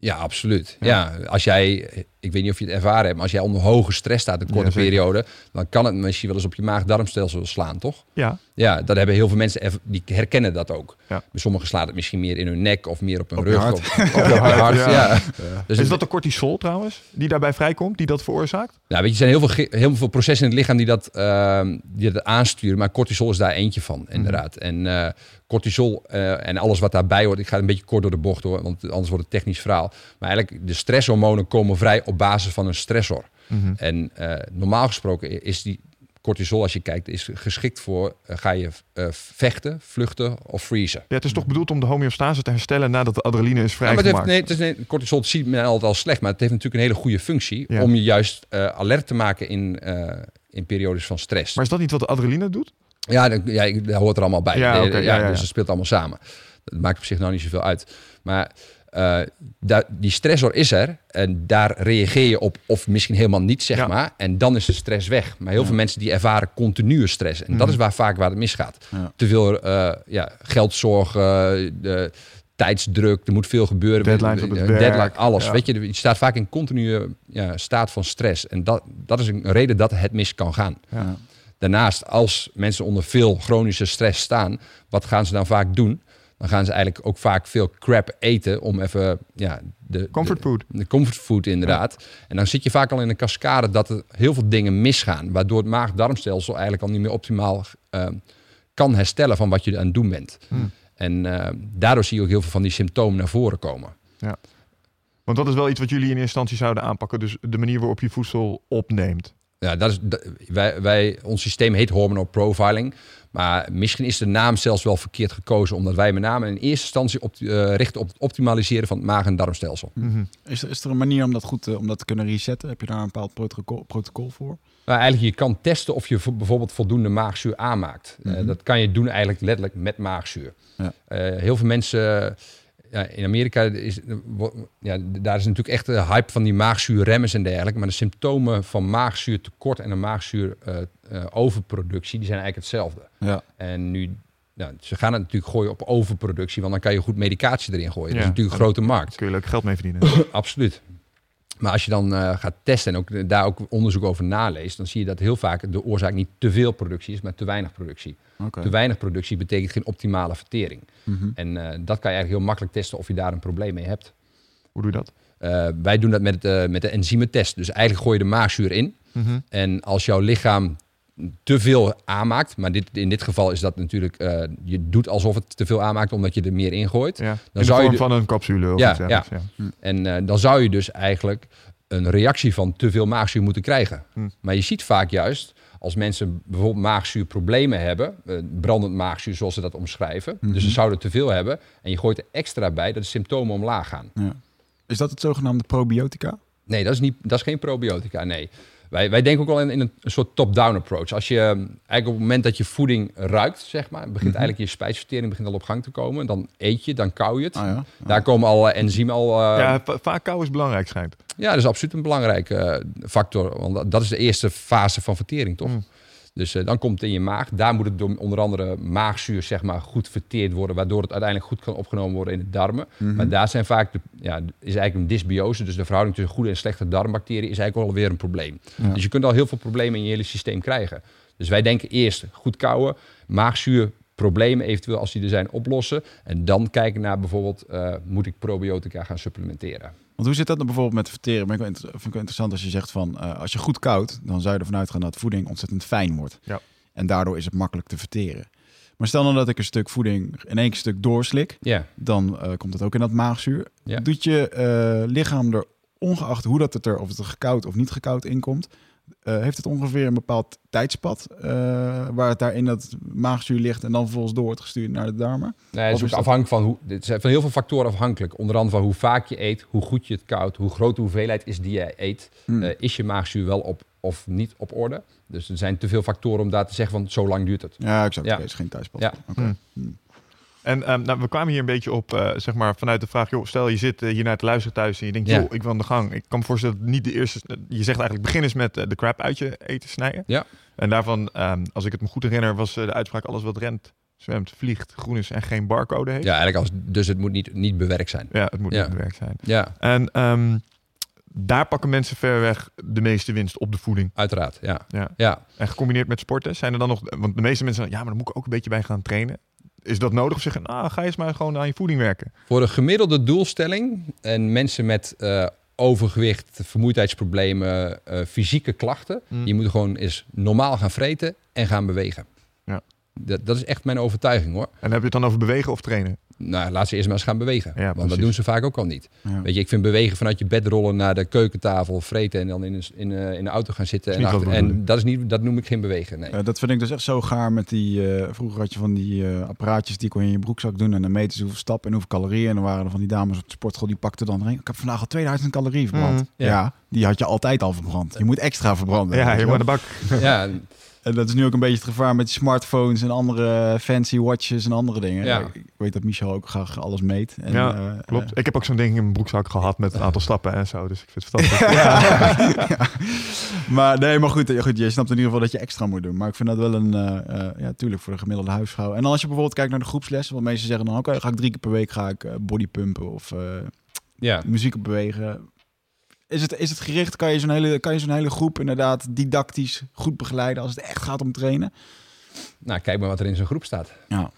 Ja, absoluut. Ja. Ja, als jij, ik weet niet of je het ervaren hebt, maar als jij onder hoge stress staat een korte ja, periode, dan kan het misschien wel eens op je maag-darmstelsel slaan, toch? Ja. Ja, dat hebben heel veel mensen, die herkennen dat ook. Ja. Bij sommigen slaat het misschien meer in hun nek of meer op hun op rug. Hart. Of, of ja. Op hun hart, ja. Ja. Ja. Dus is dat de cortisol trouwens, die daarbij vrijkomt, die dat veroorzaakt? Nou, weet je, er zijn heel veel, heel veel processen in het lichaam die dat, uh, die dat aansturen, maar cortisol is daar eentje van, inderdaad. Mm-hmm. En uh, cortisol uh, en alles wat daarbij hoort, ik ga een beetje kort door de bocht hoor, want anders wordt het technisch verhaal. Maar eigenlijk, de stresshormonen komen vrij op basis van een stressor. Mm-hmm. En uh, normaal gesproken is die cortisol, als je kijkt, is geschikt voor uh, ga je uh, vechten, vluchten of freezen. Ja, het is toch bedoeld om de homeostase te herstellen nadat de adrenaline is vrijgemaakt. Ja, nee, het is, nee, cortisol ziet men altijd al slecht, maar het heeft natuurlijk een hele goede functie ja. om je juist uh, alert te maken in, uh, in periodes van stress. Maar is dat niet wat de adrenaline doet? Ja, dat, ja dat hoort er allemaal bij. Ja, okay, ja, ja, ja, ja. Dus het speelt allemaal samen. Dat maakt op zich nou niet zoveel uit. Maar uh, da- die stressor is er en daar reageer je op of misschien helemaal niet, zeg ja. maar. En dan is de stress weg. Maar heel ja. veel mensen die ervaren continue stress. En mm-hmm. dat is waar vaak waar het misgaat. Ja. Te veel uh, ja, geldzorgen, uh, de tijdsdruk, er moet veel gebeuren. Deadlines op het werk. Deadline, alles. Ja. Weet je, je staat vaak in continue ja, staat van stress. En dat, dat is een reden dat het mis kan gaan. Ja. Daarnaast, als mensen onder veel chronische stress staan, wat gaan ze dan vaak doen? Dan gaan ze eigenlijk ook vaak veel crap eten om even... Ja, de comfort food. De, de comfort food, inderdaad. Ja. En dan zit je vaak al in een cascade dat er heel veel dingen misgaan, waardoor het maag-darmstelsel eigenlijk al niet meer optimaal uh, kan herstellen van wat je aan het doen bent. Hmm. En uh, daardoor zie je ook heel veel van die symptomen naar voren komen. Ja. Want dat is wel iets wat jullie in eerste instantie zouden aanpakken. Dus de manier waarop je voedsel opneemt. Ja, dat is, dat, wij, wij, ons systeem heet hormonal profiling. Maar misschien is de naam zelfs wel verkeerd gekozen, omdat wij met name in eerste instantie op, uh, richten op het optimaliseren van het maag- en darmstelsel. Mm-hmm. Is, is er een manier om dat goed uh, om dat te kunnen resetten? Heb je daar een bepaald protocol, protocol voor? Nou, eigenlijk, je kan testen of je v- bijvoorbeeld voldoende maagzuur aanmaakt. Mm-hmm. Uh, dat kan je doen eigenlijk letterlijk met maagzuur. Ja. Uh, heel veel mensen... Ja, in Amerika is, ja, daar is natuurlijk echt de hype van die maagzuurremmers en dergelijke. Maar de symptomen van maagzuurtekort en een maagzuuroverproductie, uh, uh, die zijn eigenlijk hetzelfde. Ja. En nu, nou, ze gaan het natuurlijk gooien op overproductie, want dan kan je goed medicatie erin gooien. Ja. Dat is natuurlijk een grote markt. Kun je leuk geld mee verdienen. Absoluut. Maar als je dan uh, gaat testen en ook, daar ook onderzoek over naleest, dan zie je dat heel vaak de oorzaak niet te veel productie is, maar te weinig productie. Okay. Te weinig productie betekent geen optimale vertering. Mm-hmm. En uh, dat kan je eigenlijk heel makkelijk testen of je daar een probleem mee hebt. Hoe doe je dat? Uh, wij doen dat met, uh, met de enzymentest. Dus eigenlijk gooi je de maagzuur in. Mm-hmm. En als jouw lichaam te veel aanmaakt, maar dit, in dit geval is dat natuurlijk, uh, je doet alsof het te veel aanmaakt omdat je er meer ingooit. Ja, dan in de zou vorm je d- van een capsule of ja, iets ja. ja. Hm. En uh, dan zou je dus eigenlijk een reactie van te veel maagzuur moeten krijgen. Hm. Maar je ziet vaak juist, als mensen bijvoorbeeld maagzuurproblemen hebben, uh, brandend maagzuur zoals ze dat omschrijven, mm-hmm. dus ze zouden te veel hebben en je gooit er extra bij dat de symptomen omlaag gaan. Ja. Is dat het zogenaamde probiotica? Nee, dat is, niet, dat is geen probiotica, nee. Wij, wij denken ook wel in, in een soort top-down approach. Als je eigenlijk op het moment dat je voeding ruikt, zeg maar, begint mm-hmm. eigenlijk je spijsvertering begint al op gang te komen. Dan eet je, dan kauw je het. Ah, ja. ah. Daar komen al uh, enzymen al... Uh... Ja, va- vaak kauwen is belangrijk, schijnt. Ja, dat is absoluut een belangrijke uh, factor. Want dat is de eerste fase van vertering, toch? Mm. Dus uh, dan komt het in je maag. Daar moet het door onder andere maagzuur, zeg maar, goed verteerd worden, waardoor het uiteindelijk goed kan opgenomen worden in de darmen. Mm-hmm. Maar daar zijn vaak de, ja, is eigenlijk een dysbiose. Dus de verhouding tussen goede en slechte darmbacteriën is eigenlijk alweer een probleem. Ja. Dus je kunt al heel veel problemen in je hele systeem krijgen. Dus wij denken eerst goed kauwen, maagzuur, problemen eventueel als die er zijn oplossen. En dan kijken naar bijvoorbeeld, uh, moet ik probiotica gaan supplementeren? Want hoe zit dat nou bijvoorbeeld met verteren? Ben ik wel inter- vind ik wel interessant als je zegt van, uh, als je goed kauwt, dan zou je ervan uitgaan dat voeding ontzettend fijn wordt. Ja. En daardoor is het makkelijk te verteren. Maar stel nou dat ik een stuk voeding in één stuk doorslik. Yeah. Dan uh, komt het ook in dat maagzuur. Yeah. Doet je uh, lichaam er, ongeacht hoe dat het er, of het er gekoud of niet gekoud in komt, Uh, heeft het ongeveer een bepaald tijdspad uh, waar het daar in dat maagzuur ligt en dan vervolgens door wordt gestuurd naar de darmen? Nee, het is, is ook afhankelijk van hoe. Het zijn van heel veel factoren afhankelijk. Onder andere van hoe vaak je eet, hoe goed je het koudt, hoe groot de hoeveelheid is die je eet. Hmm. Uh, is je maagzuur wel op of niet op orde? Dus er zijn te veel factoren om daar te zeggen van zo lang duurt het. Ja, exact. Ja. Okay, het is geen tijdspad. Ja. Okay. Hmm. Hmm. En um, nou, we kwamen hier een beetje op, uh, zeg maar, vanuit de vraag, joh, stel je zit uh, hier naar te luisteren thuis en je denkt, ja. joh, ik wil aan de gang. Ik kan me voorstellen dat niet de eerste, uh, je zegt eigenlijk begin eens met uh, de crap uit je eten snijden. Ja. En daarvan, um, als ik het me goed herinner, was uh, de uitspraak alles wat rent, zwemt, vliegt, groen is en geen barcode heeft. Ja, eigenlijk als, dus het moet niet, niet bewerkt zijn. Ja, het moet ja. niet bewerkt zijn. Ja. En um, daar pakken mensen ver weg de meeste winst op de voeding. Uiteraard, ja. ja. ja. En gecombineerd met sporten, zijn er dan nog, want de meeste mensen, ja, maar dan moet ik ook een beetje bij gaan trainen. Is dat nodig? Of zeggen, ah, ga eens maar gewoon aan je voeding werken. Voor een gemiddelde doelstelling en mensen met uh, overgewicht, vermoeidheidsproblemen, uh, fysieke klachten. Mm. Je moet gewoon eens normaal gaan vreten en gaan bewegen. Ja. Dat, dat is echt mijn overtuiging hoor. En heb je het dan over bewegen of trainen? Nou, laat ze eerst maar eens gaan bewegen. Ja, want precies. Dat doen ze vaak ook al niet. Ja. Weet je, ik vind bewegen vanuit je bed rollen naar de keukentafel, vreten en dan in, een, in, uh, in de auto gaan zitten. Dat en, achter, en dat, is niet, dat noem ik geen bewegen. Nee. Uh, dat vind ik dus echt zo gaar met die. Uh, vroeger had je van die uh, apparaatjes die kon je in je broekzak doen en dan meten ze hoeveel stappen en hoeveel calorieën. En dan waren er van die dames op de sportschool die pakten dan erin. Ik heb vandaag al tweeduizend calorieën verbrand. Mm, ja. ja, die had je altijd al verbrand. Je moet extra verbranden. Ja, je moet aan de bak. Ja. En dat is nu ook een beetje het gevaar met smartphones en andere fancy watches en andere dingen. Ja. Ik weet dat Michel ook graag alles meet. En, ja, uh, klopt. Uh, ik heb ook zo'n ding in mijn broekzak gehad met een aantal stappen en zo. Dus ik vind het fantastisch. Ja. Ja. Ja. Maar nee, maar goed, goed, je snapt in ieder geval dat je extra moet doen. Maar ik vind dat wel een, uh, uh, ja, tuurlijk voor de gemiddelde huisvrouw. En dan als je bijvoorbeeld kijkt naar de groepslessen, want mensen zeggen dan, oké, okay, ga ik drie keer per week ga ik bodypumpen of uh, ja. muziek op bewegen. Is het, is het gericht? Kan je zo'n hele, kan je zo'n hele groep inderdaad didactisch goed begeleiden als het echt gaat om trainen? Nou, kijk maar wat er in zo'n groep staat. Ja.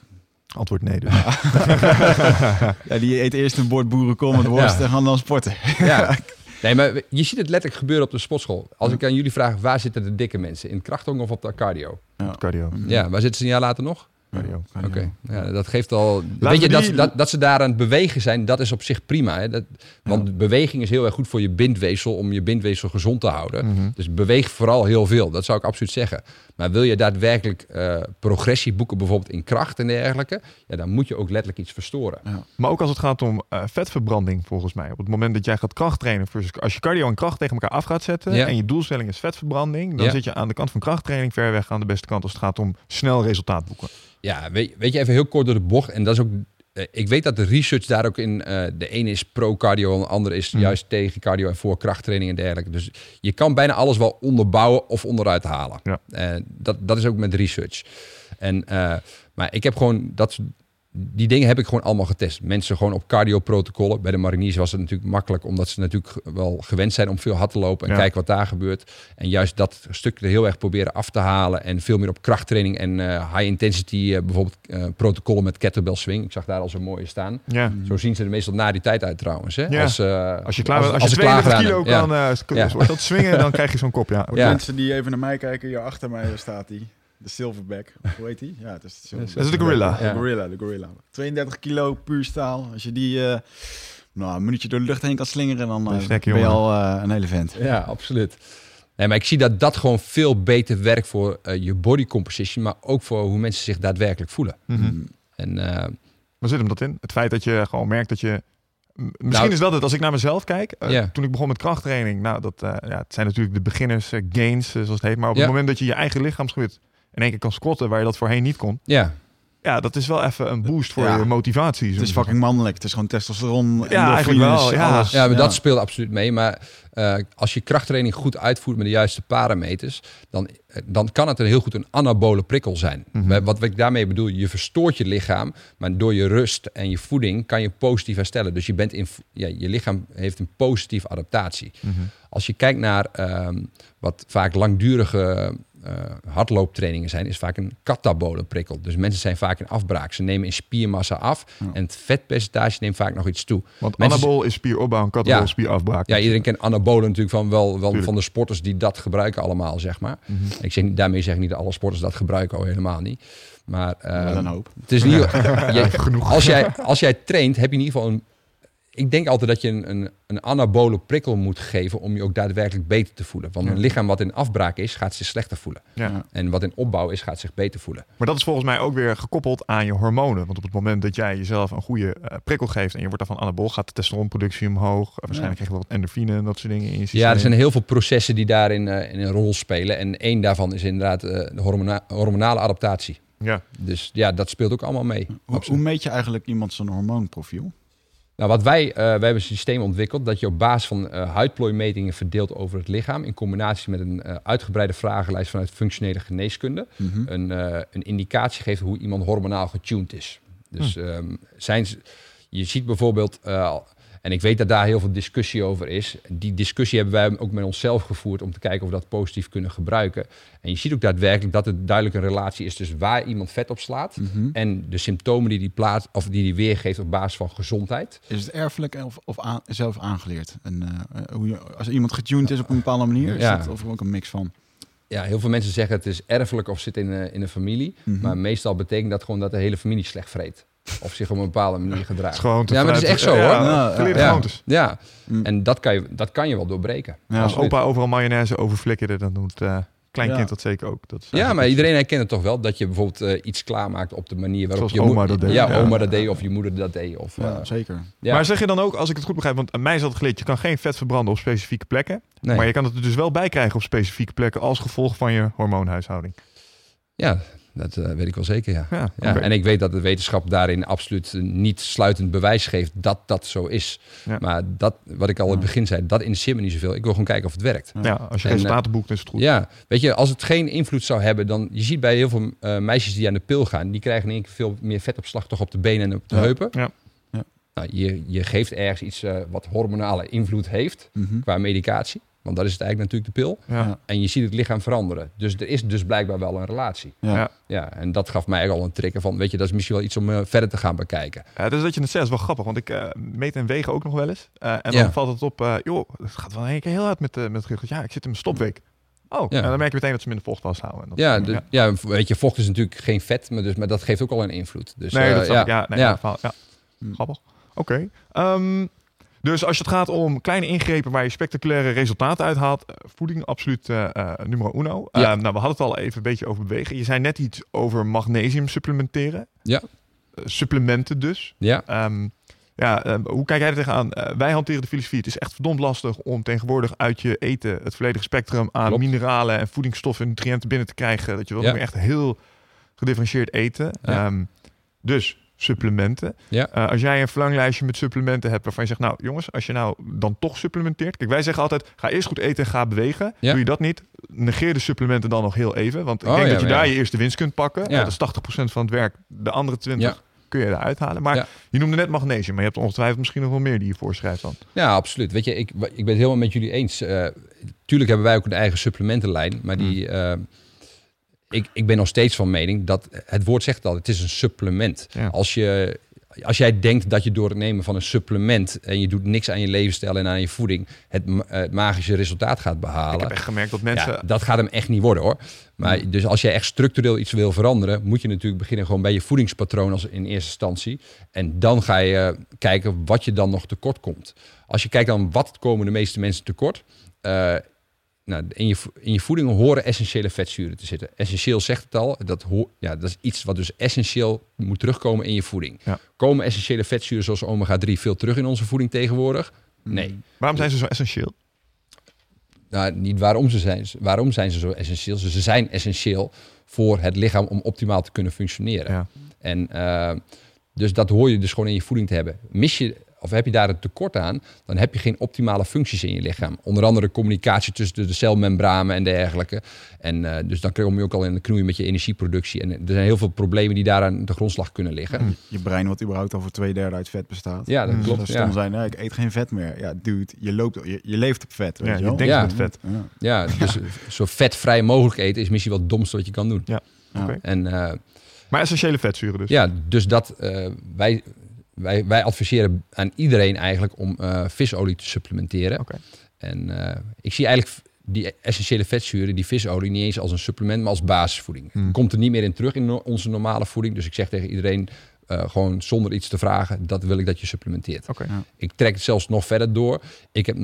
Antwoord nee dus. Ja. Ja, die eet eerst een bord boerenkool met worst ja. en gaan dan sporten. Ja. Nee, maar je ziet het letterlijk gebeuren op de sportschool. Als ja. ik aan jullie vraag, waar zitten de dikke mensen? In krachtong of op de cardio? Ja, op cardio. Ja, waar zitten ze een jaar later nog? Cardio. Oké, okay. ja, dat geeft al... Laat weet je, dat, die... dat, dat ze daar aan het bewegen zijn, dat is op zich prima. Hè? Dat, want ja. beweging is heel erg goed voor je bindweefsel, om je bindweefsel gezond te houden. Mm-hmm. Dus beweeg vooral heel veel, dat zou ik absoluut zeggen. Maar wil je daadwerkelijk uh, progressie boeken, bijvoorbeeld in kracht en dergelijke, ja, dan moet je ook letterlijk iets verstoren. Ja. Maar ook als het gaat om uh, vetverbranding, volgens mij. Op het moment dat jij gaat krachttrainen, als je cardio en kracht tegen elkaar af gaat zetten, ja. en je doelstelling is vetverbranding, dan ja. zit je aan de kant van krachttraining ver weg aan de beste kant als het gaat om snel resultaat boeken. Ja, weet, weet je, even heel kort door de bocht. En dat is ook. Uh, ik weet dat de research daar ook in. Uh, de ene is pro-cardio, en de andere is mm. juist tegen cardio en voor krachttraining en dergelijke. Dus je kan bijna alles wel onderbouwen of onderuit halen. Ja. Uh, dat, dat is ook met research. En, uh, maar ik heb gewoon. Dat, die dingen heb ik gewoon allemaal getest. Mensen gewoon op cardio-protocollen. Bij de mariniers was het natuurlijk makkelijk, omdat ze natuurlijk wel gewend zijn om veel hard te lopen en ja. kijken wat daar gebeurt. En juist dat stuk er heel erg proberen af te halen en veel meer op krachttraining en uh, high-intensity uh, bijvoorbeeld uh, protocollen met kettlebell swing. Ik zag daar al zo'n mooie staan. Ja. Zo zien ze er meestal na die tijd uit trouwens. Hè? Ja. Als, uh, als je klaar bent, als je tweeëndertig kilo kan ja. uh, ja. dat swingen, dan krijg je zo'n kop. Ja. Ja. Mensen die even naar mij kijken, hier achter mij staat die. De silverback, hoe heet die? Ja, het is de silverback. Dat is de gorilla. De gorilla, de gorilla. tweeëndertig kilo puur staal. Als je die uh, nou, een minuutje door de lucht heen kan slingeren, dan uh, ben je al uh, een hele vent. Ja, absoluut. Nee, maar ik zie dat dat gewoon veel beter werkt voor uh, je body composition, maar ook voor hoe mensen zich daadwerkelijk voelen. Mm-hmm. En, uh, waar zit hem dat in? Het feit dat je gewoon merkt dat je... Misschien nou, is dat het. Als ik naar mezelf kijk, uh, yeah. toen ik begon met krachttraining, nou, dat uh, ja, het zijn natuurlijk de beginners uh, gains, uh, zoals het heet, maar op yeah. het moment dat je je eigen lichaamsgebied in één keer kan squatten waar je dat voorheen niet kon. Ja. Ja, dat is wel even een boost voor ja. je motivatie. Het is fucking mannelijk. Het is gewoon testosteron. Ja, eigenlijk wel. Ja, alles. ja maar ja. dat speelt absoluut mee. Maar uh, als je krachttraining goed uitvoert met de juiste parameters, dan, dan kan het een heel goed een anabole prikkel zijn. Mm-hmm. Wat ik daarmee bedoel, je verstoort je lichaam, maar door je rust en je voeding kan je positief herstellen. Dus je, bent in, ja, je lichaam heeft een positieve adaptatie. Mm-hmm. Als je kijkt naar um, wat vaak langdurige uh, hardlooptrainingen zijn, is vaak een katabole prikkel. Dus mensen zijn vaak in afbraak. Ze nemen in spiermassa af ja. en het vetpercentage neemt vaak nog iets toe. Want mensen... anabool is spieropbouw en katabol ja. spierafbraak. Ja, iedereen kent anabolen natuurlijk van wel, wel van de sporters die dat gebruiken allemaal, zeg maar. Mm-hmm. Ik zeg, daarmee zeg ik niet dat alle sporters dat gebruiken, oh, helemaal niet. Maar uh, ja, dan hoop. Het is niet... Ja. Je, genoeg. Als jij, als jij traint, heb je in ieder geval een... Ik denk altijd dat je een, een, een anabole prikkel moet geven om je ook daadwerkelijk beter te voelen. Want een ja. lichaam wat in afbraak is, gaat zich slechter voelen. Ja. En wat in opbouw is, gaat zich beter voelen. Maar dat is volgens mij ook weer gekoppeld aan je hormonen. Want op het moment dat jij jezelf een goede uh, prikkel geeft en je wordt daarvan anabool, gaat de testosteronproductie omhoog. Uh, waarschijnlijk ja. krijg je wel wat endorfine en dat soort dingen in je systeem. Ja, er zijn heel veel processen die daarin uh, in een rol spelen. En één daarvan is inderdaad uh, de hormona- hormonale adaptatie. Ja. Dus ja, dat speelt ook allemaal mee. Hoe, hoe meet je eigenlijk iemand zijn hormoonprofiel? Nou, wat wij, uh, wij hebben een systeem ontwikkeld dat je op basis van uh, huidplooimetingen verdeelt over het lichaam. In combinatie met een uh, uitgebreide vragenlijst vanuit functionele geneeskunde. Mm-hmm. Een, uh, een indicatie geeft hoe iemand hormonaal getuned is. Dus mm. um, zijn, je ziet bijvoorbeeld, uh, en ik weet dat daar heel veel discussie over is. Die discussie hebben wij ook met onszelf gevoerd om te kijken of we dat positief kunnen gebruiken. En je ziet ook daadwerkelijk dat er duidelijk een relatie is tussen waar iemand vet op slaat... Mm-hmm. en de symptomen die die, plaat, of die die weergeeft op basis van gezondheid. Is het erfelijk of, of aan, zelf aangeleerd? En, uh, hoe je, als iemand getuned is op een bepaalde manier, is ja. dat of er ook een mix van? Ja, heel veel mensen zeggen het is erfelijk of zit in, uh, in de familie. Mm-hmm. Maar meestal betekent dat gewoon dat de hele familie slecht vreet. Of zich op een bepaalde manier gedraagt. Ja, maar dat is echt zo, hoor. Ja, ja, ja. ja. en dat kan, je, dat kan je wel doorbreken. Ja, als opa overal mayonaise overflikkerde, dan doet... Uh... Klein kind ja. dat zeker ook. Dat ja, maar iedereen herkent het toch wel. Dat je bijvoorbeeld uh, iets klaarmaakt op de manier waarop zoals je oma mo- dat deed. Ja, ja, oma dat deed of je moeder dat deed. Of, ja, uh, zeker. Ja. Maar zeg je dan ook, als ik het goed begrijp, want aan mij is dat geleerd. Je kan geen vet verbranden op specifieke plekken. Nee. Maar je kan het er dus wel bij krijgen op specifieke plekken als gevolg van je hormoonhuishouding. Ja, dat uh, weet ik wel zeker, ja. ja, ja okay. En ik weet dat de wetenschap daarin absoluut niet sluitend bewijs geeft dat dat zo is. Ja. Maar dat, wat ik al in het begin zei, dat interesseert me niet zoveel. Ik wil gewoon kijken of het werkt. Ja, als je en, resultaten boekt, is het goed. Ja, weet je, als het geen invloed zou hebben, dan... Je ziet bij heel veel uh, meisjes die aan de pil gaan, die krijgen in één keer veel meer vetopslag toch op de benen en op de ja. heupen. Ja. Ja. Nou, je, je geeft ergens iets uh, wat hormonale invloed heeft mm-hmm. qua medicatie. Want dat is het eigenlijk natuurlijk de pil. Ja. En je ziet het lichaam veranderen. Dus er is dus blijkbaar wel een relatie. Ja. Ja, en dat gaf mij al een trigger van... weet je, dat is misschien wel iets om uh, verder te gaan bekijken. Ja, dus dat je het zegt is wel grappig. Want ik uh, meet en weeg ook nog wel eens. Uh, en dan ja. valt het op... Uh, joh, het gaat wel in één keer heel hard met, uh, met het rug. Ja, ik zit in mijn stopweek. Oh, ja. En dan merk je meteen dat ze minder vocht vasthouden. En dat ja, de, ja. ja, weet je, vocht is natuurlijk geen vet. Maar, dus, maar dat geeft ook al een invloed. Dus, nee, uh, dat ja. ja, nee, ja. ja. ja. Grappig. Oké. Okay. Um, Dus als het gaat om kleine ingrepen waar je spectaculaire resultaten uithaalt, voeding absoluut uh, uh, numero uno. Ja. Uh, nou, we hadden het al even een beetje over bewegen. Je zei net iets over magnesium supplementeren. Ja. Uh, supplementen dus. Ja. Um, ja uh, hoe kijk jij er tegenaan? Uh, wij hanteren de filosofie. Het is echt verdomd lastig om tegenwoordig uit je eten het volledige spectrum aan Klopt. mineralen en voedingsstoffen en nutriënten binnen te krijgen. Dat je wel ja. echt heel gedifferentieerd eten. Ja. Um, dus... supplementen. Ja. Uh, als jij een verlanglijstje met supplementen hebt waarvan je zegt, nou jongens, als je nou dan toch supplementeert. Kijk, wij zeggen altijd, ga eerst goed eten en ga bewegen. Ja. Doe je dat niet, negeer de supplementen dan nog heel even. Want ik oh, denk ja, dat je ja. daar je eerste winst kunt pakken. Ja. Ja, dat is tachtig procent van het werk. De andere twintig procent ja. kun je eruit halen. Maar ja. je noemde net magnesium, maar je hebt ongetwijfeld misschien nog wel meer die je voorschrijft dan. Ja, absoluut. Weet je, ik, ik ben het helemaal met jullie eens. Uh, tuurlijk hebben wij ook een eigen supplementenlijn, maar die... Uh, Ik, ik ben nog steeds van mening dat het woord zegt al, het is een supplement. Ja. Als je, als jij denkt dat je door het nemen van een supplement en je doet niks aan je levensstijl en aan je voeding het, het magische resultaat gaat behalen. Ik heb echt gemerkt dat mensen... Ja, dat gaat hem echt niet worden, hoor. Maar dus als je echt structureel iets wil veranderen, moet je natuurlijk beginnen gewoon bij je voedingspatroon als in eerste instantie. En dan ga je kijken wat je dan nog tekort komt. Als je kijkt dan wat komen de meeste mensen tekort. Uh, Nou, in, je, in je voeding horen essentiële vetzuren te zitten. Essentieel zegt het al. Dat, ho- ja, dat is iets wat dus essentieel moet terugkomen in je voeding. Ja. Komen essentiële vetzuren zoals omega drie veel terug in onze voeding tegenwoordig? Nee. Waarom zijn ze zo essentieel? Nou, niet waarom ze zijn. Waarom zijn ze zo essentieel? Ze zijn essentieel voor het lichaam om optimaal te kunnen functioneren. Ja. En uh, dus dat hoor je dus gewoon in je voeding te hebben. Mis je... of heb je daar een tekort aan, dan heb je geen optimale functies in je lichaam. Onder andere communicatie tussen de celmembranen en dergelijke. En uh, dus dan kom je ook al in de knoei met je energieproductie. En er zijn heel veel problemen die daar aan de grondslag kunnen liggen. Je brein, wat überhaupt al voor twee derde uit vet bestaat. Ja, dat dus klopt. Stom ja. zijn, nee, ik eet geen vet meer. Ja, dude, je, loopt, je, je leeft op vet. Weet ja, je wel? denkt ja. met vet. Ja, ja dus ja. zo vetvrij mogelijk eten is misschien wel het domste wat je kan doen. Ja. Ja. Okay. En, uh, maar essentiële vetzuren dus. Ja, dus dat uh, wij... Wij, wij adviseren aan iedereen eigenlijk om uh, visolie te supplementeren. Okay. En uh, ik zie eigenlijk die essentiële vetzuren, die visolie, niet eens als een supplement, maar als basisvoeding. Mm. Komt er niet meer in terug in no- onze normale voeding. Dus ik zeg tegen iedereen, uh, gewoon zonder iets te vragen, dat wil ik dat je supplementeert. Okay. Ja. Ik trek het zelfs nog verder door. Ik, heb,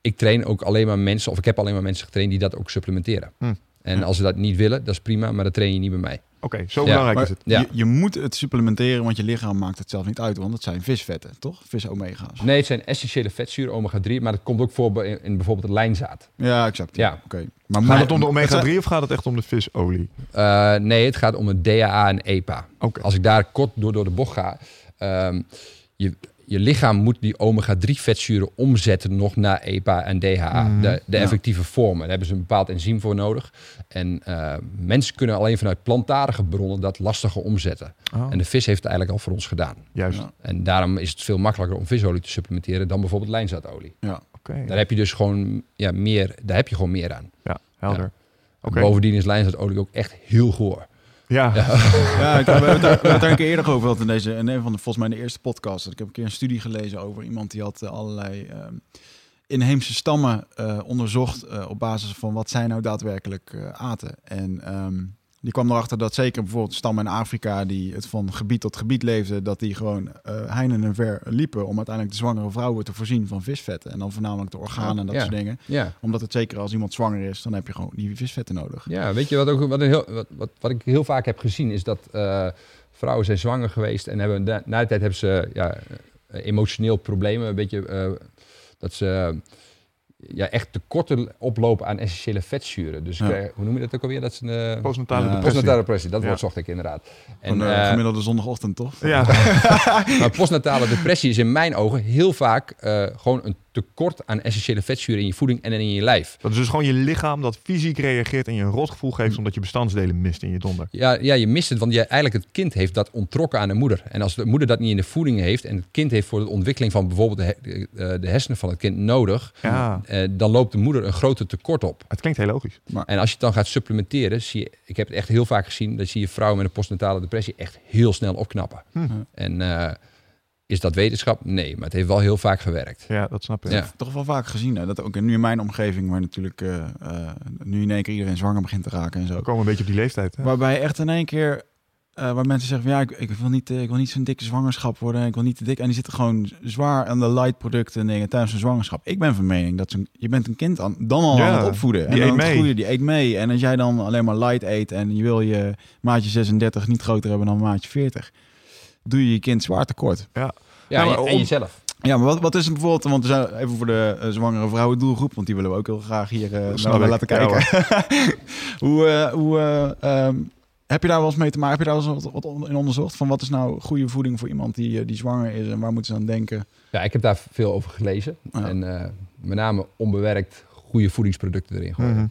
ik train ook alleen maar mensen, of ik heb alleen maar mensen getraind die dat ook supplementeren. Mm. En ja. als ze dat niet willen, dat is prima, maar dat train je niet bij mij. Oké, okay, zo ja, belangrijk maar, is het. Ja. Je, je moet het supplementeren, want je lichaam maakt het zelf niet uit. Want het zijn visvetten, toch? Vis-omega's. Nee, het zijn essentiële vetzuren, omega drie. Maar dat komt ook voor in, in bijvoorbeeld het lijnzaad. Ja, exact. Ja. Ja. Okay. Maar gaat maar, het om de omega drie of gaat het echt om de visolie? Uh, nee, het gaat om het D H A en E P A. Okay. Als ik daar kort door, door de bocht ga... Um, je, je lichaam moet die omega drie vetzuren omzetten nog naar E P A en D H A. Mm, de de ja. effectieve vormen. Daar hebben ze een bepaald enzym voor nodig. En uh, mensen kunnen alleen vanuit plantaardige bronnen dat lastiger omzetten. Oh. En de vis heeft het eigenlijk al voor ons gedaan. Juist. Ja. En daarom is het veel makkelijker om visolie te supplementeren dan bijvoorbeeld lijnzaadolie. Ja. Okay. Daar heb je dus gewoon, ja, meer, daar heb je gewoon meer aan. Ja, helder. Ja. Okay. Bovendien is lijnzaadolie ook echt heel goor. Ja, ja. ja ik, we hebben het daar een keer eerder over gehad in deze, in een van de, volgens mij in de eerste podcast. Ik heb een keer een studie gelezen over iemand die had allerlei uh, inheemse stammen uh, onderzocht uh, op basis van wat zij nou daadwerkelijk uh, aten. En um, die kwam erachter dat zeker bijvoorbeeld stammen in Afrika die het van gebied tot gebied leefden, dat die gewoon uh, heinen en ver liepen om uiteindelijk de zwangere vrouwen te voorzien van visvetten. En dan voornamelijk de organen en dat ja. soort dingen. Ja. Omdat het zeker als iemand zwanger is, dan heb je gewoon die visvetten nodig. Ja, weet je wat ook wat, een heel, wat, wat, wat ik heel vaak heb gezien is dat uh, vrouwen zijn zwanger geweest en hebben, na, na de tijd hebben ze ja, emotioneel problemen. Een beetje uh, dat ze... Uh, ja, echt tekorten oplopen aan essentiële vetzuren. Dus ja. krijg, hoe noem je dat ook alweer? Dat is een postnatale ja. depressie. depressie. Dat ja. woord zocht ik inderdaad. En, Van, uh, gemiddelde zondagochtend, toch? Ja. Maar postnatale depressie is in mijn ogen heel vaak uh, gewoon een tekort aan essentiële vetzuren in je voeding en in je lijf. Dat is dus gewoon je lichaam dat fysiek reageert en je een rotgevoel geeft omdat je bestandsdelen mist in je donder. Ja, ja je mist het, want je, eigenlijk het kind heeft dat onttrokken aan de moeder. En als de moeder dat niet in de voeding heeft en het kind heeft voor de ontwikkeling van bijvoorbeeld de, de hersenen van het kind nodig, ja. eh, dan loopt de moeder een groter tekort op. Het klinkt heel logisch. Maar... En als je het dan gaat supplementeren, zie je, ik heb het echt heel vaak gezien, dat zie je vrouwen met een postnatale depressie echt heel snel opknappen. Hm. En... Uh, Is dat wetenschap? Nee, maar het heeft wel heel vaak gewerkt. Ja, dat snap ik. Ja. Toch wel vaak gezien. Hè? Dat ook nu in mijn omgeving, waar natuurlijk uh, uh, nu in één keer iedereen zwanger begint te raken en zo. We komen een beetje op die leeftijd. Hè? Waarbij echt in één keer, uh, waar mensen zeggen van ja, ik, ik wil niet, uh, ik wil niet zo'n dikke zwangerschap worden. Ik wil niet te dik. En die zitten gewoon zwaar aan de light producten en dingen tijdens een zwangerschap. Ik ben van mening dat ze, je bent een kind aan, dan al ja, aan het opvoeden. En dan het groeien, die eet mee. En als jij dan alleen maar light eet en je wil je maatje zesendertig niet groter hebben dan maatje veertig. Doe je je kind zwaar tekort. Ja, ja nou, en, je, en jezelf. Ja, maar wat, wat is het bijvoorbeeld... Want zijn even voor de uh, zwangere vrouwen doelgroep... want die willen we ook heel graag hier uh, naar nou, laten kijken. Ja, hoe uh, hoe uh, um, heb je daar wel eens mee te maken? Heb je daar wel eens wat, wat in onderzocht? Van wat is nou goede voeding voor iemand die, uh, die zwanger is... en waar moeten ze aan denken? Ja, ik heb daar veel over gelezen. Ja. En uh, met name onbewerkt goede voedingsproducten erin gooien. Mm-hmm.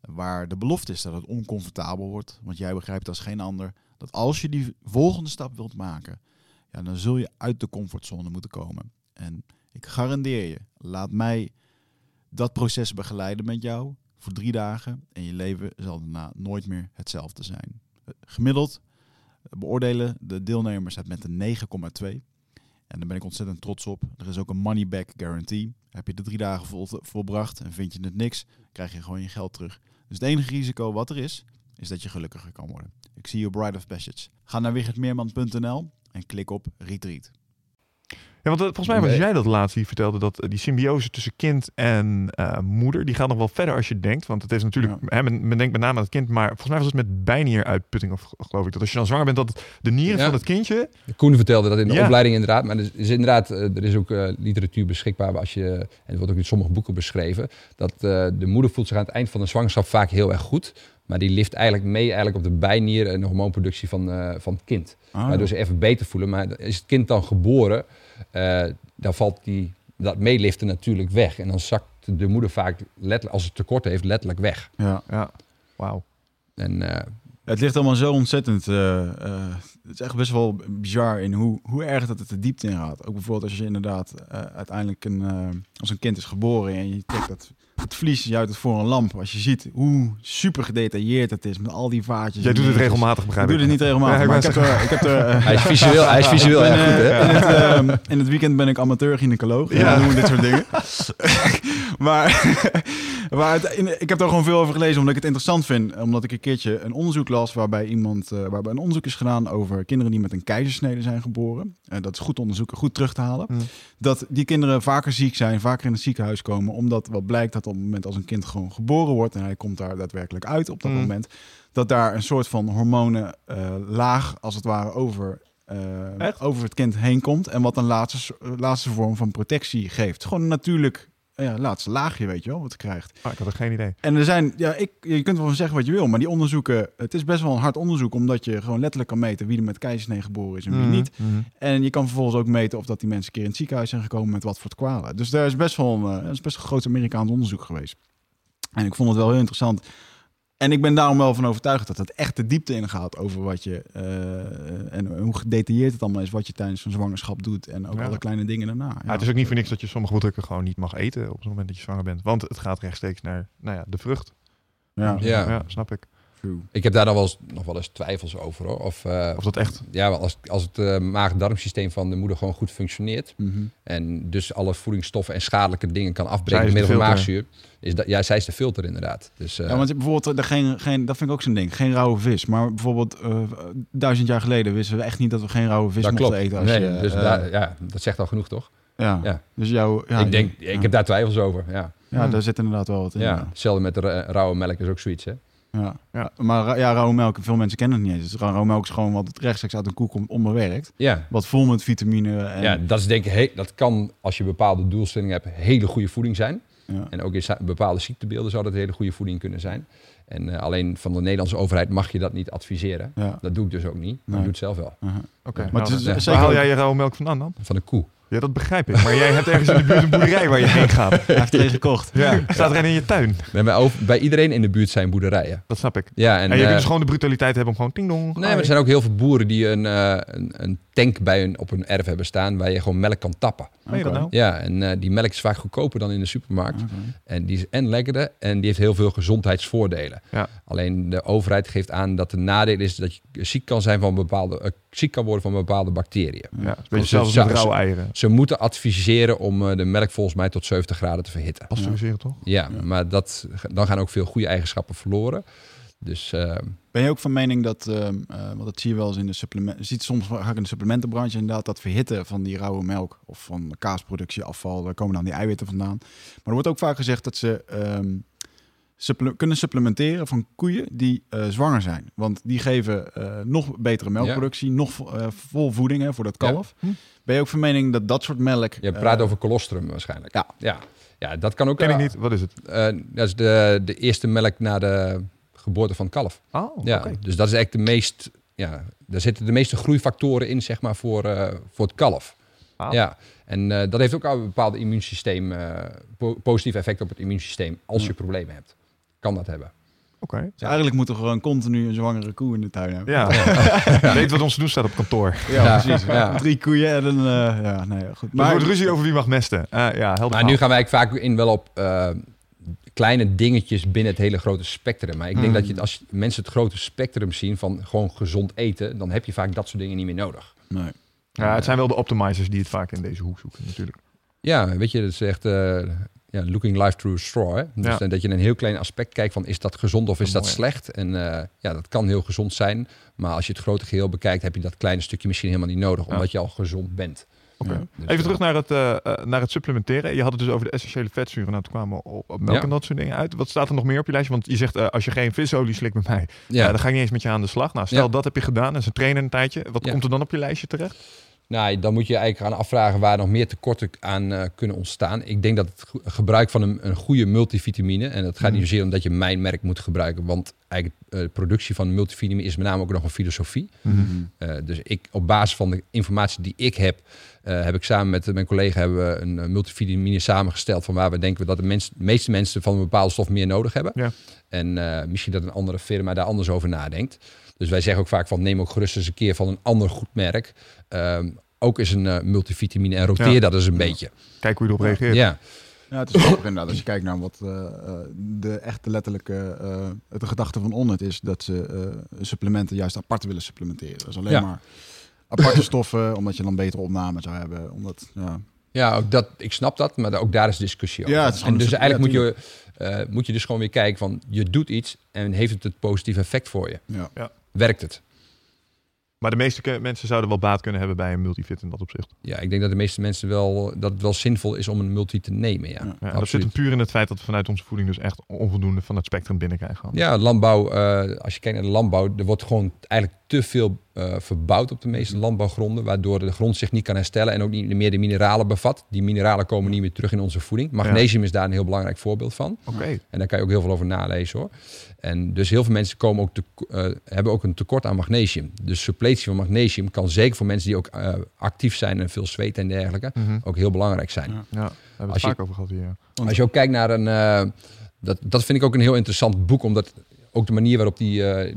Waar de belofte is dat het oncomfortabel wordt. Want jij begrijpt als geen ander dat als je die volgende stap wilt maken... Ja, dan zul je uit de comfortzone moeten komen. En Ik garandeer je, laat mij dat proces begeleiden met jou voor drie dagen en je leven zal daarna nooit meer hetzelfde zijn. Gemiddeld beoordelen de deelnemers het met een negen komma twee. En daar ben ik ontzettend trots op. Er is ook een money back guarantee. Heb je de drie dagen vol, volbracht en vind je het niks, krijg je gewoon je geld terug. Dus het enige risico wat er is, is dat je gelukkiger kan worden. Ik zie je op Ride of Passage. Ga naar wichert meerman punt n l en klik op Retreat. Ja, want volgens mij was jij dat laatst die vertelde dat die symbiose tussen kind en uh, moeder, die gaat nog wel verder als je denkt. Want het is natuurlijk, ja. hè, men, men denkt met name aan het kind, maar volgens mij was het met bijnieruitputting, of geloof ik, dat als je dan zwanger bent, dat de nieren ja. van het kindje... Koen vertelde dat in de ja. opleiding inderdaad, maar er is, is inderdaad, er is ook uh, literatuur beschikbaar als je, en het wordt ook in sommige boeken beschreven, dat uh, de moeder voelt zich aan het eind van de zwangerschap vaak heel erg goed. Maar die lift eigenlijk mee eigenlijk op de bijnier en de hormoonproductie van, uh, van het kind. Ah, waardoor ze even beter voelen. Maar is het kind dan geboren, uh, dan valt die, dat meeliften natuurlijk weg. En dan zakt de moeder vaak, letterlijk, als het tekort heeft, letterlijk weg. Ja, ja. Wauw. En, uh, het ligt allemaal zo ontzettend. Uh, uh, het is echt best wel bizar in hoe, hoe erg dat het de diepte in gaat. Ook bijvoorbeeld als je inderdaad uh, uiteindelijk een, uh, als een kind is geboren en je trekt dat... Het vlies juist het voor een lamp. Als je ziet hoe super gedetailleerd het is met al die vaartjes. Jij doet het regelmatig, begrijp ik. Ik doe het niet regelmatig, ja, maar ik heb, er, ik heb er... Hij is visueel, hij is visueel ben, goed, hè? In het, um, in het weekend ben ik amateur-gynaecoloog. Ja. Dan doen we dit soort dingen. maar maar het, in, ik heb daar gewoon veel over gelezen, omdat ik het interessant vind. Omdat ik een keertje een onderzoek las waarbij iemand, uh, waarbij een onderzoek is gedaan over kinderen die met een keizersnede zijn geboren. Uh, dat is goed onderzoeken, goed terug te halen. Mm. Dat die kinderen vaker ziek zijn, vaker in het ziekenhuis komen, omdat wat blijkt dat op het moment als een kind gewoon geboren wordt en hij komt daar daadwerkelijk uit op dat mm. moment, dat daar een soort van hormonen uh, laag als het ware over, uh, over het kind heen komt en wat een laatste, laatste vorm van protectie geeft. Gewoon een natuurlijk ja, laatste laagje, weet je wel, wat je krijgt. Ah, ik had er geen idee. En er zijn, ja, ik, je kunt wel van zeggen wat je wil, maar die onderzoeken, het is best wel een hard onderzoek, omdat je gewoon letterlijk kan meten wie er met keizersnee geboren is en wie mm. niet. Mm. En je kan vervolgens ook meten of dat die mensen een keer in het ziekenhuis zijn gekomen met wat voor kwalen. Dus daar is best wel een, dat is best een groot Amerikaans onderzoek geweest. En ik vond het wel heel interessant. En ik ben daarom wel van overtuigd dat het echt de diepte ingaat over wat je uh, en hoe gedetailleerd het allemaal is wat je tijdens zo'n zwangerschap doet en ook ja. alle kleine dingen daarna. Ja. Ja, het is ook niet voor niks dat je sommige producten gewoon niet mag eten op het moment dat je zwanger bent, want het gaat rechtstreeks naar nou ja, de vrucht. Ja, ja. ja snap ik. True. Ik heb daar nog wel eens, nog wel eens twijfels over, hoor. Of, uh, of dat echt? Ja, als, als het uh, maag-darmsysteem van de moeder gewoon goed functioneert mm-hmm. en dus alle voedingsstoffen en schadelijke dingen kan afbreken door middel van maagzuur, is dat, ja, zij is de filter inderdaad. Dus, uh, ja, want bijvoorbeeld, de, geen, geen, dat vind ik ook zo'n ding, geen rauwe vis. Maar bijvoorbeeld uh, duizend jaar geleden wisten we echt niet dat we geen rauwe vis dat mochten klopt. eten. Als nee, je, dus uh, daar, ja, dat zegt al genoeg, toch? Ja, ja. Dus jou, ja, ik, denk, ja. ik heb daar twijfels over. Ja, ja hmm. daar zit inderdaad wel wat in. Ja, ja. Hetzelfde met de uh, rauwe melk is ook zoiets, hè? Ja. ja, maar ja, rauwe melk, veel mensen kennen het niet eens. Dus rauwe melk is gewoon wat rechtstreeks uit een koe komt, onbewerkt. Ja. Wat vol met vitamine. En... Ja, dat is denk ik, he- dat kan als je bepaalde doelstellingen hebt, hele goede voeding zijn. Ja. En ook in bepaalde ziektebeelden zou dat hele goede voeding kunnen zijn. En uh, alleen van de Nederlandse overheid mag je dat niet adviseren. Ja. Dat doe ik dus ook niet. Nee. Ik doe het zelf wel. Uh-huh. Oké. Okay. Ja. Maar nou, het is, ja. zeker... Waar haal jij je rauwe melk vandaan dan? Van de koe. Ja, dat begrijp ik. Maar jij hebt ergens in de buurt een boerderij waar je heen gaat. Hij heeft er een gekocht. Ja. Staat er een in je tuin. Nee, maar over, bij iedereen in de buurt zijn boerderijen. Dat snap ik. Ja, en, en je kunt uh, dus gewoon de brutaliteit hebben om gewoon ting-dong. Nee, maar er zijn ook heel veel boeren die een, uh, een, een tank bij hun op hun erf hebben staan waar je gewoon melk kan tappen. Okay. Je dat nou? Ja, en uh, die melk is vaak goedkoper dan in de supermarkt. Okay. En die is en lekkerder en die heeft heel veel gezondheidsvoordelen. Ja. Alleen de overheid geeft aan dat de nadeel is dat je ziek kan zijn van bepaalde... Uh, ziek kan worden van bepaalde bacteriën. Ja, beetje zelfs met rauwe eieren. Ze moeten adviseren om de melk volgens mij tot zeventig graden te verhitten. Pasteuriseren toch? Ja, ja, maar dat, dan gaan ook veel goede eigenschappen verloren. Dus, uh... Ben je ook van mening dat, uh, want dat zie je wel eens in de supplementen, ziet soms ga ik in de supplementenbranche inderdaad dat verhitten van die rauwe melk of van kaasproductieafval, daar komen dan die eiwitten vandaan. Maar er wordt ook vaak gezegd dat ze um, Supple- kunnen supplementeren van koeien die uh, zwanger zijn. Want die geven uh, nog betere melkproductie, ja. nog vo- uh, vol voeding hè, voor dat kalf. Ja. Hm. Ben je ook van mening dat dat soort melk... Je praat uh, over colostrum waarschijnlijk. Ja. Ja. ja, dat kan ook... Ken uh, ik niet, wat is het? Uh, dat is de, de eerste melk na de geboorte van het kalf. Oh, ja, okay. Dus dat is eigenlijk de meest... Ja, daar zitten de meeste groeifactoren in, zeg maar, voor, uh, voor het kalf. Ah. Ja, en uh, dat heeft ook een bepaald immuunsysteem... Uh, po- positief effect op het immuunsysteem als ja. je problemen hebt. Kan dat hebben. Okay. Dus ja. Eigenlijk moeten we gewoon continu een zwangere koe in de tuin hebben. Ja. Ja. Weet wat ons te doen staat op kantoor. Ja, ja. Precies. Ja. Drie koeien en een... Uh, ja, nee, goed. Maar er wordt ruzie over wie mag mesten. Uh, ja, helder. Maar nu gaan wij vaak in wel op uh, kleine dingetjes binnen het hele grote spectrum. Maar ik denk mm. dat je, als mensen het grote spectrum zien van gewoon gezond eten, dan heb je vaak dat soort dingen niet meer nodig. Nee. Ja, het zijn wel de optimizers die het vaak in deze hoek zoeken natuurlijk. Ja, weet je, dat is echt... Uh, Ja, looking life through a straw. Hè? Dus ja. dat je een heel klein aspect kijkt van is dat gezond of is dat, dat slecht? En uh, ja, dat kan heel gezond zijn. Maar als je het grote geheel bekijkt, heb je dat kleine stukje misschien helemaal niet nodig. Ja. Omdat je al gezond bent. Okay. Ja, dus even terug naar het, uh, naar het supplementeren. Je had het dus over de essentiële vetzuren. Nou, toen kwamen we op melk ja. en dat soort dingen uit. Wat staat er nog meer op je lijstje? Want je zegt, uh, als je geen visolie slikt bij mij, ja. uh, dan ga ik niet eens met je aan de slag. Nou, stel ja. dat heb je gedaan en ze trainen een tijdje. Wat ja. komt er dan op je lijstje terecht? Nou, dan moet je eigenlijk gaan afvragen waar nog meer tekorten aan uh, kunnen ontstaan. Ik denk dat het go- gebruik van een, een goede multivitamine... en dat gaat niet zozeer om dat je mijn merk moet gebruiken... want eigenlijk uh, de productie van multivitamine is met name ook nog een filosofie. Mm-hmm. Uh, dus ik, op basis van de informatie die ik heb... Uh, heb ik samen met mijn collega hebben we een uh, multivitamine samengesteld... van waar we denken dat de, mens, de meeste mensen van een bepaalde stof meer nodig hebben. Ja. En uh, misschien dat een andere firma daar anders over nadenkt. Dus wij zeggen ook vaak van neem ook gerust eens een keer van een ander goed merk. Um, ook is een uh, multivitamine en roteer ja. dat eens een ja. beetje. Kijk hoe je erop reageert. Ja. Ja, het is grappig inderdaad. Als je kijkt naar wat uh, de echte letterlijke uh, de gedachte van Onnit is... dat ze uh, supplementen juist apart willen supplementeren. Dus alleen ja. maar aparte stoffen, omdat je dan betere opname zou hebben. Omdat, ja, ja ook dat, ik snap dat, maar ook daar is discussie over. Ja, het is en dus eigenlijk moet je... Uh, moet je dus gewoon weer kijken van je doet iets en heeft het het positieve effect voor je? Ja. Ja. Werkt het? Maar de meeste ke- mensen zouden wel baat kunnen hebben bij een multifit in dat opzicht. Ja, ik denk dat de meeste mensen wel dat het wel zinvol is om een multi te nemen. Ja, ja, ja dat zit hem puur in het feit dat we vanuit onze voeding dus echt onvoldoende van het spectrum binnenkrijgen. Ja, landbouw. Uh, als je kijkt naar de landbouw, er wordt gewoon eigenlijk te veel uh, verbouwd op de meeste landbouwgronden, waardoor de grond zich niet kan herstellen en ook niet meer de mineralen bevat. Die mineralen komen niet meer terug in onze voeding. Magnesium ja. is daar een heel belangrijk voorbeeld van. Oké. Okay. En daar kan je ook heel veel over nalezen, hoor. En dus heel veel mensen komen ook te, uh, hebben ook een tekort aan magnesium. Dus suppletie van magnesium kan zeker voor mensen die ook uh, actief zijn en veel zweten en dergelijke mm-hmm. ook heel belangrijk zijn. Ja, ja daar hebben we het als vaak je, over gehad hier. Ja. Als je ook kijkt naar een... Uh, dat, dat vind ik ook een heel interessant boek, omdat ook de manier waarop die, uh,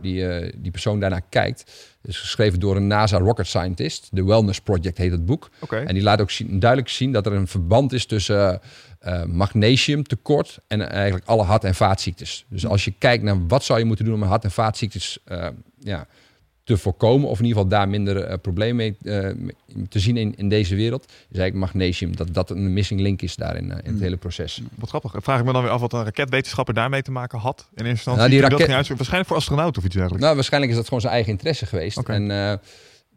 die, uh, die persoon daarnaar kijkt... is geschreven door een NASA rocket scientist. The Wellness Project heet het boek. Okay. En die laat ook zien, duidelijk zien dat er een verband is tussen uh, uh, magnesiumtekort en uh, eigenlijk alle hart- en vaatziektes. Dus als je kijkt naar wat zou je moeten doen om hart- en vaatziektes uh, ja, te voorkomen, of in ieder geval daar minder uh, problemen mee uh, te zien in, in deze wereld, is eigenlijk magnesium. Dat dat een missing link is daarin, uh, in het mm. hele proces. Wat grappig. Vraag ik me dan weer af wat een raketwetenschapper daarmee te maken had. In eerste instantie. Nou, die raket... dat ging uitzoeken. Waarschijnlijk voor astronauten of iets dergelijks. Nou, waarschijnlijk is dat gewoon zijn eigen interesse geweest. Okay. En, uh,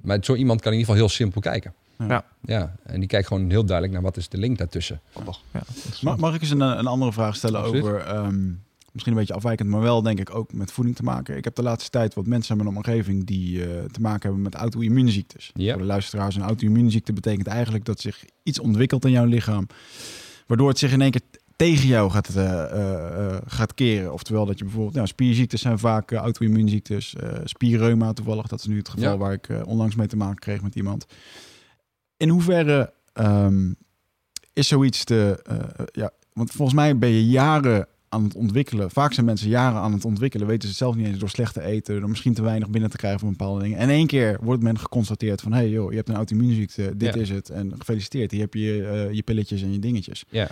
maar zo iemand kan in ieder geval heel simpel kijken. Ja. Ja, en die kijkt gewoon heel duidelijk naar wat is de link daartussen. Grappig. Ja, mag, mag ik eens een, een andere vraag stellen Absoluut. over... Um, misschien een beetje afwijkend, maar wel denk ik ook met voeding te maken. Ik heb de laatste tijd wat mensen in mijn omgeving die uh, te maken hebben met auto-immuunziektes. Yep. Voor de luisteraars, een auto-immuunziekte betekent eigenlijk dat zich iets ontwikkelt in jouw lichaam, waardoor het zich in één keer tegen jou gaat, uh, uh, gaat keren. Oftewel dat je bijvoorbeeld, nou, spierziektes zijn vaak uh, auto-immuunziektes, uh, spierreuma toevallig. Dat is nu het geval ja. waar ik uh, onlangs mee te maken kreeg met iemand. In hoeverre um, is zoiets te... Uh, ja, want volgens mij ben je jaren... aan het ontwikkelen. Vaak zijn mensen jaren aan het ontwikkelen, weten ze het zelf niet eens door slecht te eten, door misschien te weinig binnen te krijgen van bepaalde dingen. En in één keer wordt men geconstateerd van, hey joh, je hebt een auto-immuunziekte, dit ja. is het. En gefeliciteerd, hier heb je uh, je pilletjes en je dingetjes. Ja.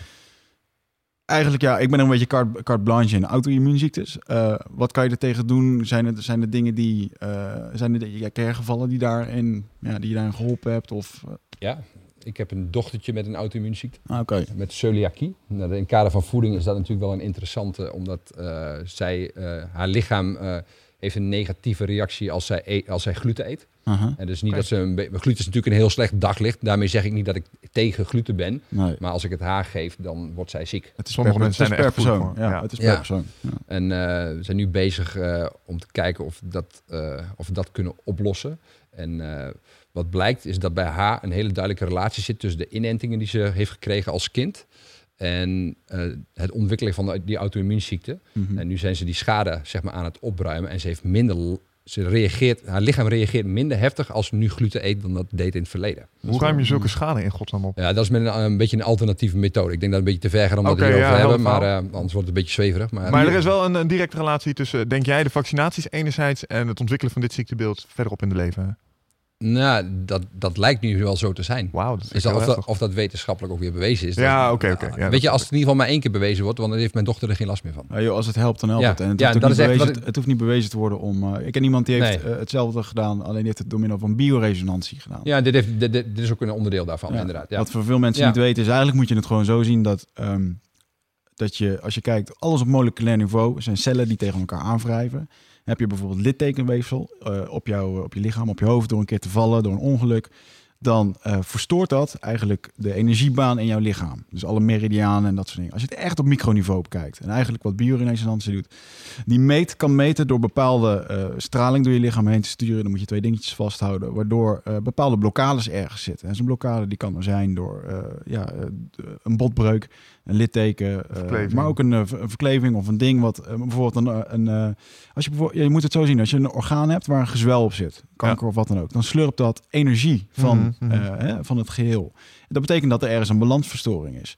Eigenlijk ja, ik ben een beetje carte, carte blanche in auto-immuunziektes. Uh, wat kan je er tegen doen? Zijn er, zijn er dingen die, uh, zijn er ja, hergevallen die daarin, ja, die je daarin geholpen hebt? Of, uh... Ja. Ik heb een dochtertje met een auto-immuunziekte, ah, okay. met celiakie. Nou, in het kader van voeding is dat natuurlijk wel een interessante, omdat uh, zij, uh, haar lichaam uh, heeft een negatieve reactie als zij, eet, als zij gluten eet. Uh-huh. En dus niet okay. dat ze een be- gluten is natuurlijk een heel slecht daglicht. Daarmee zeg ik niet dat ik tegen gluten ben, nee. maar als ik het haar geef, dan wordt zij ziek. Het is sommige per, mensen zijn het is per persoon. Ja, ja. Het is per ja. persoon. Ja. En uh, we zijn nu bezig uh, om te kijken of dat, uh, of dat kunnen oplossen. En uh, wat blijkt is dat bij haar een hele duidelijke relatie zit tussen de inentingen die ze heeft gekregen als kind en uh, het ontwikkelen van die auto-immuunziekte. Mm-hmm. En nu zijn ze die schade zeg maar, aan het opruimen en ze heeft minder Ze reageert, haar lichaam reageert minder heftig als ze nu gluten eet dan dat deed in het verleden. Hoe ruim je zulke schade in godsnaam op? Ja, dat is met een, een beetje een alternatieve methode. Ik denk dat het een beetje te ver gaat om okay, dat hierover ja, te hebben. Maar uh, anders wordt het een beetje zweverig. Maar, maar er is wel een, een directe relatie tussen, denk jij, de vaccinaties enerzijds en het ontwikkelen van dit ziektebeeld verderop in het leven? Nou, dat, dat lijkt nu wel zo te zijn. Wauw, dat is dat, of, dat, of dat wetenschappelijk ook weer bewezen is. Ja, oké. Okay, okay, ja, weet je, als het in ieder geval maar één keer bewezen wordt, want dan heeft mijn dochter er geen last meer van. Ja, joh, als het helpt, dan helpt ja. het. En het, ja, hoeft dat is bewezen, echt, het, het hoeft niet bewezen te worden om... Uh, ik ken iemand die heeft nee. uh, hetzelfde gedaan, alleen die heeft het door middel van bioresonantie gedaan. Ja, dit, heeft, dit, dit is ook een onderdeel daarvan, ja. inderdaad. Ja. Wat voor veel mensen ja. niet weten is, eigenlijk moet je het gewoon zo zien dat... Um, dat je, als je kijkt, alles op moleculair niveau zijn cellen die tegen elkaar aanwrijven. Heb je bijvoorbeeld littekenweefsel uh, op, jou, op je lichaam, op je hoofd... door een keer te vallen, door een ongeluk... dan uh, verstoort dat eigenlijk de energiebaan in jouw lichaam. Dus alle meridianen en dat soort dingen. Als je het echt op microniveau bekijkt... en eigenlijk wat bioresonantie doet... die meet, kan meten door bepaalde uh, straling door je lichaam heen te sturen. Dan moet je twee dingetjes vasthouden... waardoor uh, bepaalde blokkades ergens zitten. En zo'n blokkade die kan er zijn door uh, ja, uh, een botbreuk, een litteken... Uh, maar ook een, uh, een verkleving of een ding wat uh, bijvoorbeeld... een, een uh, als je, bijvoorbeeld, je moet het zo zien, als je een orgaan hebt waar een gezwel op zit... kanker ja. of wat dan ook, dan slurpt dat energie van... Mm-hmm. Uh, hè, van het geheel. Dat betekent dat er ergens een balansverstoring is.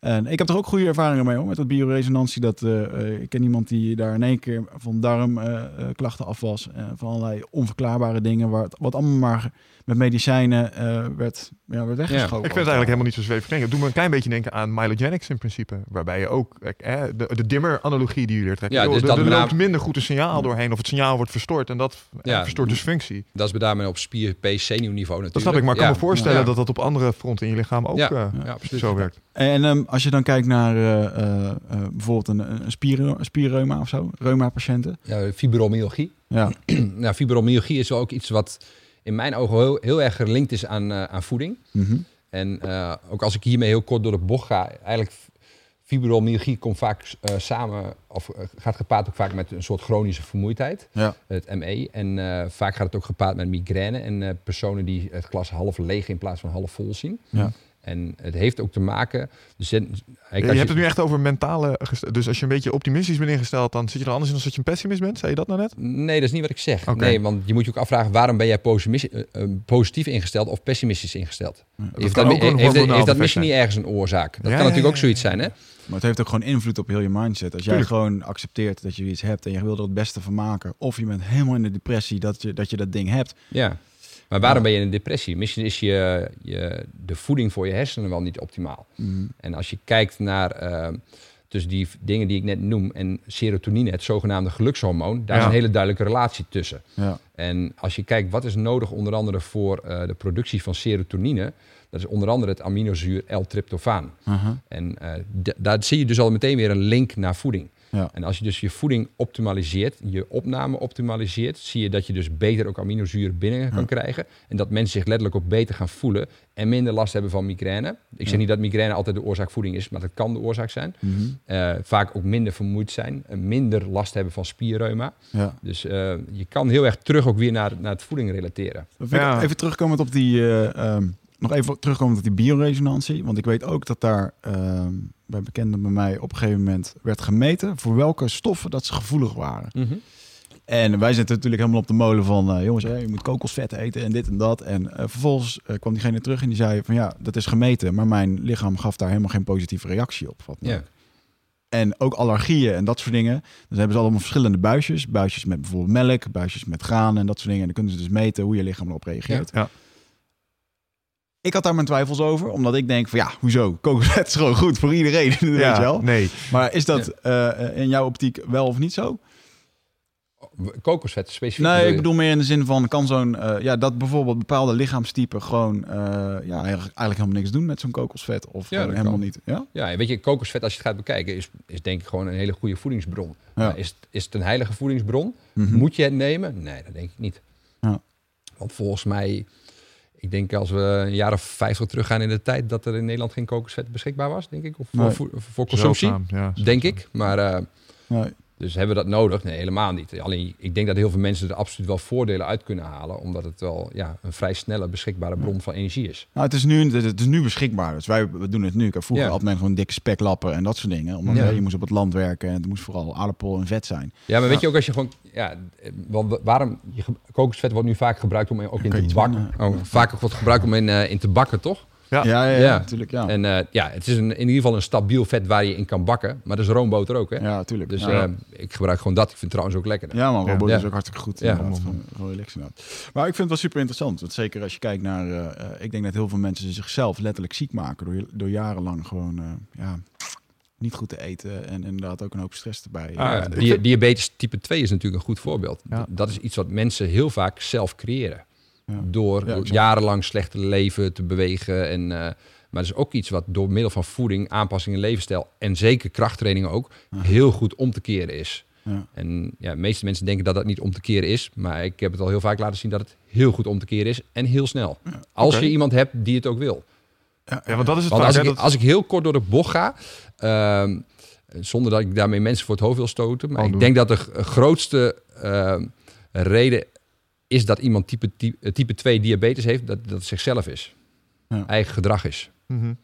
En ik heb er ook goede ervaringen mee, hoor, met dat bioresonantie. Dat, uh, uh, ik ken iemand die daar in één keer van darmklachten uh, af was. Uh, van allerlei onverklaarbare dingen. Waar het, wat allemaal maar met medicijnen uh, werd, ja, werd weggeschoven. Ja. Ik vind het eigenlijk helemaal niet zo zweverig. Het doet me een klein beetje denken aan Mario Jennings in principe. Waarbij je ook eh, de, de dimmer-analogie die jullie er trekken. Ja, dus er loopt minder goed een signaal doorheen. Of het signaal wordt verstoord. En dat ja, verstoort dus functie. Dat is bedaarmee op spier-P C-niveau natuurlijk. Dat snap ik. Maar ik ja. kan me voorstellen ja. dat dat op andere fronten in je lichaam ook ja. Uh, ja, ja, zo werkt. En um, als je dan kijkt naar uh, uh, bijvoorbeeld een, een spier, spierreuma of zo, reuma-patiënten. Ja, fibromyalgie. Ja. Nou, fibromyalgie is wel ook iets wat in mijn ogen heel, heel erg gelinkt is aan, uh, aan voeding. Mm-hmm. En uh, ook als ik hiermee heel kort door de bocht ga, eigenlijk fibromyalgie komt vaak uh, samen, of uh, gaat gepaard ook vaak met een soort chronische vermoeidheid, ja. het M E. En uh, vaak gaat het ook gepaard met migraine en uh, personen die het glas half leeg in plaats van half vol zien. Ja. En het heeft ook te maken... Dus je, je hebt het nu echt over mentale... Dus als je een beetje optimistisch bent ingesteld... dan zit je er anders in dan dat je een pessimist bent? Zei je dat nou net? Nee, dat is niet wat ik zeg. Okay. Nee, want je moet je ook afvragen... waarom ben jij positief ingesteld of pessimistisch ingesteld? Ja, dat heeft dat, heeft, heeft, heeft dat misschien niet ergens een oorzaak? Dat ja, kan ja, natuurlijk ja, ja. ook zoiets zijn, hè? Maar het heeft ook gewoon invloed op heel je mindset. Als jij Tuurlijk. gewoon accepteert dat je iets hebt... en je wil er het beste van maken... of je bent helemaal in de depressie dat je dat, je dat ding hebt... Ja. Maar waarom ben je in een depressie? Misschien is je, je, de voeding voor je hersenen wel niet optimaal. Mm. En als je kijkt naar uh, tussen die dingen die ik net noem... en serotonine, het zogenaamde gelukshormoon... daar ja. is een hele duidelijke relatie tussen. Ja. En als je kijkt wat is nodig onder andere voor uh, de productie van serotonine... dat is onder andere het aminozuur L-tryptofaan. Uh-huh. En uh, d- daar zie je dus al meteen weer een link naar voeding. Ja. En als je dus je voeding optimaliseert, je opname optimaliseert... zie je dat je dus beter ook aminozuren binnen kan ja. krijgen. En dat mensen zich letterlijk ook beter gaan voelen... en minder last hebben van migraine. Ik zeg ja. niet dat migraine altijd de oorzaak voeding is... maar dat kan de oorzaak zijn. Mm-hmm. Uh, vaak ook minder vermoeid zijn. Minder last hebben van spierreuma. Ja. Dus uh, je kan heel erg terug ook weer naar, naar het voeding relateren. Ja. Even terugkomend op die... Uh, um Nog even terugkomen op die bioresonantie. Want ik weet ook dat daar uh, bij bekenden bij mij op een gegeven moment werd gemeten... voor welke stoffen dat ze gevoelig waren. Mm-hmm. En wij zitten natuurlijk helemaal op de molen van... Uh, jongens, hey, je moet kokosvet eten en dit en dat. En uh, vervolgens uh, kwam diegene terug en die zei van... ja, dat is gemeten, maar mijn lichaam gaf daar helemaal geen positieve reactie op. Wat yeah. En ook allergieën en dat soort dingen. Dus hebben ze allemaal verschillende buisjes. Buisjes met bijvoorbeeld melk, buisjes met graan en dat soort dingen. En dan kunnen ze dus meten hoe je lichaam erop reageert. Ja. Ja. Ik had daar mijn twijfels over, omdat ik denk van ja, hoezo? Kokosvet is gewoon goed voor iedereen, ja, weet je wel. Nee. Maar is dat uh, in jouw optiek wel of niet zo? Kokosvet specifiek? Nee, ik bedoel meer in de zin van, kan zo'n, uh, ja, dat bijvoorbeeld bepaalde lichaamstypen gewoon, uh, ja, eigenlijk helemaal niks doen met zo'n kokosvet of ja, uh, helemaal kan. niet. Ja? ja, weet je, kokosvet als je het gaat bekijken is, is denk ik gewoon een hele goede voedingsbron. Ja. Is, is het een heilige voedingsbron? Mm-hmm. Moet je het nemen? Nee, dat denk ik niet. Ja. Want volgens mij... Ik denk als we een jaar of vijftig teruggaan in de tijd... dat er in Nederland geen kokosvet beschikbaar was, denk ik. Of nee. voor, voor consumptie, Zelfzaam, ja, denk ik. Maar uh, nee. Dus hebben we dat nodig? Nee, helemaal niet. Alleen, ik denk dat heel veel mensen er absoluut wel voordelen uit kunnen halen. Omdat het wel ja, een vrij snelle, beschikbare bron van energie is. Nou, het is nu, het is nu beschikbaar. Dus wij we doen het nu. Vroeger ja. had men gewoon dikke speklappen en dat soort dingen. Omdat ja. je moest op het land werken en het moest vooral aardappel en vet zijn. Ja, maar nou. weet je ook als je gewoon... Ja, waarom, je, kokosvet wordt nu vaak gebruikt om ook in te bakken. Oh, vaak wordt gebruikt om in, uh, in te bakken, toch? Ja, ja, ja, ja, ja. natuurlijk. Ja. En uh, ja, het is een, in ieder geval een stabiel vet waar je in kan bakken. Maar dat is roomboter ook, hè? Ja, natuurlijk. Dus ja, ja. Uh, ik gebruik gewoon dat. Ik vind het trouwens ook lekker. Hè? Ja, maar roomboter ja. is ook hartstikke goed. Ja. Gewoon, gewoon relaxen. Nou. Maar ik vind het wel super interessant. Want zeker als je kijkt naar... Uh, ik denk dat heel veel mensen zichzelf letterlijk ziek maken... door, door jarenlang gewoon... Uh, ja, niet goed te eten en inderdaad ook een hoop stress erbij. Ah, ja. Ja. Diabetes type twee is natuurlijk een goed voorbeeld. Ja. Dat is iets wat mensen heel vaak zelf creëren. Ja. Door ja, jarenlang slecht leven te bewegen. En, uh, maar dat is ook iets wat door middel van voeding, aanpassingen, levensstijl... en zeker krachttraining ook, ja. heel goed om te keren is. Ja. En ja, de meeste mensen denken dat dat niet om te keren is. Maar ik heb het al heel vaak laten zien dat het heel goed om te keren is. En heel snel. Ja. Als okay. je iemand hebt die het ook wil. Ja, ja, want dat is het want vaak, als, hè, ik, dat... als ik heel kort door de bocht ga... Uh, zonder dat ik daarmee mensen voor het hoofd wil stoten... maar oh, ik denk dat de g- grootste uh, reden... is dat iemand type, type, type twee diabetes heeft... dat, dat het zichzelf is. Ja. Eigen gedrag is. Mm-hmm.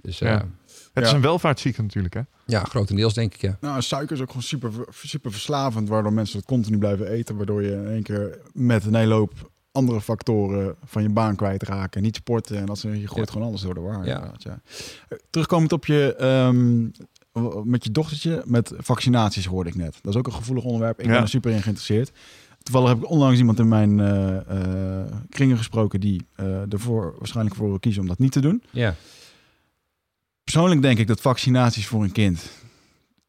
Dus, uh, ja. Het ja. is een welvaartsziekte natuurlijk, hè? Ja, grotendeels denk ik, ja. Nou, suiker is ook gewoon super, super verslavend... waardoor mensen het continu blijven eten... waardoor je in één keer met een hele hoop... andere factoren van je baan kwijtraken, niet sporten en dat ze je gooit ja. gewoon alles door de war. Ja. Ja. Terugkomend op je um, met je dochtertje met vaccinaties hoorde ik net. Dat is ook een gevoelig onderwerp. Ik ja. ben er super in geïnteresseerd. Toevallig heb ik onlangs iemand in mijn uh, uh, kringen gesproken die uh, ervoor waarschijnlijk voor wil kiezen om dat niet te doen. Ja. Persoonlijk denk ik dat vaccinaties voor een kind,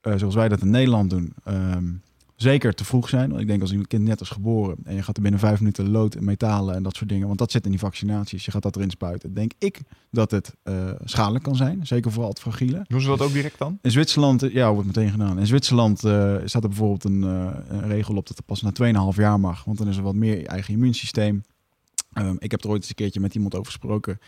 uh, zoals wij dat in Nederland doen. Um, Zeker te vroeg zijn. Want ik denk als een kind net is geboren... en je gaat er binnen vijf minuten lood en metalen en dat soort dingen... want dat zit in die vaccinaties, je gaat dat erin spuiten... denk ik dat het uh, schadelijk kan zijn. Zeker vooral het fragiele. Doen ze dat ook direct dan? In Zwitserland, ja, wordt meteen gedaan. In Zwitserland uh, staat er bijvoorbeeld een, uh, een regel op... dat het pas na tweeënhalf jaar mag. Want dan is er wat meer eigen immuunsysteem. Um, ik heb er ooit eens een keertje met iemand over gesproken.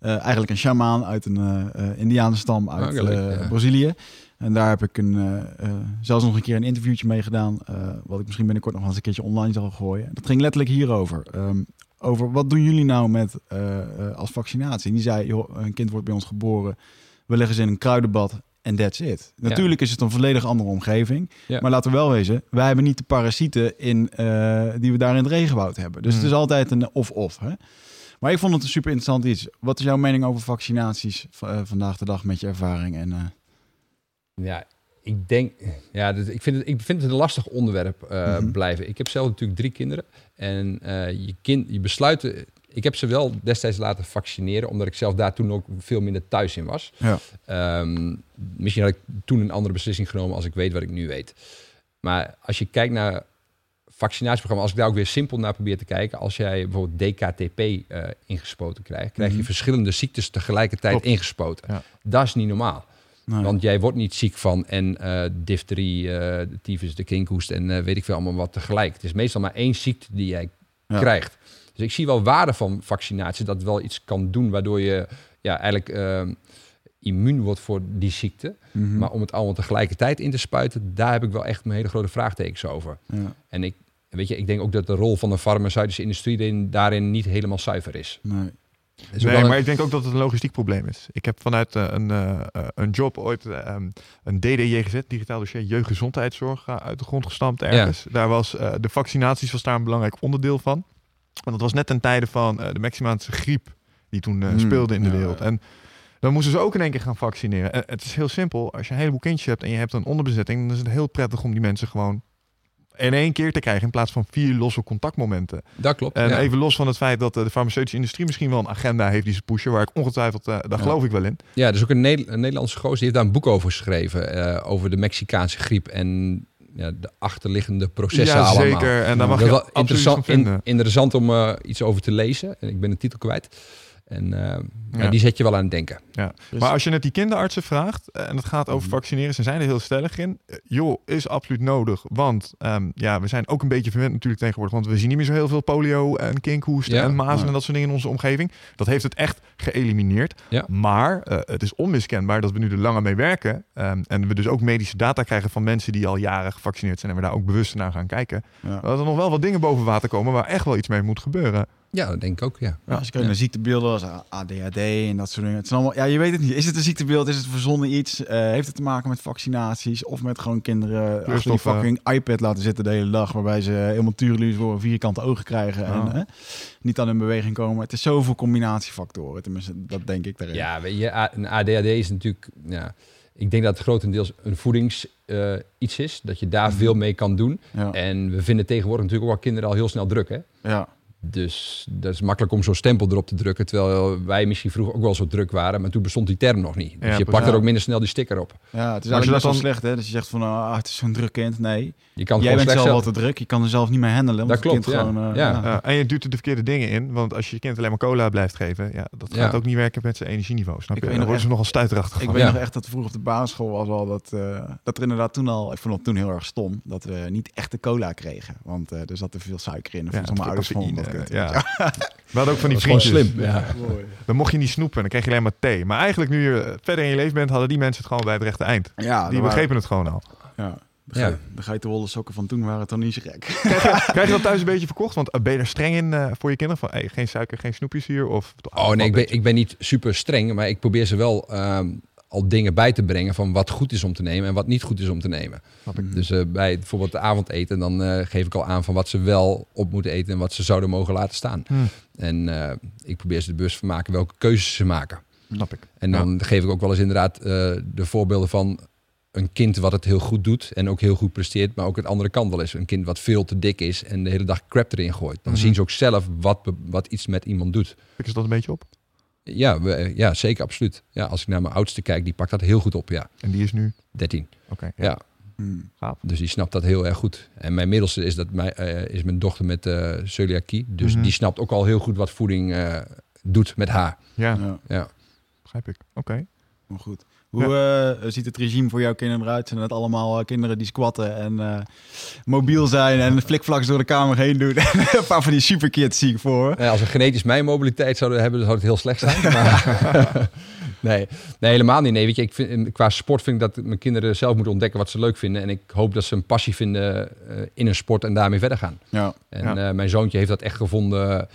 Uh, eigenlijk een sjamaan uit een uh, Indianenstam uit uh, ja. Brazilië. En daar heb ik een, uh, uh, zelfs nog een keer een interviewtje mee gedaan. Uh, wat ik misschien binnenkort nog eens een keertje online zal gooien. Dat ging letterlijk hierover. Um, over wat doen jullie nou met uh, uh, als vaccinatie? En die zei, joh, een kind wordt bij ons geboren. We leggen ze in een kruidenbad en that's it. Natuurlijk ja. is het een volledig andere omgeving. Ja. Maar laten we wel wezen, wij hebben niet de parasieten in, uh, die we daar in het regenwoud hebben. Dus hmm. het is altijd een of-of. Hè? Maar ik vond het een super interessant iets. Wat is jouw mening over vaccinaties v- uh, vandaag de dag met je ervaring en... Uh, Ja, ik denk... Ja, ik vind het, ik vind het een lastig onderwerp uh, mm-hmm. blijven. Ik heb zelf natuurlijk drie kinderen. En uh, je, kind, je besluiten... Ik heb ze wel destijds laten vaccineren... omdat ik zelf daar toen ook veel minder thuis in was. Ja. Um, misschien had ik toen een andere beslissing genomen... als ik weet wat ik nu weet. Maar als je kijkt naar vaccinatieprogramma's... als ik daar ook weer simpel naar probeer te kijken... als jij bijvoorbeeld D K T P uh, ingespoten krijgt... krijg mm-hmm. je verschillende ziektes tegelijkertijd Klopt. ingespoten. Ja. Dat is niet normaal. Nou, want jij wordt niet ziek van en uh, difterie, uh, de tyfus, de kinkhoest en uh, weet ik veel allemaal wat tegelijk. Het is meestal maar één ziekte die jij ja. krijgt. Dus ik zie wel waarde van vaccinatie, dat het wel iets kan doen waardoor je ja, eigenlijk uh, immuun wordt voor die ziekte. Mm-hmm. Maar om het allemaal tegelijkertijd in te spuiten, daar heb ik wel echt mijn hele grote vraagtekens over. Ja. En ik, weet je, ik denk ook dat de rol van de farmaceutische industrie daarin niet helemaal zuiver is. Nee. Nee, maar ik denk ook dat het een logistiek probleem is. Ik heb vanuit uh, een, uh, een job ooit um, een D D J G Z, digitaal dossier jeugdgezondheidszorg, uh, uit de grond gestampt ergens. Ja. Daar was uh, de vaccinaties was daar een belangrijk onderdeel van. Want dat was net ten tijde van uh, de Mexicaanse griep die toen uh, hmm, speelde in de ja. wereld. En dan moesten ze ook in één keer gaan vaccineren. En het is heel simpel. Als je een heleboel kindjes hebt en je hebt een onderbezetting, dan is het heel prettig om die mensen gewoon in één keer te krijgen in plaats van vier losse contactmomenten. Dat klopt. En ja. even los van het feit dat de farmaceutische industrie misschien wel een agenda heeft die ze pushen, waar ik ongetwijfeld, uh, daar ja. geloof ik wel in. Ja, er is ook een, ne- een Nederlandse gozer, die heeft daar een boek over geschreven, uh, over de Mexicaanse griep en ja, de achterliggende processen ja, allemaal. Ja, zeker. En daar mag ja. je dat absoluut van vinden. In, interessant om uh, iets over te lezen. Ik ben de titel kwijt. En uh, ja. die zet je wel aan het denken. Ja. Dus... Maar als je net die kinderartsen vraagt... en het gaat over vaccineren, ze zijn er heel stellig in. Joh, is absoluut nodig. Want um, ja, we zijn ook een beetje verwend natuurlijk tegenwoordig. Want we zien niet meer zo heel veel polio en kinkhoesten ja, en mazelen... Maar... en dat soort dingen in onze omgeving. Dat heeft het echt geëlimineerd. Ja. Maar uh, het is onmiskenbaar dat we nu er langer mee werken. Um, en we dus ook medische data krijgen van mensen... die al jaren gevaccineerd zijn... en we daar ook bewust naar gaan kijken. Ja. Dat er nog wel wat dingen boven water komen... waar echt wel iets mee moet gebeuren. Ja, dat denk ik ook, ja. ja als je kijkt naar ja. ziektebeelden als A D H D en dat soort dingen. Het is allemaal, ja, je weet het niet. Is het een ziektebeeld? Is het verzonnen iets? Uh, heeft het te maken met vaccinaties? Of met gewoon kinderen achter die fucking iPad laten zitten de hele dag... waarbij ze helemaal tureluus worden, vierkante ogen krijgen... en ja. hè, niet aan hun beweging komen. Het is zoveel combinatiefactoren. Tenminste, dat denk ik daarin. Ja, weet je, een A D H D is natuurlijk... Ja, ik denk dat het grotendeels een voedings... Uh, iets is. Dat je daar veel mee kan doen. Ja. En we vinden tegenwoordig natuurlijk ook al kinderen al heel snel druk, hè? Ja. Dus dat is makkelijk om zo'n stempel erop te drukken. Terwijl wij misschien vroeger ook wel zo druk waren. Maar toen bestond die term nog niet. Dus ja, je pakt ja. er ook minder snel die sticker op. Ja, het is eigenlijk best wel slecht, hè? Dat je zegt van, ah, het is zo'n druk kind. Nee, je kan jij bent zelf wel te druk. Je kan er zelf niet meer handelen. Dat klopt, ja. Gewoon, uh, ja. Ja. Ja. En je duwt er de verkeerde dingen in. Want als je je kind alleen maar cola blijft geven... Ja, dat gaat ja. ook niet werken met zijn energieniveau. Snap je? Dan worden ze nogal stuiterachtig. Ik weet ja. nog echt dat vroeger op de basisschool was al... dat, uh, dat er inderdaad toen al... Ik vond het toen heel erg stom. Dat we niet echte cola kregen. Want uh, er zat te veel suiker in. Van mijn ouders vonden. Ja. We hadden ook van die vriendjes. Slim. Ja. Dan mocht je niet snoepen, dan kreeg je alleen maar thee. Maar eigenlijk, nu je verder in je leven bent, hadden die mensen het gewoon bij het rechte eind. Ja, die begrepen waren... het gewoon al. Ja. Ja. De geitenwolle sokken van toen waren het dan niet zo gek. Krijg, krijg je dat thuis een beetje verkocht? Want ben je er streng in uh, voor je kinderen? Van hey, geen suiker, geen snoepjes hier? Of... Oh nee, ik ben, ik ben niet super streng, maar ik probeer ze wel... Um... al dingen bij te brengen van wat goed is om te nemen... en wat niet goed is om te nemen. Ik. Dus uh, bij bijvoorbeeld de avondeten... dan uh, geef ik al aan van wat ze wel op moeten eten... en wat ze zouden mogen laten staan. Hmm. En uh, ik probeer ze er bewust van maken... welke keuzes ze maken. Snap ik. En dan ja. geef ik ook wel eens inderdaad uh, de voorbeelden van... een kind wat het heel goed doet en ook heel goed presteert... maar ook het andere kant wel is. Een kind wat veel te dik is en de hele dag crap erin gooit. Dan mm-hmm. zien ze ook zelf wat, wat iets met iemand doet. Pikken ze dat een beetje op? Ja, we, ja, zeker, absoluut. Ja, als ik naar mijn oudste kijk, die pakt dat heel goed op, ja. En die is nu? dertien. Oké. Okay, ja. ja. Mm, gaaf. Dus die snapt dat heel erg goed. En mijn middelste is, dat mijn, uh, is mijn dochter met uh, celiakie. Dus mm-hmm. die snapt ook al heel goed wat voeding uh, doet met haar. Ja. ja. ja. Begrijp ik. Oké. Okay. Maar goed. Hoe ja. uh, ziet het regime voor jouw kinderen eruit? Zijn het allemaal uh, kinderen die squatten en uh, mobiel zijn... en flikflaks door de kamer heen doen? Een paar van die superkids zie ik voor. Ja, als we genetisch mijn mobiliteit zouden hebben... dan zou het heel slecht zijn. Maar... nee. nee, helemaal niet. Nee, weet je, ik vind, qua sport vind ik dat mijn kinderen zelf moeten ontdekken... wat ze leuk vinden. En ik hoop dat ze een passie vinden uh, in een sport en daarmee verder gaan. Ja. En ja. Uh, mijn zoontje heeft dat echt gevonden...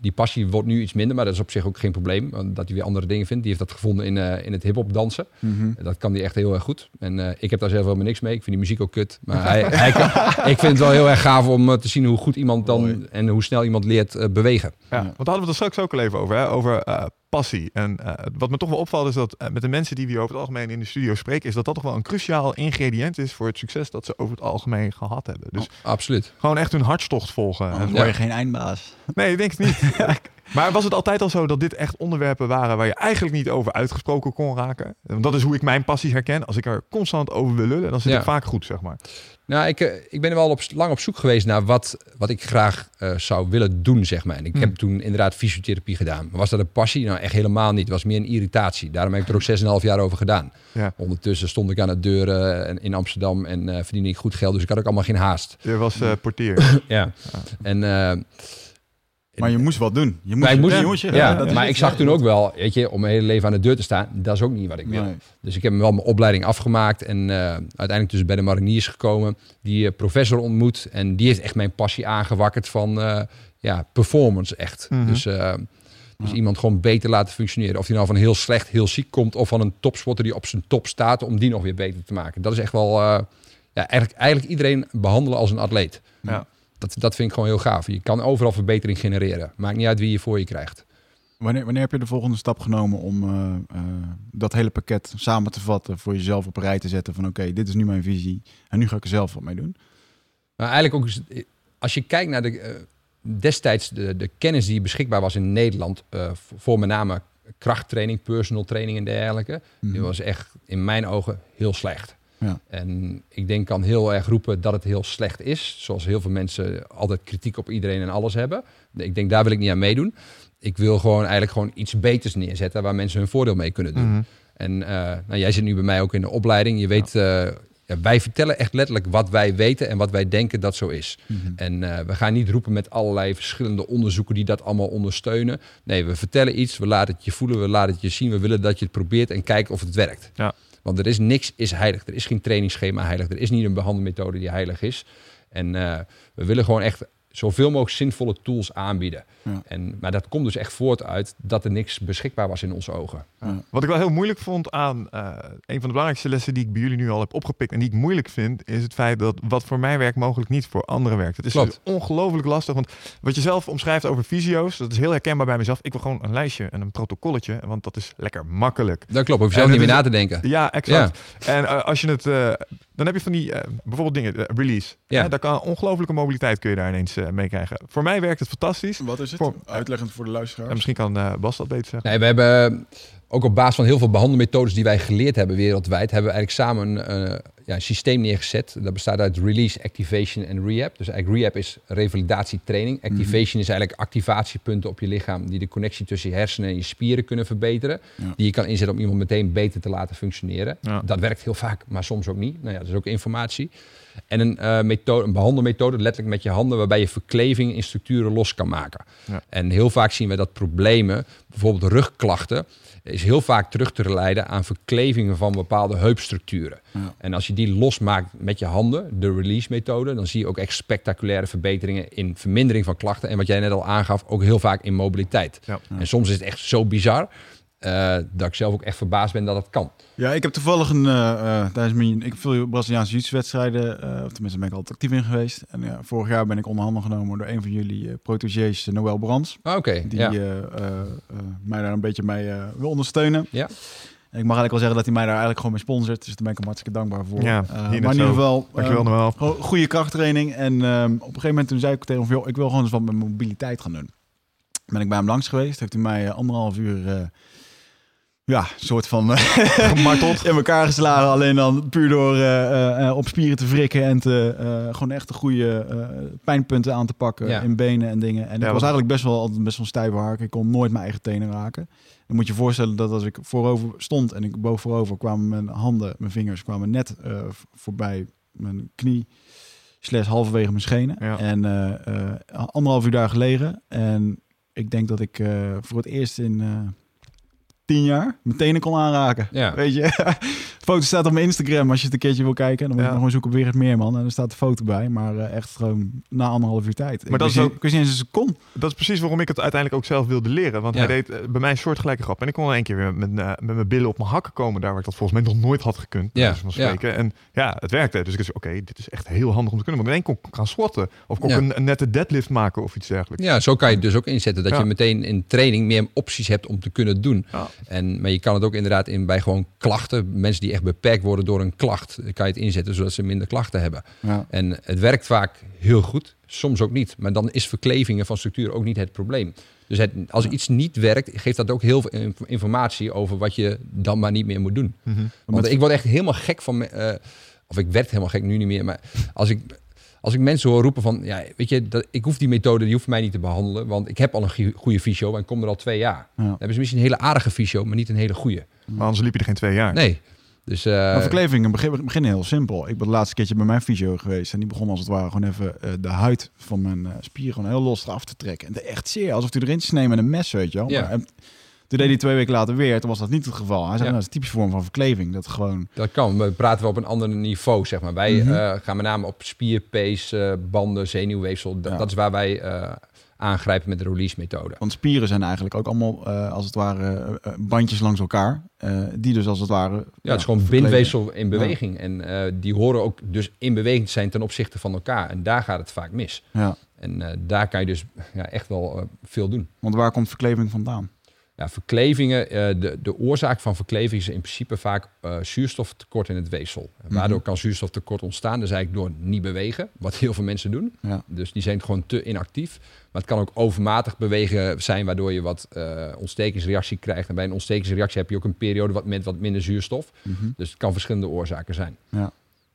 Die passie wordt nu iets minder, maar dat is op zich ook geen probleem. Dat hij weer andere dingen vindt. Die heeft dat gevonden in, uh, in het hiphop dansen. Mm-hmm. Dat kan hij echt heel erg goed. En uh, ik heb daar zelf helemaal niks mee. Ik vind die muziek ook kut. Maar hij, hij kan, ik vind het wel heel erg gaaf om uh, te zien hoe goed iemand dan... Mooi. En hoe snel iemand leert uh, bewegen. Ja, want daar hadden we het straks ook al even over. Hè? Over uh, passie. En uh, wat me toch wel opvalt is dat uh, met de mensen die we over het algemeen in de studio spreken... is dat dat toch wel een cruciaal ingrediënt is voor het succes dat ze over het algemeen gehad hebben. Dus oh, absoluut. Gewoon echt hun hartstocht volgen. Dan oh, word je ja. geen eindbaas. Nee, ik denk het niet. Maar was het altijd al zo dat dit echt onderwerpen waren... waar je eigenlijk niet over uitgesproken kon raken? Want dat is hoe ik mijn passies herken. Als ik er constant over wil lullen, dan zit ja. ik vaak goed, zeg maar. Nou, ik, ik ben wel op, lang op zoek geweest naar wat, wat ik graag uh, zou willen doen, zeg maar. En ik hmm. heb toen inderdaad fysiotherapie gedaan. Maar was dat een passie? Nou, echt helemaal niet. Het was meer een irritatie. Daarom heb ik er ook zes en een half jaar over gedaan. Ja. Ondertussen stond ik aan de deuren in Amsterdam en uh, verdiende ik goed geld. Dus ik had ook allemaal geen haast. Je was uh, portier. ja. ja. En... Uh, Maar je moest wat doen. Je moest, maar je moest, je moest je, ja, ja, dat maar ik zag toen ook wel, weet je, om mijn hele leven aan de deur te staan, dat is ook niet wat ik wil. Nee. Dus ik heb wel mijn opleiding afgemaakt en uh, uiteindelijk dus bij de Mariniers gekomen, die uh, professor ontmoet en die heeft echt mijn passie aangewakkerd van uh, ja, performance echt. Mm-hmm. Dus, uh, dus ja. iemand gewoon beter laten functioneren. Of die nou van heel slecht, heel ziek komt of van een topsporter die op zijn top staat om die nog weer beter te maken. Dat is echt wel, uh, ja, eigenlijk, eigenlijk iedereen behandelen als een atleet. Ja. Dat, dat vind ik gewoon heel gaaf. Je kan overal verbetering genereren. Maakt niet uit wie je voor je krijgt. Wanneer, wanneer heb je de volgende stap genomen om uh, uh, dat hele pakket samen te vatten... voor jezelf op een rij te zetten van oké, okay, dit is nu mijn visie... en nu ga ik er zelf wat mee doen? Nou, eigenlijk ook, als je kijkt naar de, uh, destijds de, de kennis die beschikbaar was in Nederland... Uh, voor met name krachttraining, personal training en dergelijke... Mm. die was echt in mijn ogen heel slecht. Ja. En ik denk, kan heel erg roepen dat het heel slecht is. Zoals heel veel mensen altijd kritiek op iedereen en alles hebben. Ik denk, daar wil ik niet aan meedoen. ik wil gewoon eigenlijk gewoon iets beters neerzetten waar mensen hun voordeel mee kunnen doen. Mm-hmm. En uh, nou, jij zit nu bij mij ook in de opleiding. Je weet, ja. Uh, ja, wij vertellen echt letterlijk wat wij weten en wat wij denken dat zo is. Mm-hmm. En uh, we gaan niet roepen met allerlei verschillende onderzoeken die dat allemaal ondersteunen. Nee, we vertellen iets, we laten het je voelen, we laten het je zien. We willen dat je het probeert en kijken of het werkt. Ja. Want er is niks is heilig. Er is geen trainingsschema heilig. Er is niet een behandelmethode die heilig is. En uh, we willen gewoon echt zoveel mogelijk zinvolle tools aanbieden. Ja. En, maar dat komt dus echt voort uit dat er niks beschikbaar was in onze ogen. Ja. Wat ik wel heel moeilijk vond aan uh, een van de belangrijkste lessen die ik bij jullie nu al heb opgepikt en die ik moeilijk vind, is het feit dat wat voor mij werkt mogelijk niet voor anderen werkt. Het is dus ongelooflijk lastig, want wat je zelf omschrijft over fysio's, dat is heel herkenbaar bij mezelf. Ik wil gewoon een lijstje en een protocolletje, want dat is lekker makkelijk. Dat klopt, hoef je zelf niet meer na te denken. Ja, exact. Ja. En uh, als je het... Uh, Dan heb je van die, uh, bijvoorbeeld dingen, uh, release. Ja. Ja, daar kan ongelofelijke mobiliteit kun je daar ineens uh, mee krijgen. Voor mij werkt het fantastisch. Wat is het? Voor, uh, Uitleggend voor de luisteraar. Uh, misschien kan uh, Bas dat beter zeggen. Nee, we hebben uh, ook op basis van heel veel behandelmethodes die wij geleerd hebben wereldwijd, hebben we eigenlijk samen een, uh, ja, een systeem neergezet. Dat bestaat uit release, activation en rehab. Dus eigenlijk rehab is revalidatietraining. Activation mm-hmm. is eigenlijk activatiepunten op je lichaam die de connectie tussen je hersenen en je spieren kunnen verbeteren. Ja. Die je kan inzetten om iemand meteen beter te laten functioneren. Ja. Dat werkt heel vaak, maar soms ook niet. Nou ja, dat is ook informatie. En een, uh, methode, een behandelmethode, letterlijk met je handen, waarbij je verklevingen in structuren los kan maken. Ja. En heel vaak zien we dat problemen, bijvoorbeeld rugklachten, is heel vaak terug te leiden aan verklevingen van bepaalde heupstructuren. Ja. En als je die losmaakt met je handen, de release methode, dan zie je ook echt spectaculaire verbeteringen in vermindering van klachten. En wat jij net al aangaf, ook heel vaak in mobiliteit. Ja. Ja. En soms is het echt zo bizar uh, dat ik zelf ook echt verbaasd ben dat dat kan. Ja, ik heb toevallig een... Uh, uh, tijdens mijn, ik veel Braziliaanse jiu-jitsu-wedstrijden. Uh, tenminste, ben ik altijd actief in geweest. En uh, vorig jaar ben ik onderhanden genomen door een van jullie uh, protégés, Noël Brans. Oh, oké, okay. Die ja. uh, uh, uh, mij daar een beetje mee uh, wil ondersteunen. Ja. En ik mag eigenlijk wel zeggen dat hij mij daar eigenlijk gewoon mee sponsort. Dus daar ben ik hem hartstikke dankbaar voor. Ja, uh, maar in ieder geval, uh, goede krachttraining. En uh, op een gegeven moment toen zei ik tegen hem, ik wil gewoon eens wat met mobiliteit gaan doen. Ben ik bij hem langs geweest. Heeft hij mij uh, anderhalf uur... Uh, Ja, soort van gemarteld. In elkaar geslagen. Alleen dan puur door uh, uh, op spieren te wrikken en te, uh, gewoon echt de goede uh, pijnpunten aan te pakken. Ja. In benen en dingen. En ja, ik was wat... eigenlijk best wel altijd best wel stijve hark. Ik kon nooit mijn eigen tenen raken. Dan moet je voorstellen dat als ik voorover stond en ik boog voorover, kwamen mijn handen, mijn vingers kwamen net uh, voorbij mijn knie. Slash halverwege mijn schenen. Ja. En uh, uh, anderhalf uur daar gelegen. En ik denk dat ik uh, voor het eerst in... Uh, tien jaar, meteen kon aanraken. Ja. Weet je, foto staat op mijn Instagram als je het een keertje wil kijken. Dan moet je ja. gewoon zoeken op Wichert Meerman en daar staat de foto bij. Maar uh, echt gewoon na anderhalf uur tijd. Maar ik dat is ook, ik wist niet eens een seconde. Dat is precies waarom ik het uiteindelijk ook zelf wilde leren. Want ja. hij deed uh, bij mij een soortgelijke grap. En ik kon in één keer weer met, uh, met mijn billen op mijn hakken komen. Daar waar ik dat volgens mij nog nooit had gekund. Ja. Van spreken. Ja. En ja, het werkte. Dus ik dacht, oké, okay, dit is echt heel handig om te kunnen. Want in één kon ik gaan squatten. Of kon ik ja. een, een nette deadlift maken of iets dergelijks. Ja, zo kan je het dus ook inzetten. Dat ja. je meteen in training meer opties hebt om te kunnen doen. Ja. En, maar je kan het ook inderdaad in bij gewoon klachten. Mensen die echt beperkt worden door een klacht, kan je het inzetten zodat ze minder klachten hebben. Ja. En het werkt vaak heel goed, soms ook niet. Maar dan is verklevingen van structuur ook niet het probleem. Dus het, als ja. iets niet werkt, geeft dat ook heel veel informatie over wat je dan maar niet meer moet doen. Mm-hmm. Want Met... ik word echt helemaal gek van... Uh, of ik werd helemaal gek, nu niet meer. Maar als ik... Als ik mensen hoor roepen van, ja, weet je, dat, ik hoef die methode, die hoeft mij niet te behandelen, want ik heb al een ge- goede fysio en kom er al twee jaar. Ja. Dan hebben ze misschien een hele aardige fysio, maar niet een hele goede. Maar anders liep je er geen twee jaar. Nee. Dus, uh... maar verklevingen beginnen heel simpel. Ik ben de laatste keertje bij mijn fysio geweest en die begon als het ware gewoon even uh, de huid van mijn uh, spier gewoon heel los eraf te trekken. En echt zeer, alsof hij erin te nemen met een mes, weet je wel. Ja. Maar, en, toen deed hij twee weken later weer. Toen was dat niet het geval. Hij zei, ja. dat is een typische vorm van verkleving. Dat gewoon... Dat kan. We praten op een ander niveau, zeg maar. Wij mm-hmm. uh, gaan met name op spier, pees, uh, banden, zenuwweefsel. D- ja. Dat is waar wij uh, aangrijpen met de release-methode. Want spieren zijn eigenlijk ook allemaal, uh, als het ware, uh, bandjes langs elkaar. Uh, die dus als het ware... Ja, het ja, is gewoon bindweefsel in beweging. Ja. En uh, die horen ook dus in beweging te zijn ten opzichte van elkaar. En daar gaat het vaak mis. Ja. En uh, daar kan je dus ja, echt wel uh, veel doen. Want waar komt verkleving vandaan? Ja, verklevingen, de, de oorzaak van verkleving is in principe vaak uh, zuurstoftekort in het weefsel. Mm-hmm. Waardoor kan zuurstoftekort ontstaan? Dat is eigenlijk door niet bewegen, wat heel veel mensen doen. Ja. Dus die zijn gewoon te inactief. Maar het kan ook overmatig bewegen zijn, waardoor je wat uh, ontstekingsreactie krijgt. En bij een ontstekingsreactie heb je ook een periode wat, met wat minder zuurstof. Mm-hmm. Dus het kan verschillende oorzaken zijn. Ja.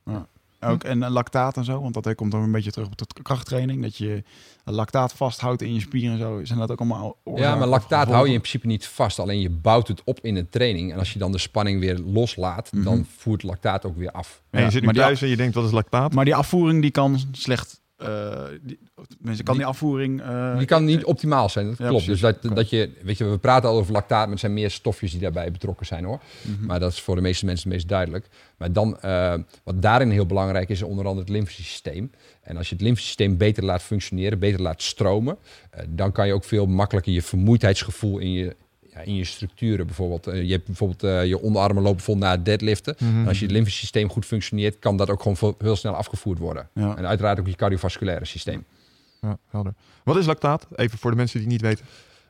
Ja. Ook en, en lactaat en zo, want dat komt dan een beetje terug op de krachttraining. Dat je lactaat vasthoudt in je spieren en zo. Zijn dat ook allemaal oorzaken? Ja, maar lactaat hou je in principe niet vast. Alleen je bouwt het op in een training. En als je dan de spanning weer loslaat, mm-hmm. dan voert lactaat ook weer af. Ja, ja, je zit nu thuis af- en je denkt, wat is lactaat? Maar die afvoering die kan slecht... Uh, die, mensen kan die, die afvoering... Uh, die kan niet optimaal zijn, dat ja, klopt. Precies. Dus dat, dat je, weet je, we praten al over lactaat, maar er zijn meer stofjes die daarbij betrokken zijn, hoor. Mm-hmm. Maar dat is voor de meeste mensen het meest duidelijk. Maar dan, uh, wat daarin heel belangrijk is, is onder andere het lymfesysteem. En als je het lymfesysteem beter laat functioneren, beter laat stromen, uh, dan kan je ook veel makkelijker je vermoeidheidsgevoel in je... in je structuren bijvoorbeeld. Je hebt bijvoorbeeld uh, je onderarmen lopen vol na het deadliften. Mm-hmm. En als je het lymfesysteem goed functioneert, kan dat ook gewoon veel, heel snel afgevoerd worden. Ja. En uiteraard ook je cardiovasculaire systeem. Ja, helder. Wat is lactaat? Even voor de mensen die het niet weten.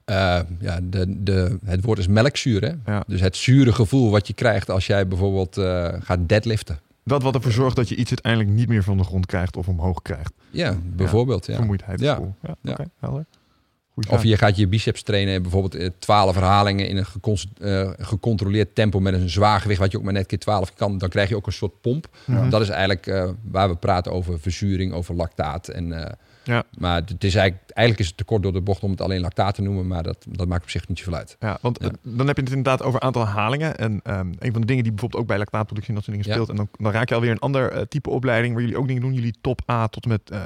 Uh, ja, de, de, het woord is melkzuur. Hè? Ja. Dus het zure gevoel wat je krijgt als jij bijvoorbeeld uh, gaat deadliften. Dat wat ervoor zorgt dat je iets uiteindelijk niet meer van de grond krijgt of omhoog krijgt. Ja, bijvoorbeeld. Ja. Ja. Vermoeidheidsgevoel. Ja, ja. Oké, okay, helder. Of je gaat je biceps trainen, bijvoorbeeld twaalf herhalingen in een gecon- uh, gecontroleerd tempo met een zwaar gewicht, wat je ook maar net keer twaalf kan, dan krijg je ook een soort pomp. Ja. Dat is eigenlijk uh, waar we praten over verzuring, over lactaat. En, uh, ja. Maar het is eigenlijk, eigenlijk is het tekort door de bocht om het alleen lactaat te noemen, maar dat, dat maakt op zich niet zoveel uit. Ja, want ja. Uh, dan heb je het inderdaad over aantal herhalingen. En um, een van de dingen die bijvoorbeeld ook bij lactaatproductie en dat soort dingen speelt, ja. en dan, dan raak je alweer een ander uh, type opleiding waar jullie ook dingen doen. Jullie top A tot en met uh,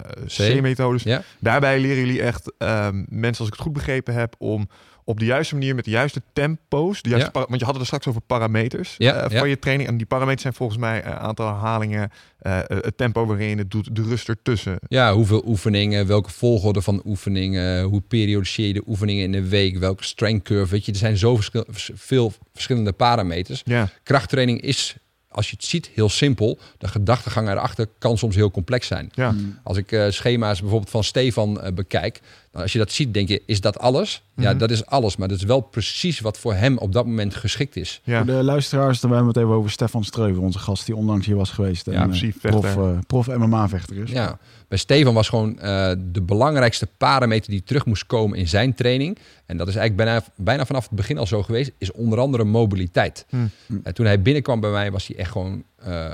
C-methodes. Ja. Daarbij leren jullie echt um, mensen, als ik het goed begrepen heb, om op de juiste manier met de juiste tempo's, de juiste ja. para- want je had het er straks over parameters ja, uh, van ja. je training. En die parameters zijn volgens mij een uh, aantal herhalingen, uh, het tempo waarin je het doet, de rust ertussen. Ja, hoeveel oefeningen, welke volgorde van oefeningen, hoe periodiseer je de oefeningen in de week, welke strength curve. Weet je, er zijn zo verschil- veel verschillende parameters. Ja. Krachttraining is, als je het ziet, heel simpel. De gedachtegang erachter kan soms heel complex zijn. Ja. Als ik uh, schema's bijvoorbeeld van Stefan uh, bekijk, nou, als je dat ziet, denk je, is dat alles? Ja, mm-hmm. dat is alles. Maar dat is wel precies wat voor hem op dat moment geschikt is. Ja. Voor de luisteraars, dan hebben we het even over Stefan Struve, onze gast die onlangs hier was geweest. Ja, en, precies, prof, uh, prof M M A-vechter is. Ja. Bij Stefan was gewoon uh, de belangrijkste parameter die terug moest komen in zijn training. En dat is eigenlijk bijna, bijna vanaf het begin al zo geweest, is onder andere mobiliteit. Mm. En toen hij binnenkwam bij mij, was hij echt gewoon uh,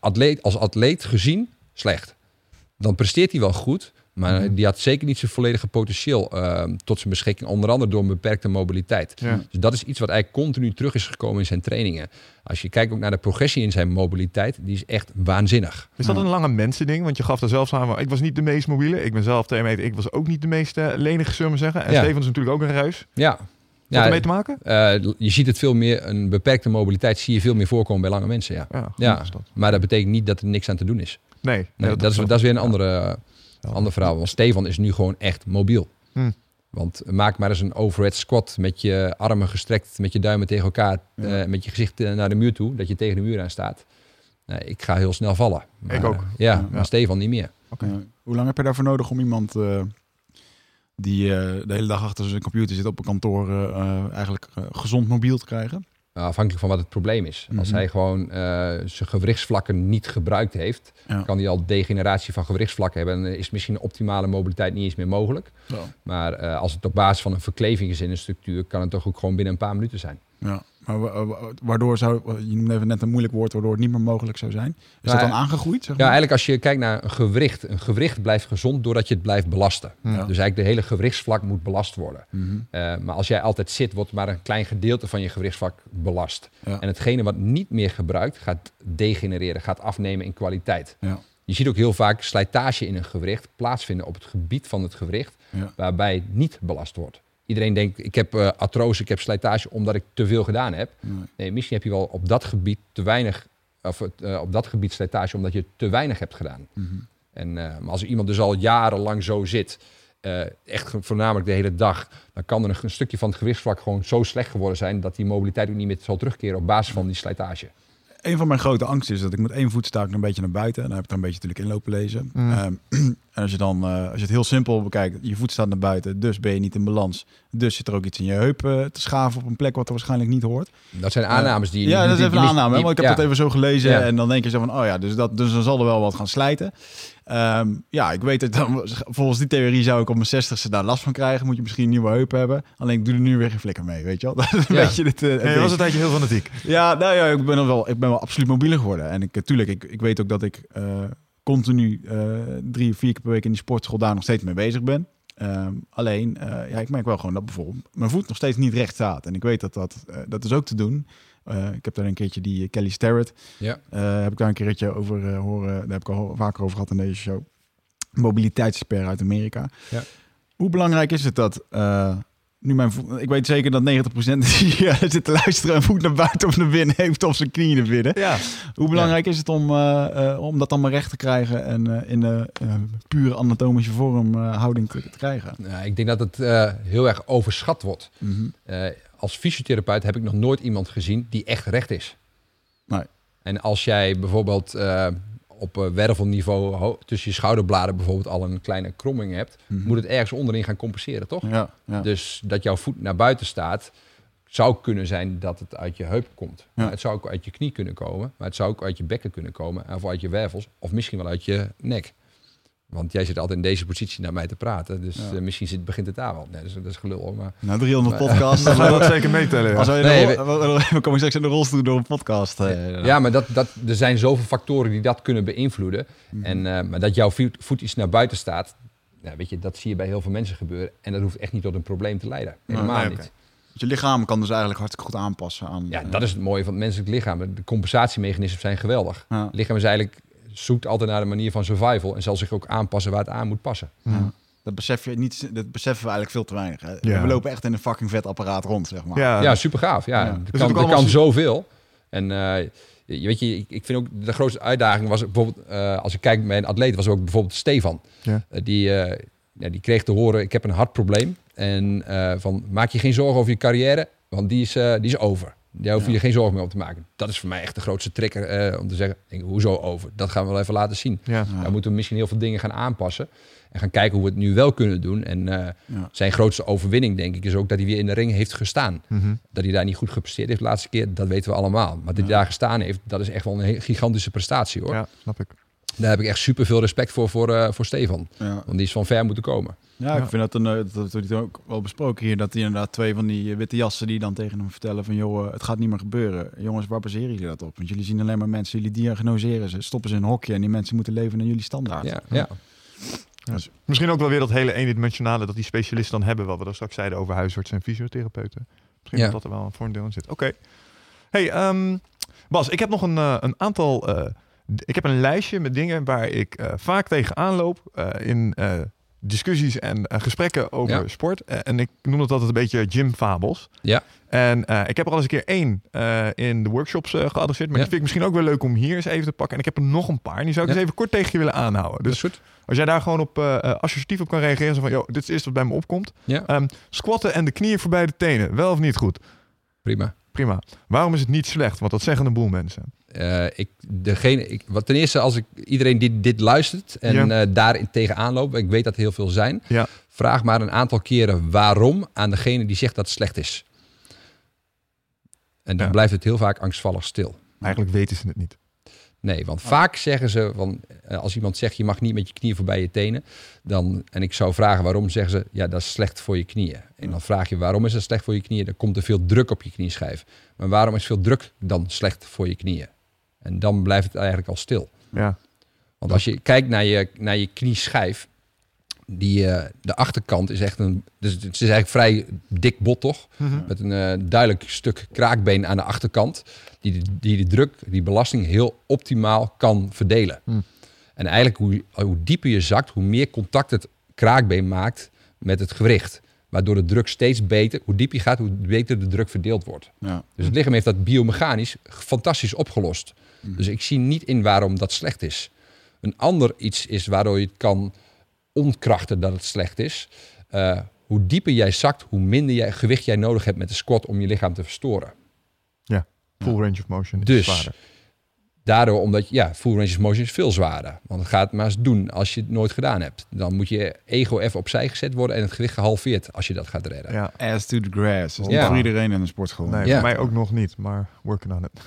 atleet, als atleet gezien slecht. Dan presteert hij wel goed, maar die had zeker niet zijn volledige potentieel uh, tot zijn beschikking. Onder andere door een beperkte mobiliteit. Ja. Dus dat is iets wat eigenlijk continu terug is gekomen in zijn trainingen. Als je kijkt ook naar de progressie in zijn mobiliteit, die is echt waanzinnig. Is dat een lange mensen ding? Want je gaf er zelfs aan, ik was niet de meest mobiele. Ik ben zelf twee meter. Ik was ook niet de meest uh, lenige, zullen we zeggen. En ja. Stefan is natuurlijk ook een ruis. Ja. Wat ja, ermee te maken? Uh, je ziet het veel meer, een beperkte mobiliteit zie je veel meer voorkomen bij lange mensen. Ja. Ja, ja. Dat. Maar dat betekent niet dat er niks aan te doen is. Nee. nee, nee dat, dat, is, dat is weer een andere... Uh, Ander verhaal, want Stefan is nu gewoon echt mobiel. Hmm. Want maak maar eens een overhead squat met je armen gestrekt, met je duimen tegen elkaar, ja. uh, met je gezicht naar de muur toe, dat je tegen de muur aan staat. Nou, ik ga heel snel vallen. Maar, ik ook. Uh, ja, ja, maar Stefan niet meer. Okay. Ja. Hoe lang heb je daarvoor nodig om iemand uh, die uh, de hele dag achter zijn computer zit op een kantoor uh, eigenlijk uh, gezond mobiel te krijgen? Afhankelijk van wat het probleem is. Mm-hmm. Als hij gewoon uh, zijn gewrichtsvlakken niet gebruikt heeft, ja. kan hij al degeneratie van gewrichtsvlakken hebben. En dan is misschien een optimale mobiliteit niet eens meer mogelijk. Ja. Maar uh, als het op basis van een verkleving is in een structuur, kan het toch ook gewoon binnen een paar minuten zijn. Ja, maar wa- wa- waardoor zou, je noemde even net een moeilijk woord, waardoor het niet meer mogelijk zou zijn. Is nou, dat dan aangegroeid? Zeg maar? Ja, eigenlijk als je kijkt naar een gewricht. Een gewricht blijft gezond doordat je het blijft belasten. Ja. Dus eigenlijk de hele gewrichtsvlak moet belast worden. Mm-hmm. Uh, maar als jij altijd zit, wordt maar een klein gedeelte van je gewrichtsvlak belast. Ja. En hetgene wat niet meer gebruikt, gaat degenereren, gaat afnemen in kwaliteit. Ja. Je ziet ook heel vaak slijtage in een gewricht plaatsvinden op het gebied van het gewricht, ja. waarbij het niet belast wordt. Iedereen denkt, ik heb uh, artrose, ik heb slijtage omdat ik te veel gedaan heb. Nee. nee, misschien heb je wel op dat gebied te weinig, of uh, op dat gebied slijtage omdat je te weinig hebt gedaan. Mm-hmm. En uh, maar als iemand dus al jarenlang zo zit, uh, echt voornamelijk de hele dag, dan kan er een, een stukje van het gewrichtsvlak gewoon zo slecht geworden zijn dat die mobiliteit ook niet meer zal terugkeren op basis van die slijtage. Een van mijn grote angsten is dat ik met één voet sta ik een beetje naar buiten. En daar heb ik er een beetje natuurlijk in lopen lezen. Mm. Um, en als je dan, uh, als je het heel simpel bekijkt, je voet staat naar buiten, dus ben je niet in balans. Dus zit er ook iets in je heup uh, te schaven op een plek wat er waarschijnlijk niet hoort. Dat zijn aannames die je... Uh, ja, die, dat is even die, die, een aanname. Die, die, want ik heb ja. dat even zo gelezen ja. en dan denk je zo van, oh ja, dus, dat, dus dan zal er wel wat gaan slijten. Um, ja, ik weet het dan. Volgens die theorie zou ik op mijn zestigste daar last van krijgen. Moet je misschien een nieuwe heup hebben. Alleen ik doe er nu weer geen flikker mee, weet je wel. Dat is een ja. beetje dit, uh, nee, was een tijdje heel fanatiek. Ja, nou ja, ik ben wel, ik ben wel absoluut mobieler geworden. En ik, natuurlijk, ik, ik weet ook dat ik uh, continu uh, drie of vier keer per week in die sportschool daar nog steeds mee bezig ben. Um, alleen, uh, ja, ik merk wel gewoon dat bijvoorbeeld mijn voet nog steeds niet recht staat. En ik weet dat dat, uh, dat is ook te doen. Uh, ik heb daar een keertje die uh, Kelly Starrett. Ja. Uh, heb ik daar een keertje over uh, horen. Daar heb ik al vaker over gehad in deze show. Mobiliteitsexpert uit Amerika. Ja. Hoe belangrijk is het dat... Uh, nu mijn voet, ik weet zeker dat negentig procent die uh, zit te luisteren... en voet naar buiten of naar binnen heeft of zijn knieën naar binnen. Ja. Hoe belangrijk ja. is het om, uh, uh, om dat dan maar recht te krijgen... en uh, in de uh, pure anatomische vorm uh, houding te, te krijgen? Nou, ik denk dat het uh, heel erg overschat wordt... Mm-hmm. Uh, Als fysiotherapeut heb ik nog nooit iemand gezien die echt recht is. Nee. En als jij bijvoorbeeld uh, op wervelniveau ho- tussen je schouderbladen bijvoorbeeld al een kleine kromming hebt, mm-hmm. moet het ergens onderin gaan compenseren, toch? Ja, ja. Dus dat jouw voet naar buiten staat, zou kunnen zijn dat het uit je heup komt. Ja. Maar het zou ook uit je knie kunnen komen, maar het zou ook uit je bekken kunnen komen, of uit je wervels, of misschien wel uit je nek. Want jij zit altijd in deze positie naar mij te praten. Dus ja. uh, misschien zit, begint het daar wel. Nee, dat, is, dat is gelul. Maar... Nou, driehonderd podcasts. Dan zou je dat zeker meetellen. Ja. Oh, nee, rol... we... we komen straks in de rolstoel door een podcast. Ja, ja, ja. ja maar dat, dat, er zijn zoveel factoren die dat kunnen beïnvloeden. Mm. En, uh, maar dat jouw voet, voet iets naar buiten staat. Nou, weet je, dat zie je bij heel veel mensen gebeuren. En dat hoeft echt niet tot een probleem te leiden. Helemaal nee, nee, okay. niet. Je lichaam kan dus eigenlijk hartstikke goed aanpassen. Aan, ja, uh... dat is het mooie van het menselijk lichaam. De compensatiemechanismen zijn geweldig. Ja. Het lichaam is eigenlijk... zoekt altijd naar de manier van survival en zal zich ook aanpassen waar het aan moet passen. Ja. Dat besef je niet, dat beseffen we eigenlijk veel te weinig. Hè? Ja. We lopen echt in een fucking vetapparaat rond, zeg maar. Ja, ja super gaaf. Ja, ja. Er dus kan, er kan zoveel. En uh, je weet je, ik vind ook de grootste uitdaging was bijvoorbeeld uh, als ik kijk bij een atleet was ook bijvoorbeeld Stefan. Ja. Uh, die, uh, ja, die kreeg te horen: ik heb een hartprobleem en uh, van maak je geen zorgen over je carrière, want die is uh, die is over. Daar hoef je ja. geen zorgen meer om te maken. Dat is voor mij echt de grootste trigger uh, om te zeggen... Denk, hoezo over? Dat gaan we wel even laten zien. Ja. Ja. Daar moeten we misschien heel veel dingen gaan aanpassen... en gaan kijken hoe we het nu wel kunnen doen. En uh, ja. zijn grootste overwinning, denk ik, is ook dat hij weer in de ring heeft gestaan. Mm-hmm. Dat hij daar niet goed gepresteerd heeft de laatste keer, dat weten we allemaal. Maar dat ja. hij daar gestaan heeft, dat is echt wel een gigantische prestatie, hoor. Ja, snap ik. Daar heb ik echt super veel respect voor, voor, uh, voor Stefan. Ja. Want die is van ver moeten komen. Ja, ik ja. vind dat, een, dat, dat we het ook wel besproken hier. Dat die inderdaad twee van die witte jassen die dan tegen hem vertellen van... joh, het gaat niet meer gebeuren. Jongens, waar baseren jullie dat op? Want jullie zien alleen maar mensen, jullie diagnoseren ze. Stoppen ze in een hokje en die mensen moeten leven naar jullie standaard. Ja, ja. Ja. Dus misschien ook wel weer dat hele eendimensionale dat die specialisten dan hebben... wat we daar straks zeiden over huisartsen en fysiotherapeuten. Misschien ja. dat er wel voor een deel in zit. Oké. Okay. Hey, um, Bas, ik heb nog een, uh, een aantal... Uh, Ik heb een lijstje met dingen waar ik uh, vaak tegenaan loop uh, in uh, discussies en uh, gesprekken over ja. sport. Uh, en ik noem dat altijd een beetje gymfabels. Ja. En uh, ik heb er al eens een keer één uh, in de workshops uh, geadresseerd. Maar ja. die vind ik misschien ook wel leuk om hier eens even te pakken. En ik heb er nog een paar. En die zou ik ja. eens even kort tegen je willen aanhouden. Dus goed. Als jij daar gewoon op uh, associatief op kan reageren. Zo van, joh, dit is eerst wat bij me opkomt. Ja. Um, squatten en de knieën voorbij de tenen. Wel of niet goed? Prima. Prima. Waarom is het niet slecht? Want dat zeggen een boel mensen. Uh, ik, degene, ik, wat ten eerste, als ik iedereen die dit luistert en ja. uh, daarin tegenaan loopt, ik weet dat er heel veel zijn, ja. vraag maar een aantal keren waarom aan degene die zegt dat het slecht is. En dan ja. blijft het heel vaak angstvallig stil. Eigenlijk weten ze het niet. Nee, want oh. vaak zeggen ze, van, uh, als iemand zegt je mag niet met je knieën voorbij je tenen, dan, en ik zou vragen waarom, zeggen ze ja dat is slecht voor je knieën. En dan vraag je waarom is dat slecht voor je knieën? Dan komt er veel druk op je knieschijf. Maar waarom is veel druk dan slecht voor je knieën? En dan blijft het eigenlijk al stil. Ja. Want als je kijkt naar je, naar je knieschijf, die, uh, de achterkant is echt een... Dus het is eigenlijk vrij dik bot, toch? Mm-hmm. Met een uh, duidelijk stuk kraakbeen aan de achterkant. Die de, die de druk, die belasting heel optimaal kan verdelen. Mm. En eigenlijk hoe, hoe dieper je zakt, hoe meer contact het kraakbeen maakt met het gewricht. Waardoor de druk steeds beter, hoe diep je gaat, hoe beter de druk verdeeld wordt. Ja. Dus het lichaam heeft dat biomechanisch fantastisch opgelost. Dus ik zie niet in waarom dat slecht is. Een ander iets is waardoor je het kan ontkrachten dat het slecht is. Uh, hoe dieper jij zakt, hoe minder jij, gewicht jij nodig hebt met de squat om je lichaam te verstoren. Ja, full range of motion is dus zwaarder. Daardoor, omdat ja, full range of motion is veel zwaarder. Want het gaat maar eens doen als je het nooit gedaan hebt. Dan moet je ego even opzij gezet worden en het gewicht gehalveerd als je dat gaat redden. Ja, ass to the grass. Dat is ja. voor iedereen in de sportschool. Nee, ja. voor mij ook nog niet, maar working on it.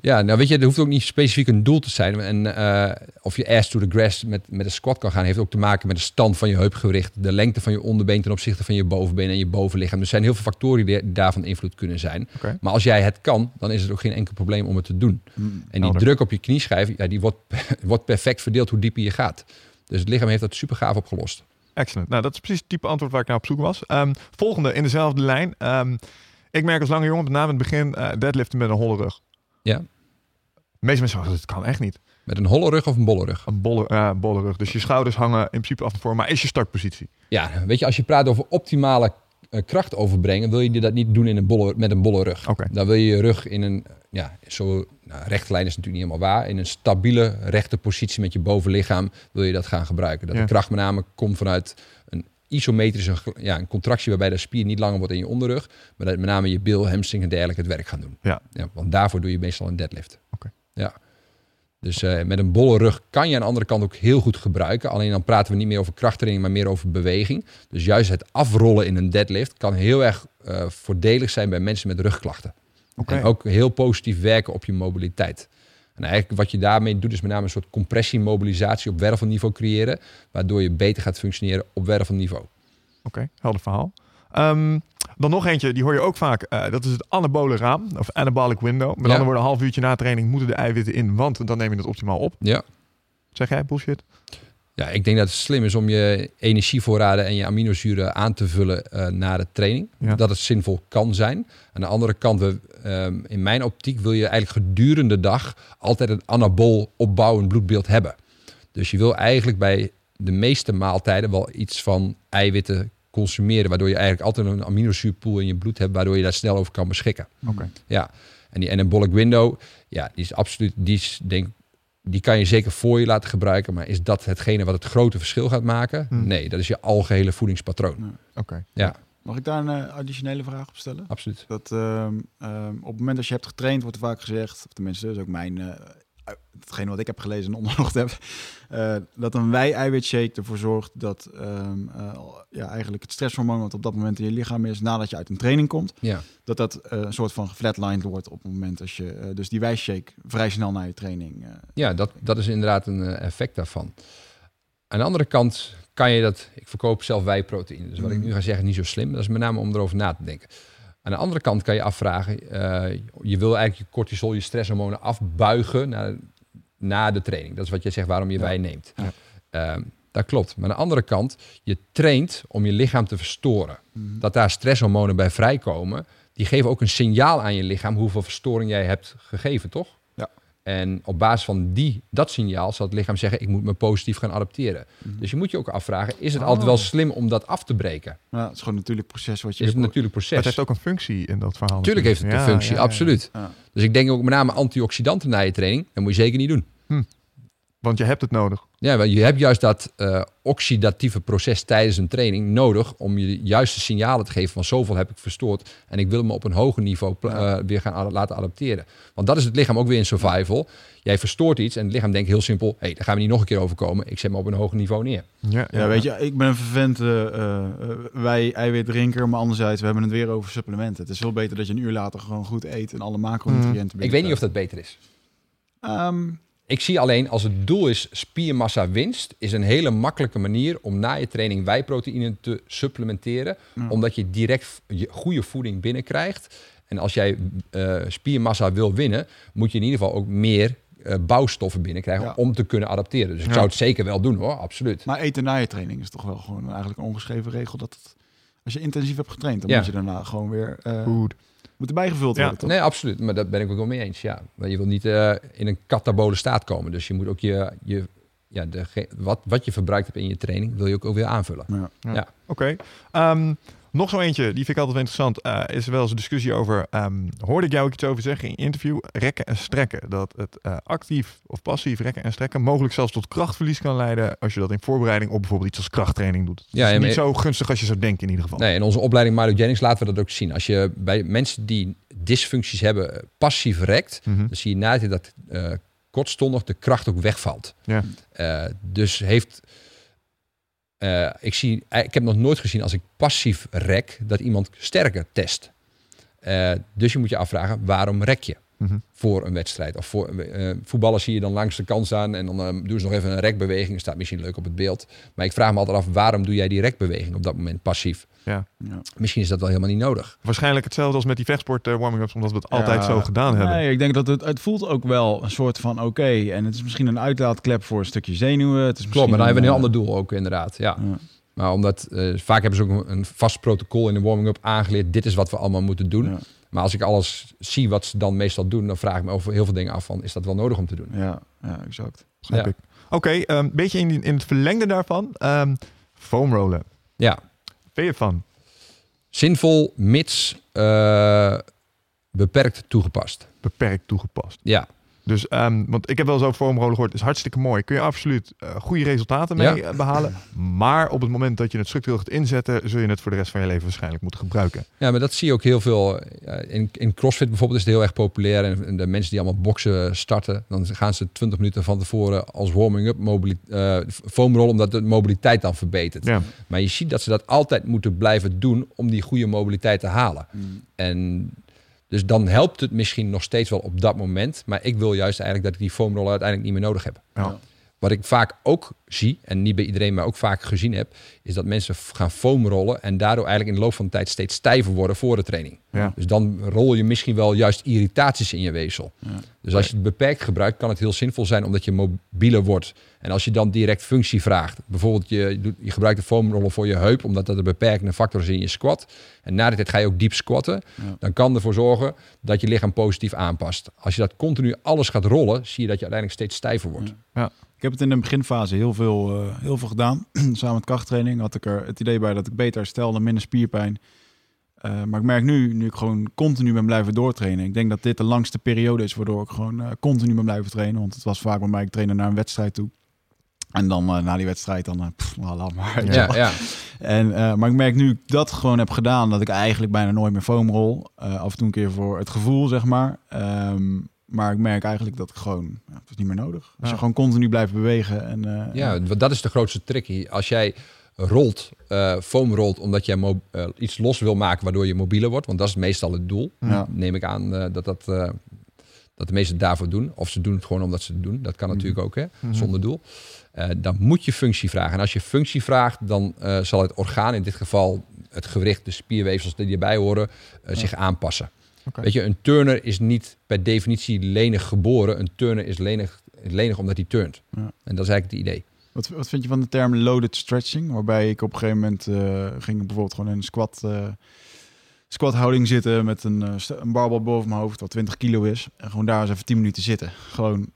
Ja, nou weet je, er hoeft ook niet specifiek een doel te zijn. En uh, of je ass to the grass met, met een squat kan gaan, heeft ook te maken met de stand van je heupgewricht, de lengte van je onderbeen ten opzichte van je bovenbeen en je bovenlichaam. Dus er zijn heel veel factoren die daarvan invloed kunnen zijn. Okay. Maar als jij het kan, dan is het ook geen enkel probleem om het te doen. Mm, en die druk op je knieschijf, ja, die wordt, wordt perfect verdeeld hoe dieper je gaat. Dus het lichaam heeft dat super gaaf opgelost. Excellent. Nou, dat is precies het type antwoord waar ik naar op zoek was. Um, volgende in dezelfde lijn. Um, ik merk als lange jongen, met name in het begin, uh, deadliften met een holle rug. Ja. De meeste mensen zeggen, dat kan echt niet. Met een holle rug of een bolle rug? Een bolle, uh, bolle rug. Dus je schouders hangen in principe af en voor, maar is je startpositie? Ja, weet je, als je praat over optimale kracht overbrengen, wil je dat niet doen in een bolle, met een bolle rug. Okay. Dan wil je je rug in een, ja, zo nou, rechte lijn is natuurlijk niet helemaal waar, in een stabiele rechte positie met je bovenlichaam wil je dat gaan gebruiken. Dat ja. de kracht met name komt vanuit een isometrische, ja, een contractie waarbij de spier niet langer wordt in je onderrug, maar dat met name je bil, hamstring en dergelijke het werk gaan doen. Ja. Ja, want daarvoor doe je meestal een deadlift. Okay. Ja. Dus uh, met een bolle rug kan je aan de andere kant ook heel goed gebruiken. Alleen dan praten we niet meer over krachttraining, maar meer over beweging. Dus juist het afrollen in een deadlift kan heel erg uh, voordelig zijn bij mensen met rugklachten. Okay. En ook heel positief werken op je mobiliteit. En eigenlijk wat je daarmee doet is met name een soort compressiemobilisatie op wervelniveau creëren. Waardoor je beter gaat functioneren op wervelniveau. Oké, okay, helder verhaal. Um, dan nog eentje, die hoor je ook vaak. Uh, dat is het anabole raam, of anabolic window. Met ja. andere woorden, een half uurtje na training moeten de eiwitten in, want dan neem je het optimaal op. Ja. Zeg jij bullshit? Ja, ik denk dat het slim is om je energievoorraden en je aminozuren aan te vullen uh, na de training. Ja. Dat het zinvol kan zijn. Aan de andere kant, we, um, in mijn optiek wil je eigenlijk gedurende de dag altijd een anabool opbouwend bloedbeeld hebben. Dus je wil eigenlijk bij de meeste maaltijden wel iets van eiwitten consumeren, waardoor je eigenlijk altijd een aminozuurpool in je bloed hebt, waardoor je daar snel over kan beschikken. Okay. Ja, en die anabolic window, ja, die is absoluut, die is, denk, die kan je zeker voor je laten gebruiken, maar is dat hetgene wat het grote verschil gaat maken? Hmm. Nee, dat is je algehele voedingspatroon. Ja. Okay. Ja. Mag ik daar een additionele vraag op stellen? Absoluut. Dat uh, uh, op het moment dat je hebt getraind, wordt er vaak gezegd, of tenminste, dat is ook mijn uh, hetgeen wat ik heb gelezen en onderzocht heb, uh, dat een wei-eiwitshake ervoor zorgt dat um, uh, ja, eigenlijk het stresshormoon wat op dat moment in je lichaam is, nadat je uit een training komt, ja. dat dat uh, een soort van geflatlined wordt op het moment als je, uh, dus die wei-shake vrij snel na je training. Uh, ja, dat, dat is inderdaad een effect daarvan. Aan de andere kant kan je dat, ik verkoop zelf wei-proteïne, dus wat mm. ik nu ga zeggen niet zo slim, dat is met name om erover na te denken. Aan de andere kant kan je afvragen, uh, je wil eigenlijk je cortisol, je stresshormonen afbuigen na, na de training. Dat is wat jij zegt, waarom je ja. wei neemt. Ja. Uh, dat klopt. Maar aan de andere kant, je traint om je lichaam te verstoren. Mm-hmm. Dat daar stresshormonen bij vrijkomen, die geven ook een signaal aan je lichaam hoeveel verstoring jij hebt gegeven, toch? Ja. En op basis van die, dat signaal zal het lichaam zeggen, ik moet me positief gaan adapteren. Mm-hmm. Dus je moet je ook afvragen, is het oh. altijd wel slim om dat af te breken? Nou, het is gewoon een natuurlijk proces. Wat je is een natuurlijk proces. Maar het heeft ook een functie in dat verhaal. Tuurlijk heeft het ja, een functie, ja, ja, absoluut. Ja. Dus ik denk ook met name antioxidanten na je training, dat moet je zeker niet doen. Hm. Want je hebt het nodig. Ja, want je hebt juist dat uh, oxidatieve proces tijdens een training nodig om je de juiste signalen te geven van zoveel heb ik verstoord en ik wil me op een hoger niveau pla- uh, weer gaan ad- laten adapteren. Want dat is het lichaam ook weer in survival. Jij verstoort iets en het lichaam denkt heel simpel, hé, hey, daar gaan we niet nog een keer overkomen. Ik zet me op een hoger niveau neer. Ja, ja, ja. Weet je, ik ben een vervent uh, uh, wij eiwitdrinker, maar anderzijds, we hebben het weer over supplementen. Het is veel beter dat je een uur later gewoon goed eet en alle macronutriënten. Mm. Ik weet niet of dat beter is. Um, Ik zie alleen, als het doel is spiermassa winst, is een hele makkelijke manier om na je training wei-proteïnen te supplementeren. Ja. Omdat je direct je goede voeding binnenkrijgt. En als jij uh, spiermassa wil winnen, moet je in ieder geval ook meer uh, bouwstoffen binnenkrijgen ja. om te kunnen adapteren. Dus ik ja. zou het zeker wel doen hoor, absoluut. Maar eten na je training is toch wel gewoon eigenlijk een ongeschreven regel dat het, als je intensief hebt getraind, dan ja. moet je daarna gewoon weer uh, goed. Moet erbij gevuld worden, ja. toch? Nee, absoluut. Maar daar ben ik ook wel mee eens, ja. Maar je wilt niet uh, in een katabole staat komen. Dus je moet ook je, je ja, de ge- wat, wat je verbruikt hebt in je training, wil je ook, ook weer aanvullen. Ja. ja. ja. Oké. Okay. Um, nog zo eentje, die vind ik altijd wel interessant. Uh, is er wel eens een discussie over, um, hoorde ik jou ook iets over zeggen in interview, rekken en strekken. Dat het uh, actief of passief rekken en strekken mogelijk zelfs tot krachtverlies kan leiden als je dat in voorbereiding op bijvoorbeeld iets als krachttraining doet. Ja, het is niet zo gunstig als je zou denken in ieder geval. Nee, in onze opleiding Mario Jennings laten we dat ook zien. Als je bij mensen die dysfuncties hebben passief rekt, mm-hmm. dan zie je na dat uh, kortstondig de kracht ook wegvalt. Ja. Uh, dus heeft... Uh, ik, zie, ik heb nog nooit gezien als ik passief rek, dat iemand sterker test. Uh, dus je moet je afvragen, waarom rek je mm-hmm. voor een wedstrijd? Of voor uh, voetballers zie je dan langs de kant staan en dan uh, doen ze nog even een rekbeweging. Dat staat misschien leuk op het beeld. Maar ik vraag me altijd af, waarom doe jij die rekbeweging op dat moment passief? Ja. Ja. Misschien is dat wel helemaal niet nodig. Waarschijnlijk hetzelfde als met die vechtsport uh, warming-ups, omdat we het ja, altijd zo gedaan nee, hebben. Ik denk dat het, het voelt ook wel een soort van oké. Okay. En het is misschien een uitlaatklep voor een stukje zenuwen. Het is Klopt, maar dan hebben we een ander doel ook inderdaad. Ja. ja. Maar omdat uh, vaak hebben ze ook een, een vast protocol in de warming-up aangeleerd. Dit is wat we allemaal moeten doen. Ja. Maar als ik alles zie wat ze dan meestal doen, dan vraag ik me over heel veel dingen af van, is dat wel nodig om te doen? Ja, ja exact. Ja. Oké, okay, een um, beetje in, in het verlengde daarvan. Um, foamrollen. Ja. Ben je van? Zinvol, mits, uh, beperkt toegepast. Beperkt toegepast. Ja. Dus, um, want ik heb wel zo foamrollen gehoord, is hartstikke mooi. Kun je absoluut uh, goede resultaten mee ja. behalen. Maar op het moment dat je het structureel gaat inzetten, zul je het voor de rest van je leven waarschijnlijk moeten gebruiken. Ja, maar dat zie je ook heel veel. In, in CrossFit bijvoorbeeld is het heel erg populair. En de mensen die allemaal boksen starten, dan gaan ze twintig minuten van tevoren als warming-up mobili- uh, foamrollen, omdat de mobiliteit dan verbetert. Ja. Maar je ziet dat ze dat altijd moeten blijven doen om die goede mobiliteit te halen. Mm. En... Dus dan helpt het misschien nog steeds wel op dat moment. Maar ik wil juist eigenlijk dat ik die foamroller uiteindelijk niet meer nodig heb. Ja. Wat ik vaak ook zie, en niet bij iedereen, maar ook vaak gezien heb, is dat mensen gaan foamrollen en daardoor eigenlijk in de loop van de tijd steeds stijver worden voor de training. Ja. Dus dan rol je misschien wel juist irritaties in je weefsel. Ja. Dus als je het beperkt gebruikt, kan het heel zinvol zijn omdat je mobieler wordt. En als je dan direct functie vraagt, bijvoorbeeld je, je gebruikt de foamrollen voor je heup, omdat dat een beperkende factor is in je squat. En na de tijd ga je ook diep squatten. Ja. Dan kan ervoor zorgen dat je lichaam positief aanpast. Als je dat continu alles gaat rollen, zie je dat je uiteindelijk steeds stijver wordt. Ja. Ja. Ik heb het in de beginfase heel veel, uh, heel veel gedaan. Samen met krachttraining had ik er het idee bij dat ik beter herstelde, minder spierpijn. Uh, maar ik merk nu, nu ik gewoon continu ben blijven doortrainen. Ik denk dat dit de langste periode is waardoor ik gewoon uh, continu ben blijven trainen. Want het was vaak bij mij, ik trainde naar een wedstrijd toe. En dan uh, na die wedstrijd, dan uh, pff, laat maar. Ja, ja. Ja. En, uh, maar ik merk nu ik dat gewoon heb gedaan, dat ik eigenlijk bijna nooit meer foamrol. Uh, af en toe een keer voor het gevoel, zeg maar. Um, Maar ik merk eigenlijk dat ik gewoon, ja, het is niet meer nodig. Als ja. je gewoon continu blijft bewegen. En, uh, ja, dat is de grootste trick hier. Als jij rolt, uh, foam rolt, omdat jij mo- uh, iets los wil maken waardoor je mobieler wordt. Want dat is meestal het doel. Ja. Neem ik aan uh, dat, dat, uh, dat de meesten daarvoor doen. Of ze doen het gewoon omdat ze het doen. Dat kan mm-hmm. natuurlijk ook, hè, mm-hmm. zonder doel. Uh, dan moet je functie vragen. En als je functie vraagt, dan uh, zal het orgaan, in dit geval het gewricht, de spierweefsels die erbij horen, uh, ja. zich aanpassen. Okay. Weet je, een turner is niet per definitie lenig geboren. Een turner is lenig, lenig omdat hij turnt. Ja. En dat is eigenlijk het idee. Wat, wat vind je van de term loaded stretching? Waarbij ik op een gegeven moment uh, ging bijvoorbeeld gewoon in een squat, uh, squat houding zitten met een, uh, een barbel boven mijn hoofd wat twintig kilo is. En gewoon daar eens even tien minuten zitten. Gewoon,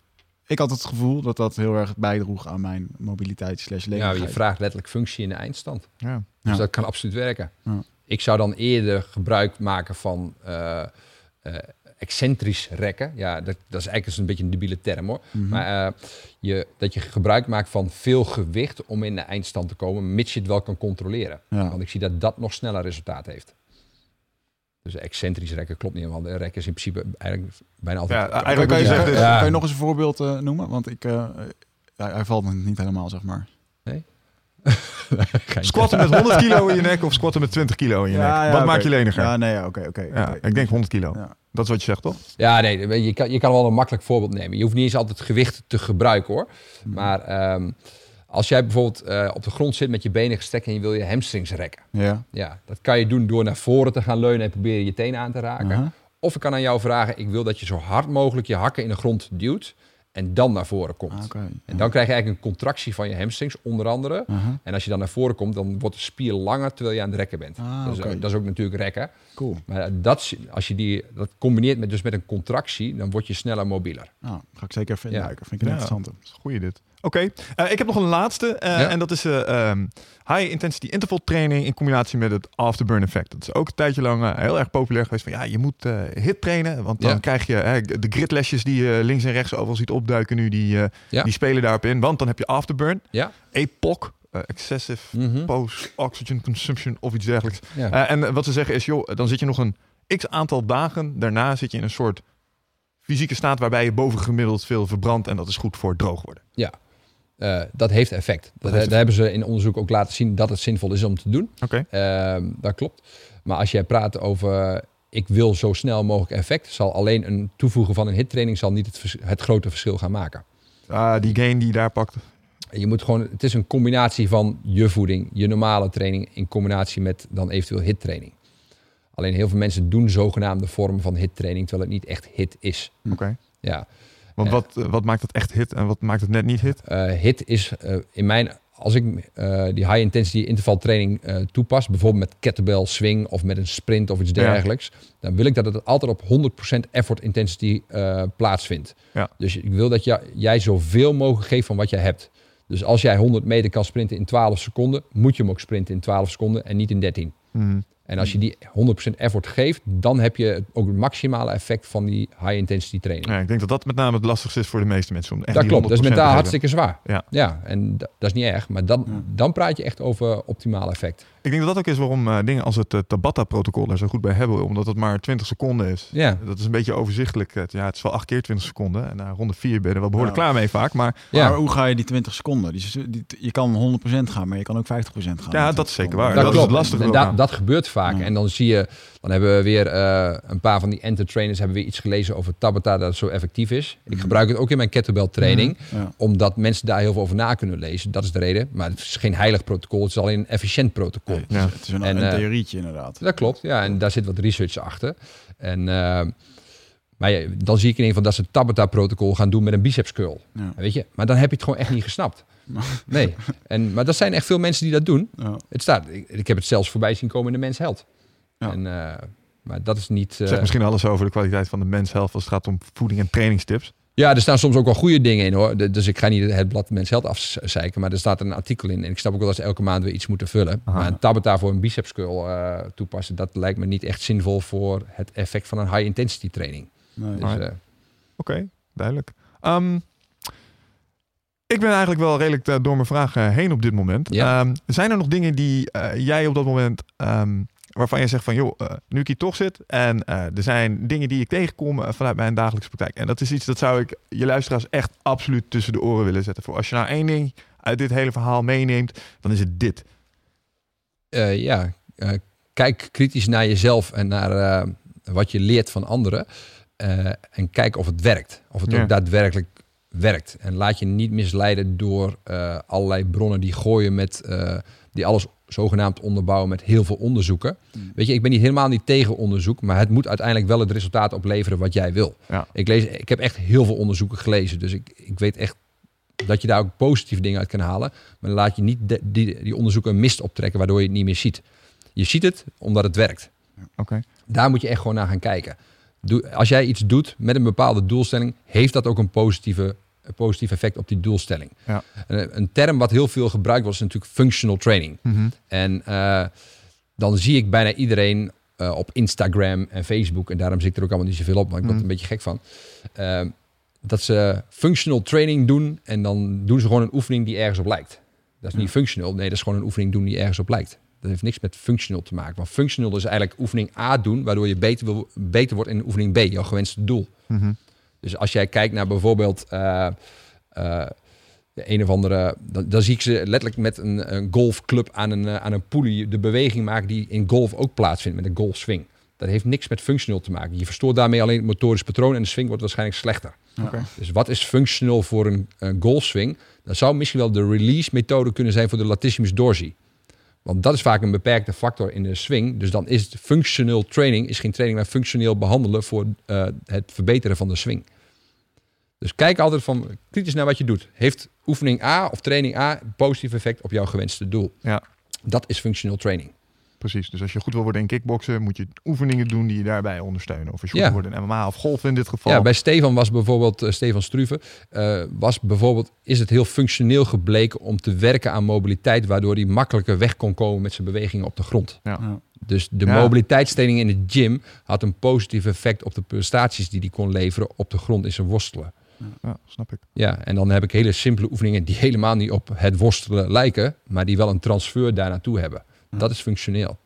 ik had het gevoel dat dat heel erg bijdroeg aan mijn mobiliteit slash lenigheid. Nou, je vraagt letterlijk functie in de eindstand. Ja. Dus ja. dat kan absoluut werken. Ja. Ik zou dan eerder gebruik maken van uh, uh, excentrisch rekken. Ja, dat, dat is eigenlijk een beetje een debiele term hoor. Mm-hmm. Maar uh, je, dat je gebruik maakt van veel gewicht om in de eindstand te komen, mits je het wel kan controleren. Ja. Want ik zie dat dat nog sneller resultaat heeft. Dus excentrisch rekken klopt niet helemaal. Rekken is in principe eigenlijk bijna altijd... Ja, eigenlijk kan je, ja. zeggen, ja. kan je nog eens een voorbeeld uh, noemen? Want ik, uh, hij, hij valt me niet helemaal, zeg maar. Nee? Squatten met honderd kilo in je nek of squatten met twintig kilo in je ja, nek? Ja, Wat okay. maakt je leniger? Ja, nee, oké, okay, oké. Okay, ja, okay. Ik denk honderd kilo. Ja. Dat is wat je zegt, toch? Ja, nee, je kan, je kan wel een makkelijk voorbeeld nemen. Je hoeft niet eens altijd gewicht te gebruiken, hoor. Mm. Maar um, als jij bijvoorbeeld uh, op de grond zit met je benen gestrekt en je wil je hamstrings rekken. Ja. Ja, dat kan je doen door naar voren te gaan leunen en proberen je tenen aan te raken. Uh-huh. Of ik kan aan jou vragen, ik wil dat je zo hard mogelijk je hakken in de grond duwt. En dan naar voren komt. Okay, ja. En dan krijg je eigenlijk een contractie van je hamstrings, onder andere. Uh-huh. En als je dan naar voren komt, dan wordt de spier langer terwijl je aan het rekken bent. Ah, dat, is, okay. dat is ook natuurlijk rekken. Cool. Maar dat, als je die, dat combineert met, dus met een contractie, dan word je sneller mobieler. Nou, ga ik zeker even induiken. Ja. Vind ik ja. interessant. Goeie dit. Oké, okay. uh, ik heb nog een laatste. Uh, ja. En dat is uh, um, high intensity interval training in combinatie met het afterburn effect. Dat is ook een tijdje lang uh, heel erg populair geweest. Van ja, je moet uh, hit trainen, want dan ja. krijg je uh, de gridlashes die je links en rechts overal ziet opduiken nu. Die, uh, ja. die spelen daarop in, want dan heb je afterburn. Ja. E P O C. Uh, excessive mm-hmm. post-oxygen consumption of iets dergelijks. Ja. Uh, en wat ze zeggen is, joh, dan zit je nog een x aantal dagen. Daarna zit je in een soort fysieke staat waarbij je bovengemiddeld veel verbrandt en dat is goed voor het droog worden. Ja, uh, dat heeft effect. Dat, dat, heeft dat hebben ze in onderzoek ook laten zien dat het zinvol is om te doen. Oké. Okay. Uh, dat klopt. Maar als jij praat over ik wil zo snel mogelijk effect, zal alleen een toevoegen van een hittraining zal niet het, vers- het grote verschil gaan maken. Ah, uh, die gain die je daar pakt. Je moet gewoon, het is een combinatie van je voeding, je normale training in combinatie met dan eventueel hittraining. Alleen heel veel mensen doen zogenaamde vormen van hittraining, terwijl het niet echt hit is. Oké. Okay. Ja. Want uh, wat, wat maakt het echt hit en wat maakt het net niet hit? Uh, hit is uh, in mijn, als ik uh, die high intensity intervaltraining uh, toepas, bijvoorbeeld met kettlebell swing of met een sprint of iets dergelijks, ja. Dan wil ik dat het altijd op honderd procent effort intensity uh, plaatsvindt. Ja. Dus ik wil dat jij, jij zoveel mogelijk geeft van wat jij hebt. Dus als jij honderd meter kan sprinten in twaalf seconden, moet je hem ook sprinten in twaalf seconden en niet in dertien. Mm. En als je die honderd procent effort geeft, dan heb je ook het maximale effect van die high-intensity training. Ja, ik denk dat dat met name het lastigste is voor de meeste mensen. Om echt dat klopt, dat is mentaal hartstikke zwaar. Ja, ja en d- dat is niet erg, maar dan, ja. dan praat je echt over optimaal effect. Ik denk dat dat ook is waarom uh, dingen als het uh, Tabata-protocol daar zo goed bij hebben. Omdat het maar twintig seconden is. Ja. Dat is een beetje overzichtelijk. Ja, het is wel acht keer twintig seconden. En na uh, ronde vier ben je er wel behoorlijk nou, klaar mee vaak. Maar, ja. maar hoe ga je die twintig seconden? Dus, die, je kan honderd procent gaan, maar je kan ook vijftig procent gaan. Ja, dat is zeker waar. Dat, dat klopt. Is het lastige. En da- dat gebeurt vaak. Ja. En dan zie je, dan hebben we weer uh, een paar van die entertrainers hebben weer iets gelezen over Tabata, dat het zo effectief is. Ik gebruik het ook in mijn kettlebell training. Ja. Ja. Omdat mensen daar heel veel over na kunnen lezen. Dat is de reden. Maar het is geen heilig protocol. Het is alleen een efficiënt protocol. Nee, ja. Het is een, en, een theorietje inderdaad. Dat klopt, ja. En daar zit wat research achter. En, uh, maar ja, dan zie ik in ieder geval dat ze het Tabata-protocol gaan doen met een biceps curl. Ja. Weet je? Maar dan heb je het gewoon echt niet gesnapt. Nee. En, maar dat zijn echt veel mensen die dat doen. Ja. Het staat, ik, ik heb het zelfs voorbij zien komen in de Men's Health. Ja. En, uh, maar dat is niet... Uh, zeg misschien alles over de kwaliteit van de Men's Health als het gaat om voeding en trainingstips. Ja, er staan soms ook wel goede dingen in hoor. De, dus ik ga niet het blad Men's Health afzeiken, maar er staat een artikel in. En ik snap ook wel dat ze elke maand weer iets moeten vullen. Aha. Maar een Tabata voor een biceps curl uh, toepassen, dat lijkt me niet echt zinvol voor het effect van een high intensity training. Nee. Dus, uh, Oké, okay, duidelijk. Um, ik ben eigenlijk wel redelijk uh, door mijn vragen heen op dit moment. Ja. Um, zijn er nog dingen die uh, jij op dat moment... Um, waarvan je zegt van, joh, uh, nu ik hier toch zit... en uh, er zijn dingen die ik tegenkom uh, vanuit mijn dagelijkse praktijk. En dat is iets dat zou ik je luisteraars echt absoluut tussen de oren willen zetten. Voor als je nou één ding uit dit hele verhaal meeneemt, dan is het dit. Uh, ja, uh, kijk kritisch naar jezelf en naar uh, wat je leert van anderen. Uh, en kijk of het werkt. Of het ja. ook daadwerkelijk werkt. En laat je niet misleiden door uh, allerlei bronnen die gooien met... Uh, die alles zogenaamd onderbouwen met heel veel onderzoeken. Mm. Weet je, ik ben niet helemaal niet tegen onderzoek, maar het moet uiteindelijk wel het resultaat opleveren wat jij wil. Ja. Ik lees, ik heb echt heel veel onderzoeken gelezen, dus ik, ik weet echt dat je daar ook positieve dingen uit kan halen. Maar dan laat je niet de, die, die onderzoeken een mist optrekken, waardoor je het niet meer ziet. Je ziet het omdat het werkt. Okay. Daar moet je echt gewoon naar gaan kijken. Doe, als jij iets doet met een bepaalde doelstelling, heeft dat ook een positieve Een positief effect op die doelstelling. Ja. Een, een term wat heel veel gebruikt wordt is natuurlijk functional training. Mm-hmm. En uh, dan zie ik bijna iedereen uh, op Instagram en Facebook... en daarom zit ik er ook allemaal niet zoveel op, maar ik word mm. er een beetje gek van... Uh, dat ze functional training doen en dan doen ze gewoon een oefening die ergens op lijkt. Dat is niet functional, nee, dat is gewoon een oefening doen die ergens op lijkt. Dat heeft niks met functional te maken. Want functional is eigenlijk oefening A doen... waardoor je beter, wil, beter wordt in oefening B, jouw gewenste doel. Mm-hmm. Dus als jij kijkt naar bijvoorbeeld uh, uh, de een of andere... Dan, dan zie ik ze letterlijk met een, een golfclub aan een, uh, aan een poelie de beweging maken die in golf ook plaatsvindt, met een golfswing. Dat heeft niks met functional te maken. Je verstoort daarmee alleen het motorisch patroon en de swing wordt waarschijnlijk slechter. Okay. Dus wat is functional voor een, een golfswing? Dat zou misschien wel de release methode kunnen zijn voor de latissimus dorsi. Want dat is vaak een beperkte factor in de swing. Dus dan is het functional training is geen training, maar functioneel behandelen voor uh, het verbeteren van de swing. Dus kijk altijd van kritisch naar wat je doet. Heeft oefening A of training A een positief effect op jouw gewenste doel? Ja. Dat is functional training. Precies. Dus als je goed wil worden in kickboksen, moet je oefeningen doen die je daarbij ondersteunen. Of als je ja. goed wil worden in M M A of golf in dit geval. Ja, bij Stefan was bijvoorbeeld, uh, Stefan Struve, uh, was bijvoorbeeld, is het heel functioneel gebleken om te werken aan mobiliteit, waardoor hij makkelijker weg kon komen met zijn bewegingen op de grond. Ja. Ja. Dus de ja. mobiliteitstraining in de gym had een positief effect op de prestaties die hij kon leveren op de grond in zijn worstelen. Ja, snap ik. Ja, en dan heb ik hele simpele oefeningen die helemaal niet op het worstelen lijken, maar die wel een transfer daar naartoe hebben. Ja. Dat is functioneel.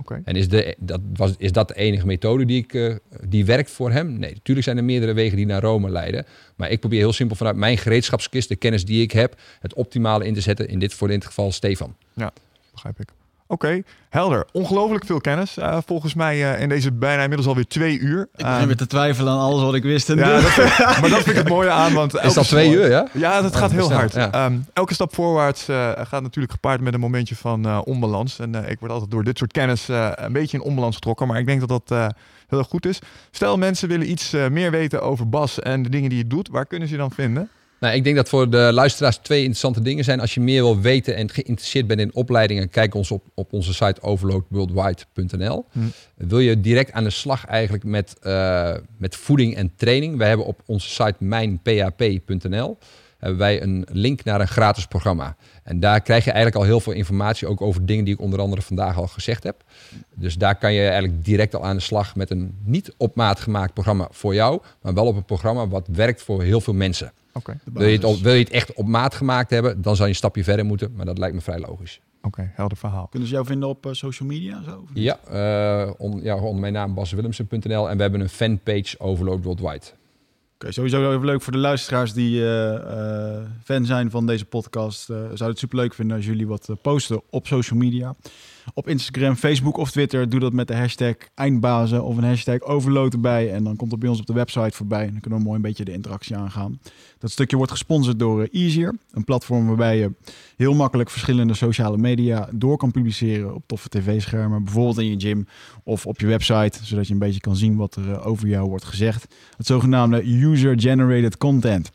Okay. En is, de, dat was, is dat de enige methode die, ik, uh, die werkt voor hem? Nee, natuurlijk zijn er meerdere wegen die naar Rome leiden. Maar ik probeer heel simpel vanuit mijn gereedschapskist, de kennis die ik heb, het optimale in te zetten. In dit, voor dit geval Stefan. Ja, begrijp ik. Oké, okay, helder. Ongelooflijk veel kennis. Uh, volgens mij uh, in deze bijna inmiddels alweer twee uur. Ik begin weer te twijfelen aan alles wat ik wist. En ja, dat vind, maar dat vind ik het mooie aan. Want is dat twee uur, ja? Ja, dat gaat heel hard. Ja. Um, elke stap voorwaarts uh, gaat natuurlijk gepaard met een momentje van uh, onbalans. En uh, ik word altijd door dit soort kennis uh, een beetje in onbalans getrokken. Maar ik denk dat dat uh, heel erg goed is. Stel, mensen willen iets uh, meer weten over Bas en de dingen die je doet. Waar kunnen ze je dan vinden? Nou, ik denk dat voor de luisteraars twee interessante dingen zijn. Als je meer wil weten en geïnteresseerd bent in opleidingen, kijk ons op, op onze site overload worldwide punt n l. Hmm. Wil je direct aan de slag eigenlijk met, uh, met voeding en training? Wij hebben op onze site mijn P H P punt n l hebben wij een link naar een gratis programma. En daar krijg je eigenlijk al heel veel informatie, ook over dingen die ik onder andere vandaag al gezegd heb. Dus daar kan je eigenlijk direct al aan de slag met een niet op maat gemaakt programma voor jou, maar wel op een programma wat werkt voor heel veel mensen. Okay, wil, je het op, wil je het echt op maat gemaakt hebben, dan zou je een stapje verder moeten. Maar dat lijkt me vrij logisch. Oké, okay, helder verhaal. Kunnen ze jou vinden op uh, social media? Zo, of niet? Ja, uh, on, ja, onder mijn naam bas willemsen punt n l. En we hebben een fanpage Overload Worldwide. Oké, okay, sowieso even leuk voor de luisteraars die uh, uh, fan zijn van deze podcast. Uh, zou het superleuk vinden als jullie wat uh, posten op social media. Op Instagram, Facebook of Twitter. Doe dat met de hashtag eindbazen of een hashtag overload erbij. En dan komt het bij ons op de website voorbij. En dan kunnen we mooi een beetje de interactie aangaan. Dat stukje wordt gesponsord door Easier. Een platform waarbij je heel makkelijk verschillende sociale media door kan publiceren. Op toffe tv-schermen, bijvoorbeeld in je gym of op je website. Zodat je een beetje kan zien wat er over jou wordt gezegd. Het zogenaamde user-generated content.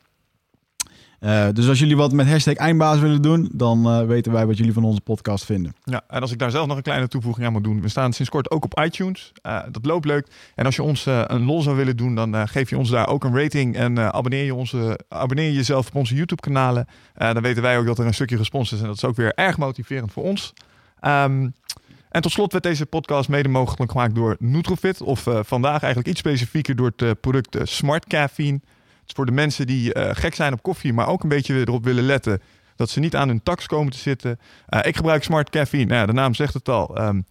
Uh, dus als jullie wat met hashtag eindbaas willen doen, dan uh, weten wij wat jullie van onze podcast vinden. Ja, en als ik daar zelf nog een kleine toevoeging aan moet doen. We staan sinds kort ook op iTunes. Uh, dat loopt leuk. En als je ons uh, een lol zou willen doen, dan uh, geef je ons daar ook een rating. En uh, abonneer, je onze, abonneer je jezelf op onze YouTube-kanalen. Uh, dan weten wij ook dat er een stukje gesponsord is. En dat is ook weer erg motiverend voor ons. Um, En tot slot werd deze podcast mede mogelijk gemaakt door Nutrofit. Of uh, vandaag eigenlijk iets specifieker door het uh, product uh, Smart Caffeine. Het is voor de mensen die uh, gek zijn op koffie, maar ook een beetje erop willen letten dat ze niet aan hun tax komen te zitten. Uh, ik gebruik Smart Caffeine, nou ja, de naam zegt het al, um,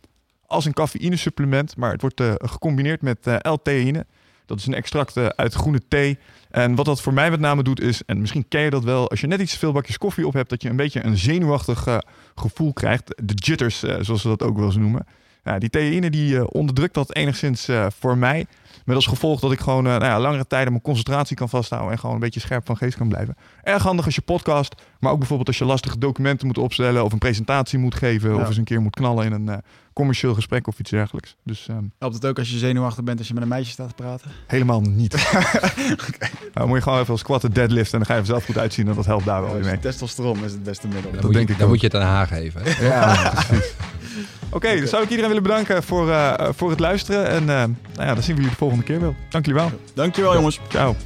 als een cafeïnesupplement. Maar het wordt uh, gecombineerd met uh, L-theïne. Dat is een extract uh, uit groene thee. En wat dat voor mij met name doet is, en misschien ken je dat wel, als je net iets te veel bakjes koffie op hebt, dat je een beetje een zenuwachtig uh, gevoel krijgt. De jitters, uh, zoals ze dat ook wel eens noemen. Nou, die theïne die uh, onderdrukt dat enigszins uh, voor mij. Met als gevolg dat ik gewoon uh, nou ja, langere tijden mijn concentratie kan vasthouden en gewoon een beetje scherp van geest kan blijven. Erg handig als je podcast, maar ook bijvoorbeeld als je lastige documenten moet opstellen of een presentatie moet geven, ja, of eens een keer moet knallen in een uh, commercieel gesprek of iets dergelijks. Dus, um, helpt het ook als je zenuwachtig bent als je met een meisje staat te praten? Helemaal niet. Okay. Nou, moet je gewoon even squatten, deadliften en dan ga je er zelf goed uitzien en dat helpt daar wel weer mee. Testosteron is het beste middel. Dan, dat moet, denk je, ik dan moet je het aan haar geven. Hè? Ja, ja, precies. Oké, okay, okay. Dan zou ik iedereen willen bedanken voor, uh, voor het luisteren. En uh, nou ja, dan zien we jullie de volgende keer wel. Dank jullie wel. Dank je wel, jongens. Ciao.